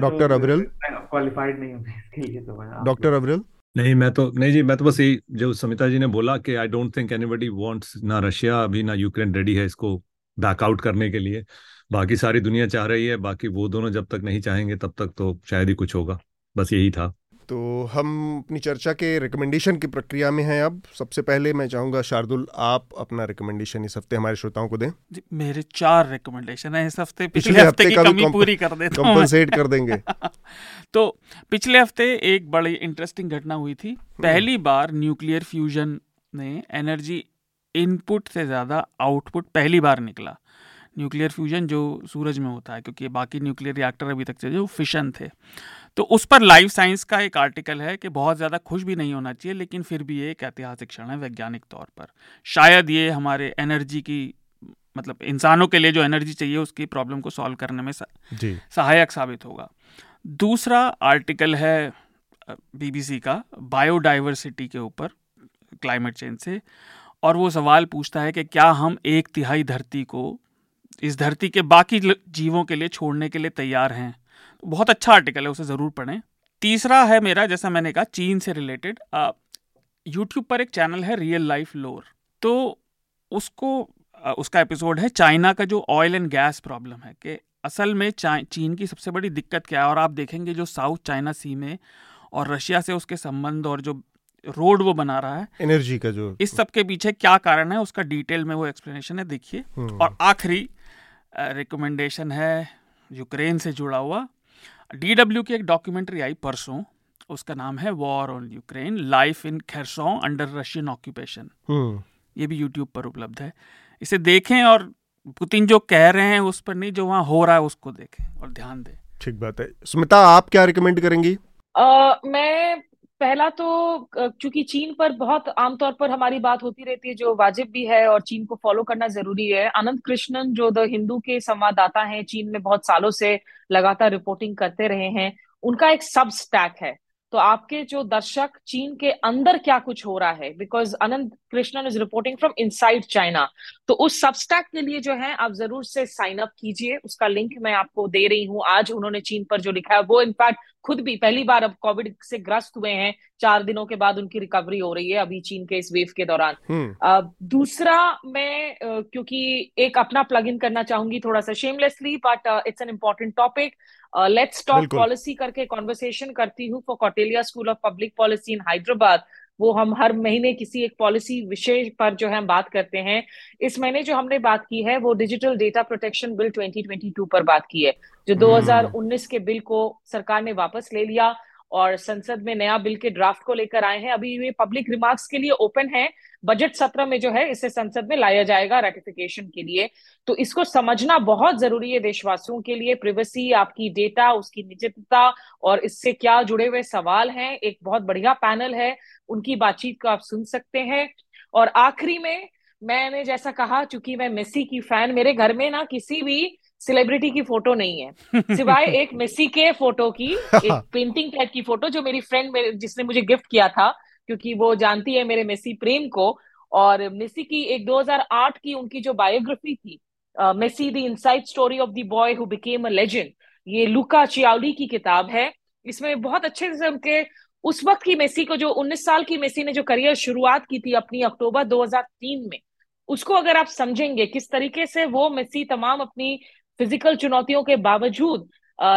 डॉक्टर अभिरल क्वालिफाइड नहीं हूँ, डॉक्टर अभिरल नहीं मैं तो नहीं जी, मैं तो बस यही जो समिता जी ने बोला कि I don't think anybody wants, ना रशिया अभी ना यूक्रेन रेडी है इसको बैकआउट करने के लिए। बाकी सारी दुनिया चाह रही है, बाकी वो दोनों जब तक नहीं चाहेंगे तब तक तो शायद ही कुछ होगा। बस यही था। तो हम अपनी चर्चा के रिकमेंडेशन की प्रक्रिया में हैं अब। सबसे पहले मैं चाहूँगा शार्दुल, आप अपना रिकमेंडेशन इस हफ्ते हमारे श्रोताओं को दें। जी, मेरे चार रिकमेंडेशन हैं इस हफ्ते। पिछले हफ्ते, हफ्ते की कमी कम्प... पूरी कर देता हूं, कंपनसेट कर देंगे। तो पिछले हफ्ते एक बड़ी इंटरेस्टिंग घटना हुई थी। पहली बार न्यूक्लियर फ्यूजन ने एनर्जी इनपुट से ज़्यादा आउटपुट पहली बार निकला। न्यूक्लियर फ्यूजन जो सूरज में होता है, क्योंकि बाकी न्यूक्लियर रिएक्टर अभी तक जो फिशन थे। तो उस पर लाइफ साइंस का एक आर्टिकल है कि बहुत ज़्यादा खुश भी नहीं होना चाहिए, लेकिन फिर भी ये एक ऐतिहासिक क्षण है वैज्ञानिक तौर पर। शायद ये हमारे एनर्जी की, मतलब इंसानों के लिए जो एनर्जी चाहिए उसकी प्रॉब्लम को सॉल्व करने में सहायक साबित होगा। दूसरा आर्टिकल है बीबीसी का बायोडाइवर्सिटी के ऊपर क्लाइमेट चेंज से, और वो सवाल पूछता है कि क्या हम एक तिहाई धरती को इस धरती के बाकी जीवों के लिए छोड़ने के लिए तैयार हैं। बहुत अच्छा आर्टिकल है, उसे ज़रूर पढ़ें। तीसरा है मेरा, जैसा मैंने कहा, चीन से रिलेटेड। यूट्यूब पर एक चैनल है रियल लाइफ लोर, तो उसको आ, उसका एपिसोड है चाइना का जो ऑयल एंड गैस प्रॉब्लम है कि असल में चीन की सबसे बड़ी दिक्कत क्या है। और आप देखेंगे जो साउथ चाइना सी में और रशिया से उसके संबंध और जो रोड वो बना रहा है एनर्जी का, जो इस सब के पीछे क्या कारण है उसका डिटेल में वो एक्सप्लेनेशन है, देखिए। और आखिरी रिकमेंडेशन है यूक्रेन से जुड़ा हुआ। डी डब्ल्यू की एक डॉक्यूमेंट्री आई परसों, उसका नाम है war on Ukraine, life in Kherson under Russian occupation. ये भी यूट्यूब पर उपलब्ध है, इसे देखें। और पुतिन जो कह रहे हैं उस पर नहीं, जो वहाँ हो रहा है उसको देखें और ध्यान दें। ठीक बात है। स्मिता, आप क्या रिकमेंड करेंगी? uh, मैं पहला तो, चूंकि चीन पर बहुत आमतौर पर हमारी बात होती रहती है, जो वाजिब भी है और चीन को फॉलो करना जरूरी है। अनंत कृष्णन जो द हिंदू के संवाददाता हैं, चीन में बहुत सालों से लगातार रिपोर्टिंग करते रहे हैं, उनका एक सब स्टैक है। तो आपके जो दर्शक चीन के अंदर क्या कुछ हो रहा है, because Anant Krishnan is reporting from inside China, तो उस सबस्टैक के लिए जो है आप जरूर से साइन अप कीजिए। उसका लिंक मैं आपको दे रही हूँ। आज उन्होंने चीन पर जो लिखा है वो इनफैक्ट खुद भी पहली बार अब कोविड से ग्रस्त हुए हैं, चार दिनों के बाद उनकी रिकवरी हो रही है अभी चीन के इस वेव के दौरान। अब दूसरा मैं, क्योंकि एक अपना प्लग इन करना चाहूंगी थोड़ा सा shamelessly, but it's an important topic. Let's talk policy करके कॉन्वर्सेशन करती हूँ for कौटिल्या स्कूल ऑफ पब्लिक पॉलिसी in Hyderabad. वो हम हर महीने किसी एक पॉलिसी विषय पर जो है हम बात करते हैं। इस महीने जो हमने बात की है वो digital data protection bill twenty twenty two पर बात की है, जो दो हज़ार उन्नीस के बिल को सरकार ने वापस ले लिया और संसद में नया बिल के ड्राफ्ट को लेकर आए हैं। अभी ये पब्लिक रिमार्क्स के लिए ओपन है, बजट सत्र में जो है इसे संसद में लाया जाएगा रेटिफिकेशन के लिए। तो इसको समझना बहुत जरूरी है देशवासियों के लिए। प्रिवेसी, आपकी डेटा, उसकी निजता और इससे क्या जुड़े हुए सवाल हैं, एक बहुत बढ़िया पैनल है, उनकी बातचीत को आप सुन सकते हैं। और आखिरी में मैंने जैसा कहा, चूंकि मैं मेसी की फैन, मेरे घर में ना किसी भी सेलिब्रिटी की फोटो नहीं है सिवाय एक मेसी के फोटो की, एक पेंटिंग टाइप की फोटो जो मेरी फ्रेंड मेरे, जिसने मुझे गिफ्ट किया था, क्योंकि वो जानती है मेरे मेसी प्रेम को। और मेसी की एक दो हज़ार आठ की उनकी जो बायोग्राफी थी, Messi the inside story of the boy who became a legend, ये लुका चियाउली की किताब है। इसमें बहुत अच्छे से उनके उस वक्त की मेसी को, जो उन्नीस साल की मेसी ने जो करियर शुरुआत की थी अपनी अक्टूबर दो हज़ार तीन में, उसको अगर आप समझेंगे किस तरीके से वो मेसी तमाम अपनी फिजिकल चुनौतियों के बावजूद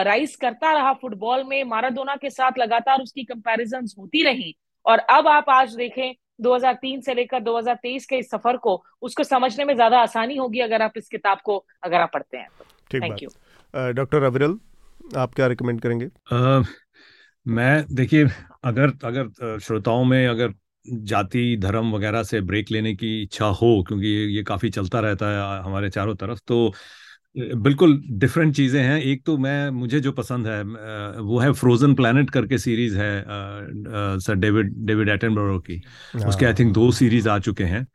राइज करता रहा फुटबॉल में, माराडोना के साथ लगातार उसकी कंपैरिजन होती रही। और अब आप आज देखें दो हज़ार तीन से लेकर दो हज़ार तेईस के इस सफर को, उसको समझने में ज्यादा आसानी होगी अगर आप इस किताब को अगर आप पढ़ते हैं तो। Thank you. डॉक्टर अभिरल, आप क्या रिकमेंड करेंगे? uh, मैं देखिए, अगर अगर श्रोताओं में अगर जाति धर्म वगैरह से ब्रेक लेने की इच्छा हो, क्योंकि ये, ये काफी चलता रहता है हमारे चारों तरफ, तो बिल्कुल डिफरेंट चीज़ें हैं। एक तो मैं मुझे जो पसंद है वो है फ्रोजन प्लैनेट करके सीरीज़ है सर डेविड डेविड एटनबरो की। उसके आई थिंक दो सीरीज़ आ चुके हैं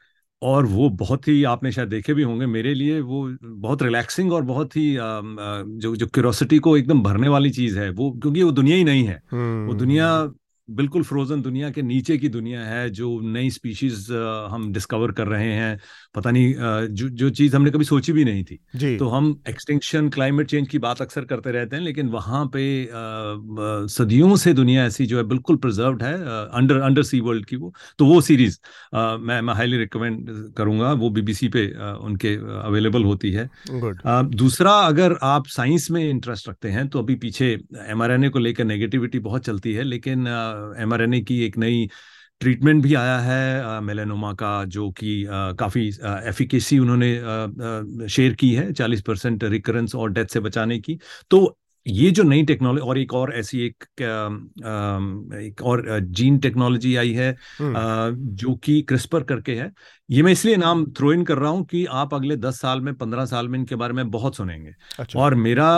और वो बहुत ही, आपने शायद देखे भी होंगे, मेरे लिए वो बहुत रिलैक्सिंग और बहुत ही जो जो क्यूरोसिटी को एकदम भरने वाली चीज़ है वो, क्योंकि वो दुनिया ही नहीं है, वो दुनिया बिल्कुल फ्रोजन दुनिया के नीचे की दुनिया है, जो नई स्पीशीज हम डिस्कवर कर रहे हैं, पता नहीं जो जो चीज हमने कभी सोची भी नहीं थी। तो हम एक्सटिंक्शन, क्लाइमेट चेंज की बात अक्सर करते रहते हैं, लेकिन वहां पे सदियों से दुनिया ऐसी जो है बिल्कुल प्रिजर्व्ड है, अंडर अंडर सी वर्ल्ड की। वो तो वो सीरीज मैं मैं हाईली रिकमेंड करूंगा, वो बीबीसी पे उनके अवेलेबल होती है। दूसरा, अगर आप साइंस में इंटरेस्ट रखते हैं तो अभी पीछे एमआरएनए को लेकर नेगेटिविटी बहुत चलती है, लेकिन एमआरएनए की एक नई ट्रीटमेंट भी आया है मेलेनोमा का, जो कि काफ़ी एफिकेसी उन्होंने शेयर की है, चालीस परसेंट रिकरेंस और डेथ से बचाने की। तो ये जो नई टेक्नोलॉजी, और एक और ऐसी एक, एक और जीन टेक्नोलॉजी आई है जो कि क्रिस्पर करके है। ये मैं इसलिए नाम थ्रो इन कर रहा हूँ कि आप अगले दस साल में, पंद्रह साल में इनके बारे में बहुत सुनेंगे। अच्छा। और मेरा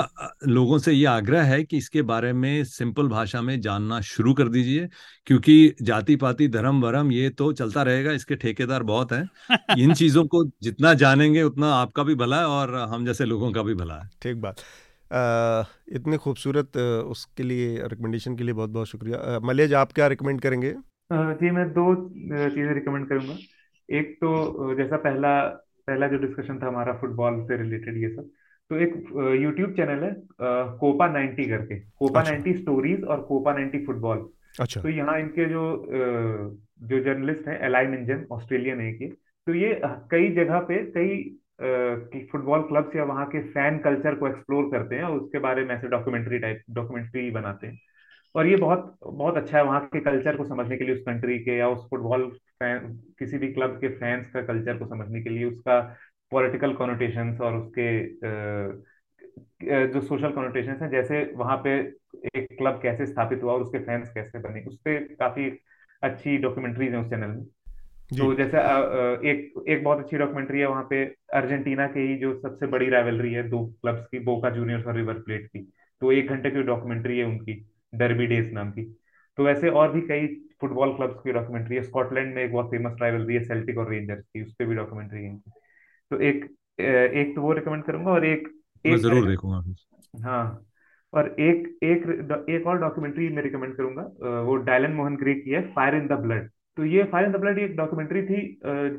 लोगों से ये आग्रह है कि इसके बारे में सिंपल भाषा में जानना शुरू कर दीजिए, क्योंकि जाति पाति धर्म वरम ये तो चलता रहेगा, इसके ठेकेदार बहुत हैं। इन चीज़ों को जितना जानेंगे उतना आपका भी भला है और हम जैसे लोगों का भी भला है। ठीक बात। Uh, इतने खूबसूरत uh, उसके लिए, रिकमेंडेशन के लिए बहुत बहुत शुक्रिया। uh, मलयज, आप क्या रिकमेंड करेंगे? uh, जी, मैं दो चीज़ें रिकमेंड करूँगा। एक तो जैसा पहला पहला जो डिस्कशन था हमारा फुटबॉल से रिलेटेड ये सब, तो एक यूट्यूब uh, चैनल है uh, कोपा नाइन्टी करके, कोपा नाइन्टी स्टोरीज और कोपा नाइन्टी फुटबॉल। अच्छा। तो यहाँ इनके जो uh, जो जर्नलिस्ट हैं, एलाई मिंजन, ऑस्ट्रेलियन है के, तो ये कई जगह पे कई फुटबॉल क्लब्स या वहाँ के फैन कल्चर को एक्सप्लोर करते हैं और उसके बारे में ऐसे डॉक्यूमेंट्री टाइप डॉक्यूमेंट्री बनाते हैं, और ये बहुत बहुत अच्छा है वहाँ के कल्चर को समझने के लिए, उस कंट्री के या उस फुटबॉल फैन, किसी भी क्लब के फैंस का कल्चर को समझने के लिए, उसका पॉलिटिकल कॉनोटेशंस और उसके जो सोशल कॉनोटेशंस हैं, जैसे वहाँ पे एक क्लब कैसे स्थापित हुआ और उसके फैंस कैसे बने, उस पर काफ़ी अच्छी डॉक्यूमेंट्रीज हैं उस चैनल में। तो जैसे एक एक बहुत अच्छी डॉक्यूमेंट्री है वहाँ पे अर्जेंटीना के ही जो सबसे बड़ी राइवलरी है दो क्लब्स की, बोका जूनियर्स और रिवर प्लेट की, तो एक घंटे की डॉक्यूमेंट्री है उनकी, डर्बी डेज नाम की। तो वैसे और भी कई फुटबॉल क्लब्स की डॉक्यूमेंट्री है। स्कॉटलैंड में एक बहुत फेमस राइवलरी है सेल्टिक और रेंजर्स की, उस पर भी डॉक्यूमेंट्री है। तो एक एक तो वो रिकमेंड करूंगा, और एक जरूर देखूंगा। हाँ, और एक एक एक और डॉक्यूमेंट्री मैं रिकमेंड करूंगा, वो डायलन मोहन ग्रे की है, फायर इन द ब्लड। तो ये फायर इन द ब्लड एक डॉक्यूमेंट्री थी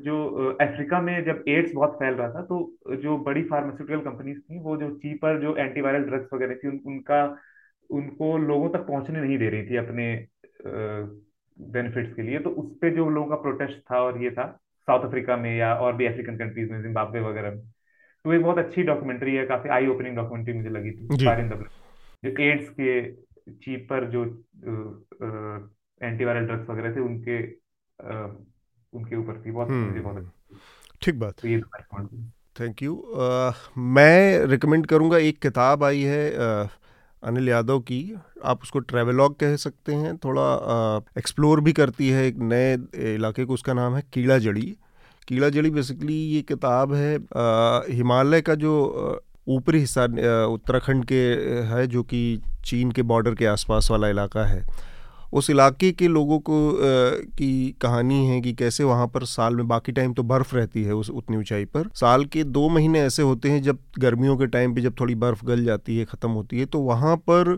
जो अफ्रीका में जब एड्स बहुत फैल रहा था, तो जो बड़ी फार्मास्यूटिकल कंपनीज थी वो जो चीपर जो एंटीवायरल ड्रग्स वगैरह थी उन, उनका उनको लोगों तक पहुंचने नहीं दे रही थी अपने बेनिफिट्स के लिए। तो उस पर जो लोगों का प्रोटेस्ट था और ये था साउथ अफ्रीका में या और भी अफ्रीकन कंट्रीज में, जिम्बाब्वे वगैरह में। तो एक बहुत अच्छी डॉक्यूमेंट्री है, काफी आई ओपनिंग डॉक्यूमेंट्री मुझे लगी थी, फायर इन द ब्लड, जो एड्स के चीपर जो एंटीवायरल ड्रग्स वगैरह थे उनके उनके ऊपर थी। बहुत ठीक बात। Thank you. मैं रिकमेंड करूँगा, एक किताब आई है uh, अनिल यादव की, आप उसको ट्रेवलॉग कह सकते हैं, थोड़ा एक्सप्लोर uh, भी करती है एक नए इलाके को। उसका नाम है कीड़ा जड़ी। कीड़ा जड़ी बेसिकली ये किताब है uh, हिमालय का जो ऊपरी हिस्सा uh, उत्तराखंड के है, जो कि चीन के बॉर्डर के आसपास वाला इलाका है। उस इलाके के लोगों को आ, की कहानी है कि कैसे वहाँ पर साल में, बाकी टाइम तो बर्फ़ रहती है उस उतनी ऊंचाई पर, साल के दो महीने ऐसे होते हैं जब गर्मियों के टाइम पे जब थोड़ी बर्फ़ गल जाती है, ख़त्म होती है, तो वहाँ पर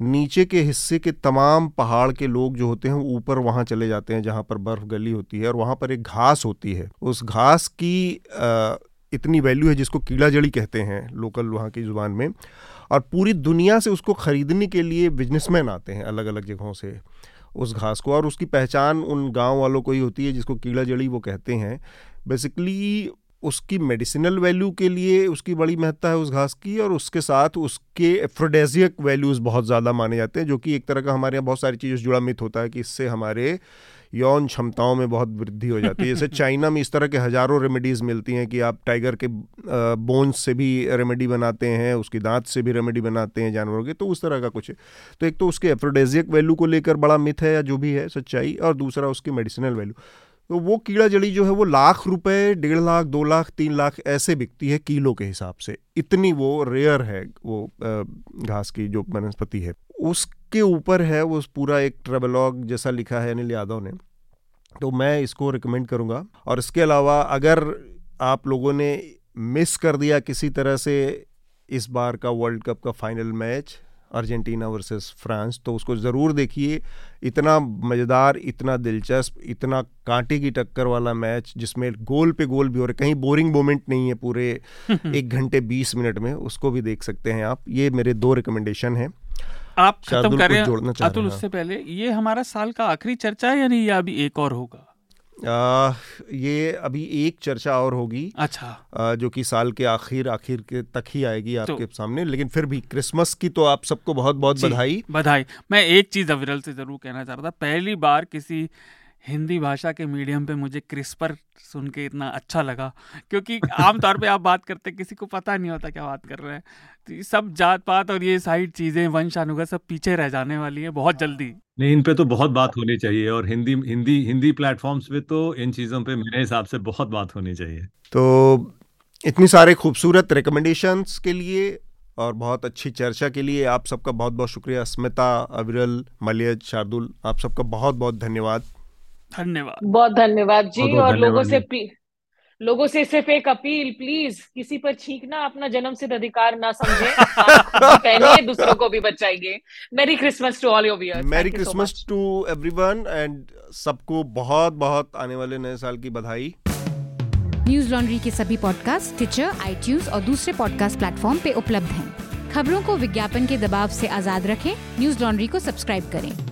नीचे के हिस्से के तमाम पहाड़ के लोग जो होते हैं वो ऊपर वहाँ चले जाते हैं जहाँ पर बर्फ़ गली होती है। और वहाँ पर एक घास होती है, उस घास की आ, इतनी वैल्यू है जिसको कीड़ा जड़ी कहते हैं लोकल वहाँ की ज़ुबान में, और पूरी दुनिया से उसको ख़रीदने के लिए बिजनेसमैन आते हैं अलग अलग जगहों से उस घास को। और उसकी पहचान उन गांव वालों को ही होती है जिसको कीड़ा जड़ी वो कहते हैं। बेसिकली उसकी मेडिसिनल वैल्यू के लिए उसकी बड़ी महत्ता है उस घास की, और उसके साथ उसके एफ्रोडेजियक वैल्यूज़ बहुत ज़्यादा माने जाते हैं, जो कि एक तरह का हमारे यहाँ बहुत सारी चीज़ों से जुड़ा मिथ होता है कि इससे हमारे यौन क्षमताओं में बहुत वृद्धि हो जाती है। जैसे चाइना में इस तरह के हज़ारों रेमेडीज़ मिलती हैं कि आप टाइगर के बोन्स से भी रेमेडी बनाते हैं, उसकी दांत से भी रेमेडी बनाते हैं जानवरों के, तो उस तरह का कुछ है। तो एक तो उसके एफ्रोडेजियक वैल्यू को लेकर बड़ा मिथ है या जो भी है सच्चाई, और दूसरा उसकी मेडिसिनल वैल्यू। तो वो कीड़ा जड़ी जो है वो लाख रुपए, डेढ़ लाख, दो लाख, तीन लाख ऐसे बिकती है किलो के हिसाब से, इतनी वो रेयर है वो घास की जो वनस्पति है। उसके ऊपर है वो पूरा एक ट्रेवलॉग जैसा लिखा है अनिल यादव ने, तो मैं इसको रिकमेंड करूँगा। और इसके अलावा अगर आप लोगों ने मिस कर दिया किसी तरह से इस बार का वर्ल्ड कप का final match, Argentina versus France, तो उसको ज़रूर देखिए। इतना मज़ेदार, इतना दिलचस्प, इतना कांटे की टक्कर वाला मैच जिसमें गोल पे गोल भी हो रहे, कहीं बोरिंग मोमेंट नहीं है पूरे एक घंटे बीस मिनट में, उसको भी देख सकते हैं आप। ये मेरे दो रिकमेंडेशन हैं। आप खत्म कर रहे हैं अतुल, उससे पहले ये हमारा साल का आखिरी चर्चा है या नहीं, या अभी एक और होगा? आ, ये अभी एक चर्चा और होगी। अच्छा। आ, जो कि साल के आखिर आखिर के तक ही आएगी आपके तो, सामने। लेकिन फिर भी क्रिसमस की तो आप सबको बहुत बहुत बधाई बधाई। मैं एक चीज़ अविरल से ज़रूर कहना चाह रहा था, पहली बार किसी हिंदी भाषा के मीडियम पे मुझे क्रिस्पर सुन के इतना अच्छा लगा, क्योंकि आमतौर पे आप बात करते किसी को पता नहीं होता क्या बात कर रहे हैं। तो ये सब जात पात और ये साइड चीज़ें, वंशानुगत, सब पीछे रह जाने वाली है बहुत जल्दी। नहीं, इन पे तो बहुत बात होनी चाहिए, और हिंदी हिंदी हिंदी प्लेटफॉर्म्स पे तो इन चीज़ों पे मेरे हिसाब से बहुत बात होनी चाहिए। तो इतनी सारे खूबसूरत रिकमेंडेशंस के लिए और बहुत अच्छी चर्चा के लिए आप सबका बहुत बहुत शुक्रिया। स्मिता, अविरल, मलयज, शार्दुल, आप सबका बहुत बहुत धन्यवाद। धन्यवाद, बहुत धन्यवाद जी। और लोगों से लोगों से सिर्फ एक अपील, प्लीज किसी पर छींकना अपना जन्मसिद्ध अधिकार ना समझे। पहले दूसरों को भी बचाइए। Merry Christmas to all your viewers, merry Christmas to everyone, and सबको बहुत बहुत आने वाले नए साल की बधाई। न्यूज लॉन्ड्री के सभी पॉडकास्ट टिचर, आईट्यूज और दूसरे पॉडकास्ट प्लेटफॉर्म पे उपलब्ध हैं। खबरों को विज्ञापन के दबाव से आजाद रखें, न्यूज लॉन्ड्री को सब्सक्राइब करें।